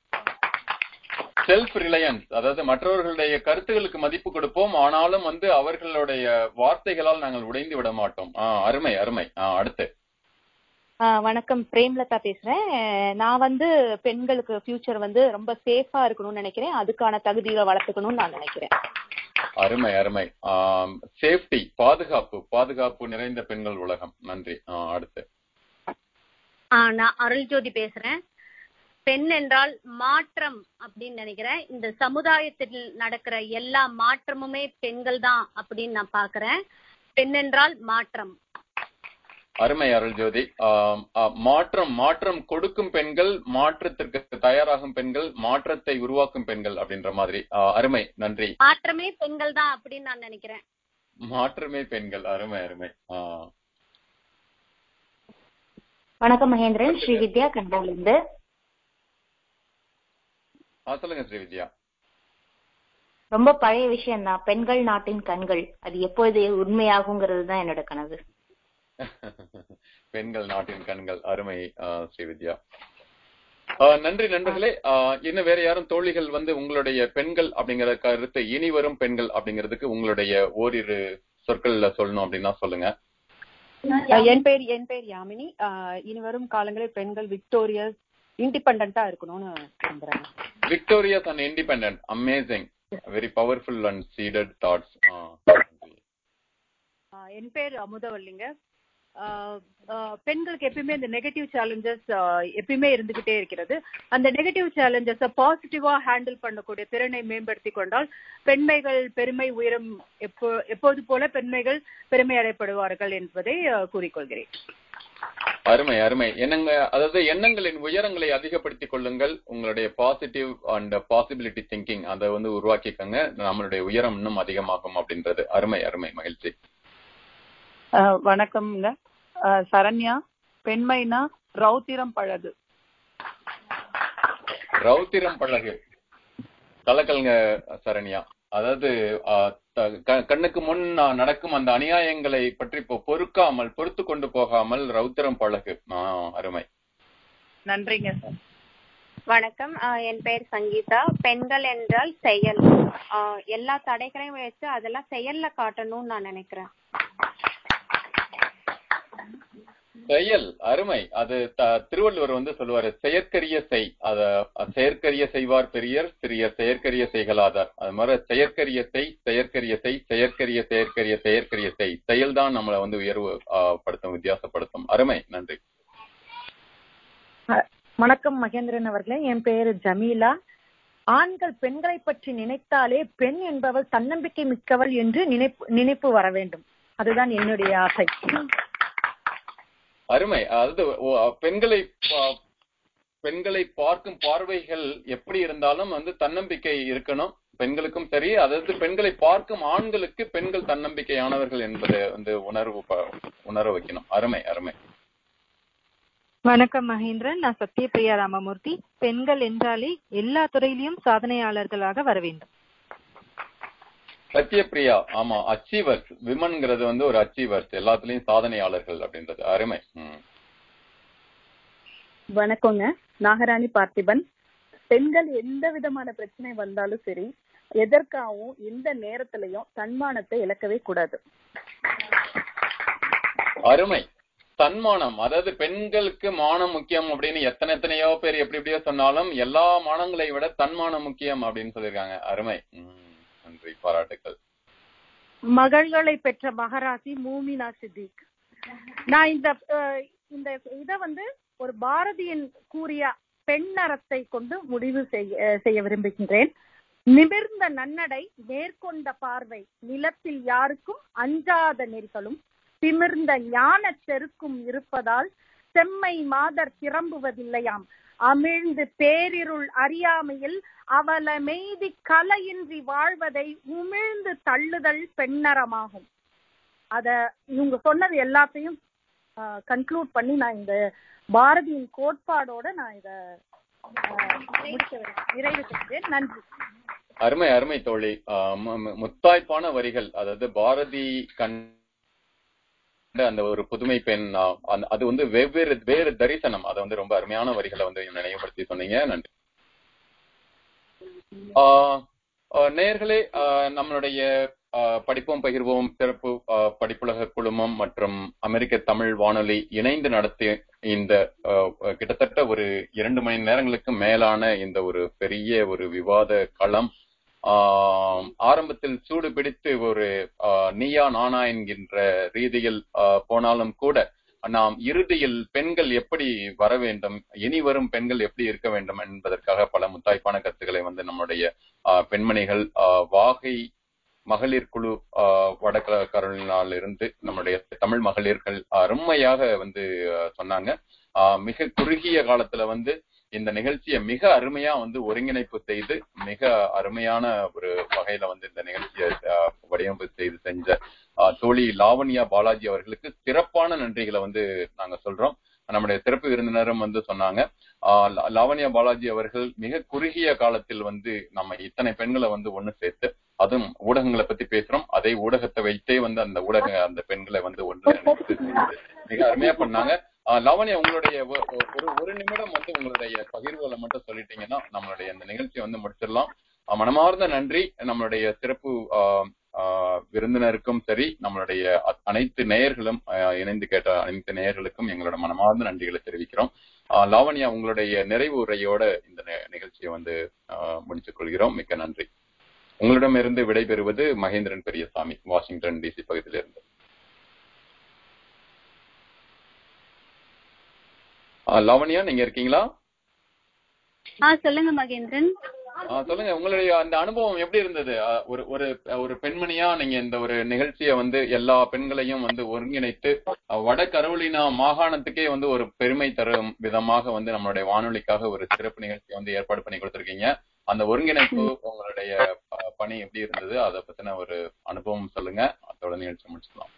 செல்ஃப் ரிலையன்ஸ், அதாவது மற்றவர்களுடைய கருத்துகளுக்கு மதிப்பு கொடுப்போம், ஆனாலும் வந்து அவர்களுடைய வார்த்தைகளால் நாங்கள் உடைந்து விட மாட்டோம். அருமை அருமை. அடுத்து. வணக்கம், பிரேம்லதா பேசுறேன். நான் வந்து பெண்களுக்கு ஃபியூச்சர் வந்து ரொம்ப சேஃபா இருக்கணும்னு நினைக்கிறேன். அதுக்கான தகுதியை வளர்த்துக்கணும்னு நான் நினைக்கிறேன். அருமை அருமை. சேஃப்டி, பாதுகாப்பு, பாதுகாப்பு நிறைந்த பெண்கள் உலகம். நன்றி. அடுத்து. நான் அருள்ஜோதி பேசுறேன். பெண் என்றால் மாற்றம் அப்படின்னு நினைக்கிறேன். இந்த சமுதாயத்தில் நடக்கிற எல்லா மாற்றமுமே பெண்கள் தான் அப்படின்னு நான் பாக்குறேன். பெண் என்றால் மாற்றம். அருமை அருள்ஜோதி. மாற்றம் மாற்றம் கொடுக்கும் பெண்கள், மாற்றத்திற்கு தயாராகும் பெண்கள், மாற்றத்தை உருவாக்கும் பெண்கள் அப்படின்ற மாதிரி. அருமை. நன்றி. மாற்றமே பெண்கள் தான் அப்படின்னு நான் நினைக்கிறேன். மாற்றமே பெண்கள். அருமை அருமை. வணக்கம் மகேந்திரன். ஸ்ரீவித்யா கண்டாலிருந்து. சொல்லுங்க ஸ்ரீவித்யா. ரொம்ப பழைய விஷயம் தான், பெண்கள் நாட்டின் கண்கள், அது எப்போது உண்மையாகுங்கிறது தான் என்னோட கனவு. பெண்கள் நாட்டின் கண்கள். அருமை ஸ்ரீவித்யா. நன்றி நண்பர்களே. இன்னும் வேற யாரும் தோழிகள் வந்து உங்களுடைய பெண்கள் அப்படிங்கிற கருத்து, இனி வரும் பெண்கள் அப்படிங்கிறதுக்கு உங்களுடைய ஓரிரு சொற்கள்ல சொல்லணும் அப்படின்னா சொல்லுங்க. என் பேர் என் பேர் யாமினி. இனி வரும் காலங்களில் பெண்கள் விக்டோரியஸ், இண்டிபெண்டா இருக்கணும்னு சொல்றேன். Victorious and independent. Amazing. Very powerful and seeded thoughts. என் பேர் அமுதவல்லிங்க. பெண்களுக்கு எப்பயுமே இந்த நெகட்டிவ் சேலஞ்சஸ் எப்பயுமே இருந்துகிட்டே இருக்கிறது. அந்த நெகட்டிவ் சேலஞ்சஸை பாசிட்டிவா ஹேண்டில் பண்ணக்கூடிய திறனை மேம்படுத்தி கொண்டால் பெண்மைகள் பெருமை உயரம், எப்போ எப்போது போல பெண்மைகள் பெருமை அடைபடுவார்கள் என்பதை கூறிக்கொள்கிறேன். அருமை அருமை. எண்ணங்க, அதாவது எண்ணங்களின் உயரங்களை அதிகப்படுத்திக் கொள்ளுங்கள். உங்களுடைய பாசிட்டிவ் அண்ட் பாசிபிலிட்டி திங்கிங் அதை வந்து உருவாக்கிக்கங்க. நம்மளுடைய உயரம் இன்னும் அதிகமாகும் அப்படின்றது. அருமை அருமை. மகிழ்ச்சி. வணக்கம்ங்க. சரண்யா. பெண்மைனா ரௌத்திரம் பழகு. ரௌத்திரம் பழகு. கலக்கல்ங்க சரண்யா. அதாவது கண்ணுக்கு முன் நடக்கும் அந்த அநியாயங்களை பற்றி பொறுக்காமல், பொறுத்து கொண்டு போகாமல் ரௌத்திரம் பழகு. அருமை. நன்றிங்க. வணக்கம். என் பெயர் சங்கீதா. பெண்கள் என்றால் செயல். எல்லா தடைகளையும் வச்சு அதெல்லாம் செயல்ல காட்டணும்னு நான் நினைக்கிறேன். செயல். அருமை. அது திருவள்ளுவர் வந்து சொல்லுவாரு, செயற்கரிய செய், அத செயற்கரிய செய்வார் பெரியர், சிறியர் செயற்கரிய செய்களாதார். அது மாதிரி செயற்கரிய செய், செயற்கரிய செய், செயற்கரிய செயற்கரிய செயற்கரிய செய். செயல் தான் நம்மளை வந்து உயர்வு படுத்தும், வித்தியாசப்படுத்தும். அருமை. நன்றி. வணக்கம் மகேந்திரன் அவர்களே. என் பெயர் ஜமீலா. ஆண்கள் பெண்களை பற்றி நினைத்தாலே பெண் என்பவள் தன்னம்பிக்கை மிக்கவள் என்று நினைப்பு நினைப்பு வர வேண்டும். அதுதான் என்னுடைய ஆசை. அருமை. அதாவது பெண்களை பெண்களை பார்க்கும் பார்வைகள் எப்படி இருந்தாலும் வந்து தன்னம்பிக்கை இருக்கணும் பெண்களுக்கும். சரி, அதாவது பெண்களை பார்க்கும் ஆண்களுக்கு பெண்கள் தன்னம்பிக்கையானவர்கள் என்பதை வந்து உணர்வு உணர வைக்கணும். அருமை அருமை. வணக்கம் மகேந்திரன். நான் சத்யபிரியா ராமமூர்த்தி. பெண்கள் என்றாலே எல்லா துறையிலும் சாதனையாளர்களாக வர வேண்டும். சத்யபிரியா. ஆமா, அச்சீவர்ஸ் விமன்ங்கிறது வந்து ஒரு அச்சீவர்ஸ், எல்லாத்துலயும் சாதனையாளர்கள் அப்படின்றது. அருமை. வணக்கங்க, நாகராணி பார்த்திபன். பெண்கள் எந்த விதமான பிரச்சனை வந்தாலும் சரி, எதற்காகவும் எந்த நேரத்திலையும் தன்மானத்தை இழக்கவே கூடாது. அருமை. தன்மானம், அதாவது பெண்களுக்கு மானம் முக்கியம் அப்படின்னு எத்தனை எத்தனையோ பேர் எப்படி எப்படியோ சொன்னாலும் எல்லா மானங்களை விட தன்மானம் முக்கியம் அப்படின்னு சொல்லியிருக்காங்க. அருமை, நன்றி, பாராட்டுக்கள். மகள்களை பெற்ற மகராசி மூமினா சித்திக். நான் இந்த இந்த இத வந்து ஒரு பாரதியின் கூறிய பெண்ணறத்தை கொண்டு முடிவு செய்ய விரும்புகின்றேன். நிமிர்ந்த நன்னடை, மேற்கொண்ட பார்வை, நிலத்தில் யாருக்கும் அஞ்சாத நெறிகளும், திமிர்ந்த ஞான செருக்கும் இருப்பதால் செம்மை மாதர் திரும்புவதில்லையாம். அமிழ்ந்து பேரிருள் அறியாமையில் அவல மெய்தி கலையின்றி வாழ்வதை உமிழ்ந்து தள்ளுதல் பெண்ணறமாகும். அத இவங்க சொன்னது எல்லாத்தையும் கன்க்ளூட் பண்ணி நான் இந்த பாரதியின் கோட்பாடோட நான் இத நிறைவு செய்கிறேன். நன்றி. அருமை, அருமை தோழி. முத்தாய்ப்பான வரிகள், அதாவது பாரதி கண் அந்த ஒரு புதுமை பெண், அது வந்து வெவ்வேறு வேறு தரிசனம். அது வந்து ரொம்ப அருமையான வரிகளை வந்து நினைவுபடுத்தி சொன்னீங்க. நன்றி. நேயர்களே, நம்மளுடைய படிப்போம் பகிர்வோம் சிறப்பு படிப்புலக குழுமம் மற்றும் அமெரிக்க தமிழ் வானொலி இணைந்து நடத்திய இந்த கிட்டத்தட்ட ஒரு இரண்டு மணி நேரங்களுக்கு மேலான இந்த ஒரு பெரிய ஒரு விவாத களம் ஆரம்பத்தில் சூடு பிடித்து ஒரு நீயா நானா என்கின்ற ரீதியில் போனாலும் கூட நாம் இறுதியில் பெண்கள் எப்படி வர வேண்டும், இனி வரும் பெண்கள் எப்படி இருக்க வேண்டும் என்பதற்காக பல முத்தாய்ப்பான கருத்துக்களை வந்து நம்முடைய பெண்மணிகள் வாகை மகளிர் குழு வட கரோலினால இருந்து நம்முடைய தமிழ் மகளிர்கள் அருமையாக வந்து சொன்னாங்க. மிக குறுகிய காலத்துல வந்து இந்த நிகழ்ச்சியை மிக அருமையா வந்து ஒருங்கிணைப்பு செய்து மிக அருமையான ஒரு வகையில வந்து இந்த நிகழ்ச்சியை வடிவமைப்பு செய்து செஞ்ச தோழி லாவண்யா பாலாஜி அவர்களுக்கு சிறப்பான நன்றிகளை வந்து நாங்க சொல்றோம். நம்முடைய சிறப்பு விருந்தினரும் வந்து சொன்னாங்க. ஆஹ் லாவண்யா பாலாஜி அவர்கள் மிக குறுகிய காலத்தில் வந்து நம்ம இத்தனை பெண்களை வந்து ஒண்ணு சேர்த்து, அதுவும் ஊடகங்களை பத்தி பேசுறோம், அதே ஊடகத்தை வைத்தே வந்து அந்த ஊடக அந்த பெண்களை வந்து ஒன்று மிக அருமையா பண்ணாங்க. லவனி, உங்களுடைய ஒரு ஒரு நிமிடம் வந்து உங்களுடைய பகிர்வுகளை மட்டும் சொல்லிட்டீங்கன்னா நம்மளுடைய இந்த நிகழ்ச்சியை வந்து முடிச்சிடலாம். மனமார்ந்த நன்றி நம்மளுடைய சிறப்பு விருந்தினருக்கும் சரி, நம்மளுடைய அனைத்து நேயர்களும் இணைந்து கேட்ட அனைத்து நேயர்களுக்கும் எங்களோட மனமார்ந்த நன்றிகளை தெரிவிக்கிறோம். லாவண்யா, உங்களுடைய நிறைவு உரையோட இந்த நிகழ்ச்சியை வந்து முடித்துக் கொள்கிறோம். மிக்க நன்றி. உங்களிடமிருந்து விடைபெறுவது மகேந்திரன் பெரியசாமி, வாஷிங்டன் டிசி பகுதியிலிருந்து. லாவண்யா, நீங்க இருக்கீங்களா? சொல்லுங்க மகேந்திரன். சொல்லுங்க, உங்களுடைய அந்த அனுபவம் எப்படி இருந்தது? ஒரு ஒரு ஒரு பெண்மணியா நீங்க இந்த ஒரு நிகழ்ச்சியை வந்து எல்லா பெண்களையும் வந்து ஒருங்கிணைத்து வட கரோலினா மாகாணத்துக்கே வந்து ஒரு பெருமை தரும் விதமாக வந்து நம்மளுடைய வானொலிக்காக ஒரு சிறப்பு நிகழ்ச்சியை வந்து ஏற்பாடு பண்ணி கொடுத்திருக்கீங்க. அந்த ஒருங்கிணைப்பு, உங்களுடைய பணி எப்படி இருந்தது, அதை பத்தின ஒரு அனுபவம் சொல்லுங்க. அதோட நிகழ்ச்சி முடிச்சுக்கலாம்.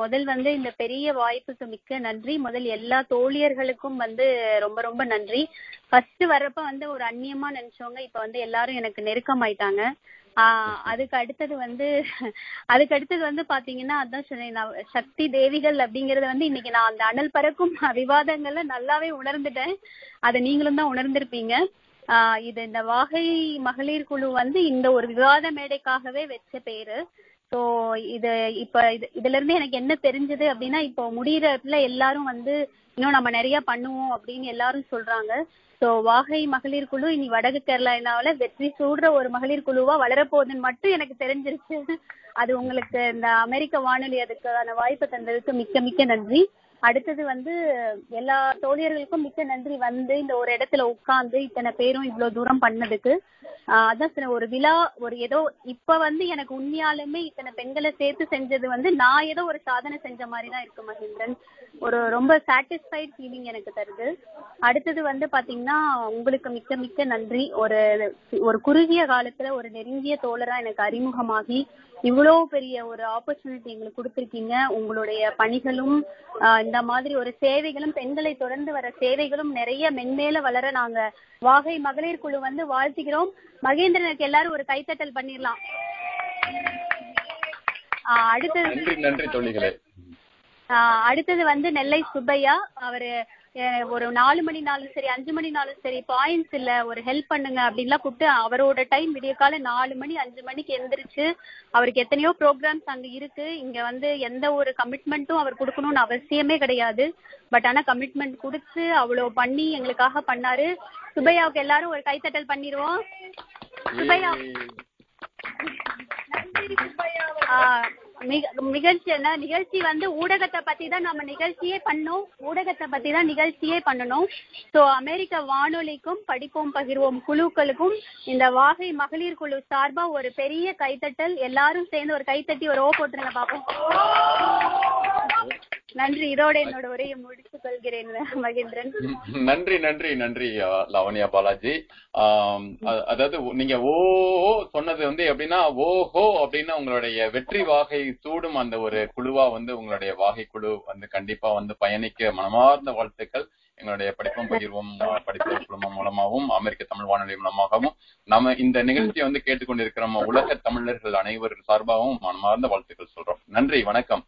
முதல் வந்து இந்த பெரிய வாய்ப்புக்கு மிக்க நன்றி. முதல் எல்லா தோழியர்களுக்கும் வந்து ரொம்ப ரொம்ப நன்றி. ஃபர்ஸ்ட் வரப்ப வந்து ஒரு அந்நியமா நினைச்சவங்க இப்ப வந்து எல்லாரும் எனக்கு நெருக்கமாயிட்டாங்க. ஆஹ் அதுக்கு அடுத்தது வந்து அதுக்கு அடுத்தது வந்து பாத்தீங்கன்னா அதான் சொன்னேன், சக்தி தேவிகள் அப்படிங்கறது வந்து இன்னைக்கு நான் அந்த அனல் பறக்கும் விவாதங்கள்ல நல்லாவே உணர்ந்துட்டேன். அதை நீங்களும் தான் உணர்ந்திருப்பீங்க. ஆஹ் இது இந்த வாகை மகளிர் குழு வந்து இந்த ஒரு விவாத மேடைக்காகவே வச்ச பேரு. ஸோ இது இப்ப இது இதுல இருந்து எனக்கு என்ன தெரிஞ்சது அப்படின்னா, இப்போ முடியறதுல எல்லாரும் வந்து இன்னும் நம்ம நிறைய பண்ணுவோம் அப்படின்னு எல்லாரும் சொல்றாங்க. ஸோ வாகை மகளிர் குழு இனி வடக்கு கேரளாவில வெற்றி சூடுற ஒரு மகளிர் குழுவா வளரப்போகுதுன்னு மட்டும் எனக்கு தெரிஞ்சிருச்சு. அது உங்களுக்கு இந்த அமெரிக்க வானொலி அதுக்கான வாய்ப்பு தந்ததுக்கு மிக்க மிக்க நன்றி. அடுத்தது வந்து எல்லா தோழியர்களுக்கும் மிக்க நன்றி. வந்து இந்த ஒரு இடத்துல உட்கார்ந்து இத்தனை பேரும் இவ்வளவு தூரம் பண்ணதுக்கு அதான் ஒரு விழா, ஒரு ஏதோ இப்ப வந்து எனக்கு உண்மையாலுமே இத்தனை பெண்களை சேர்த்து செஞ்சது வந்து நான் ஏதோ ஒரு சாதனை செஞ்ச மாதிரி தான் இருக்கு மகேந்திரன். ஒரு ரொம்ப சாட்டிஸ்ஃபைட் ஃபீலிங் எனக்கு தருது. அடுத்தது வந்து பாத்தீங்கன்னா உங்களுக்கு மிக்க மிக்க நன்றி. ஒரு ஒரு குறுகிய காலத்துல ஒரு நெருங்கிய தோழரா எனக்கு அறிமுகமாகி இவ்வளவு பெரிய ஒரு ஆப்பர்ச்சுனிட்டி எங்களுக்கு கொடுத்திருக்கீங்க. உங்களுடைய பணிகளும் இந்த மாதிரி ஒரு சேவைகளும், பெண்களை தொடர்ந்து வர சேவைகளும் நிறைய மென்மேல வளர நாங்க வாகை மகளிர் குழு வந்து வாழ்த்துகிறோம். மகேந்திரனுக்கு எல்லாரும் ஒரு கைத்தட்டல் பண்ணிடலாம். அடுத்தது அடுத்தது வந்து நெல்லை சுப்பையா. அவரு ஒரு நாலு மணினாலும் சரி அஞ்சு மணினாலும் சரி பாயிண்ட்ஸ் இல்ல ஒரு ஹெல்ப் பண்ணுங்க அப்படின்லாம் கூப்பிட்டு அவரோட டைம் விடிய கால நாலு மணி அஞ்சு மணிக்கு எந்திரிச்சு, அவருக்கு எத்தனையோ ப்ரோக்ராம்ஸ் அங்க இருக்கு, இங்க வந்து எந்த ஒரு கமிட்மெண்ட்டும் அவர் கொடுக்கணும்னு அவசியமே கிடையாது. பட் ஆனா கமிட்மெண்ட் கொடுத்து அவ்வளோ பண்ணி எங்களுக்காக பண்ணாரு. சுப்பையாவுக்கு எல்லாரும் ஒரு கைத்தட்டல் பண்ணிடுவோம். சுப்பையா நிகழ்ச்சி என்ன நிகழ்ச்சி வந்து ஊடகத்தை பத்தி தான் நம்ம நிகழ்ச்சியே பண்ணோம் ஊடகத்தை பத்தி தான் நிகழ்ச்சியே பண்ணணும். ஸோ அமெரிக்க வானொலிக்கும் படிப்போம் பகிர்வோம் குழுக்களுக்கும் இந்த வாகை மகளிர் குழு சார்பா ஒரு பெரிய கைத்தட்டல். எல்லாரும் சேர்ந்து ஒரு கைத்தட்டி ஒரு ஓ போட்டுருங்க பாப்போம். நன்றி. இதோட என்னோட உரையை முடித்துக் கொள்கிறேன் மகேந்திரன். நன்றி நன்றி நன்றி லாவண்யா பாலாஜி. அதாவது நீங்க ஓ சொன்னது வந்து எப்படின்னா ஓஹோ அப்படின்னா உங்களுடைய வெற்றி வாகை சூடும் அந்த ஒரு குழுவா வந்து உங்களுடைய வாகை குழு வந்து கண்டிப்பா வந்து பயணிக்க மனமார்ந்த வாழ்த்துக்கள். எங்களுடைய படிப்போம் பகிர்வோம் படிப்புலக குழுமம் மூலமாகவும் அமெரிக்க தமிழ் வானொலி மூலமாகவும் நம்ம இந்த நிகழ்ச்சியை வந்து கேட்டுக்கொண்டிருக்கிற உலக தமிழர்கள் அனைவரும் சார்பாகவும் மனமார்ந்த வாழ்த்துக்கள் சொல்றோம். நன்றி. வணக்கம்.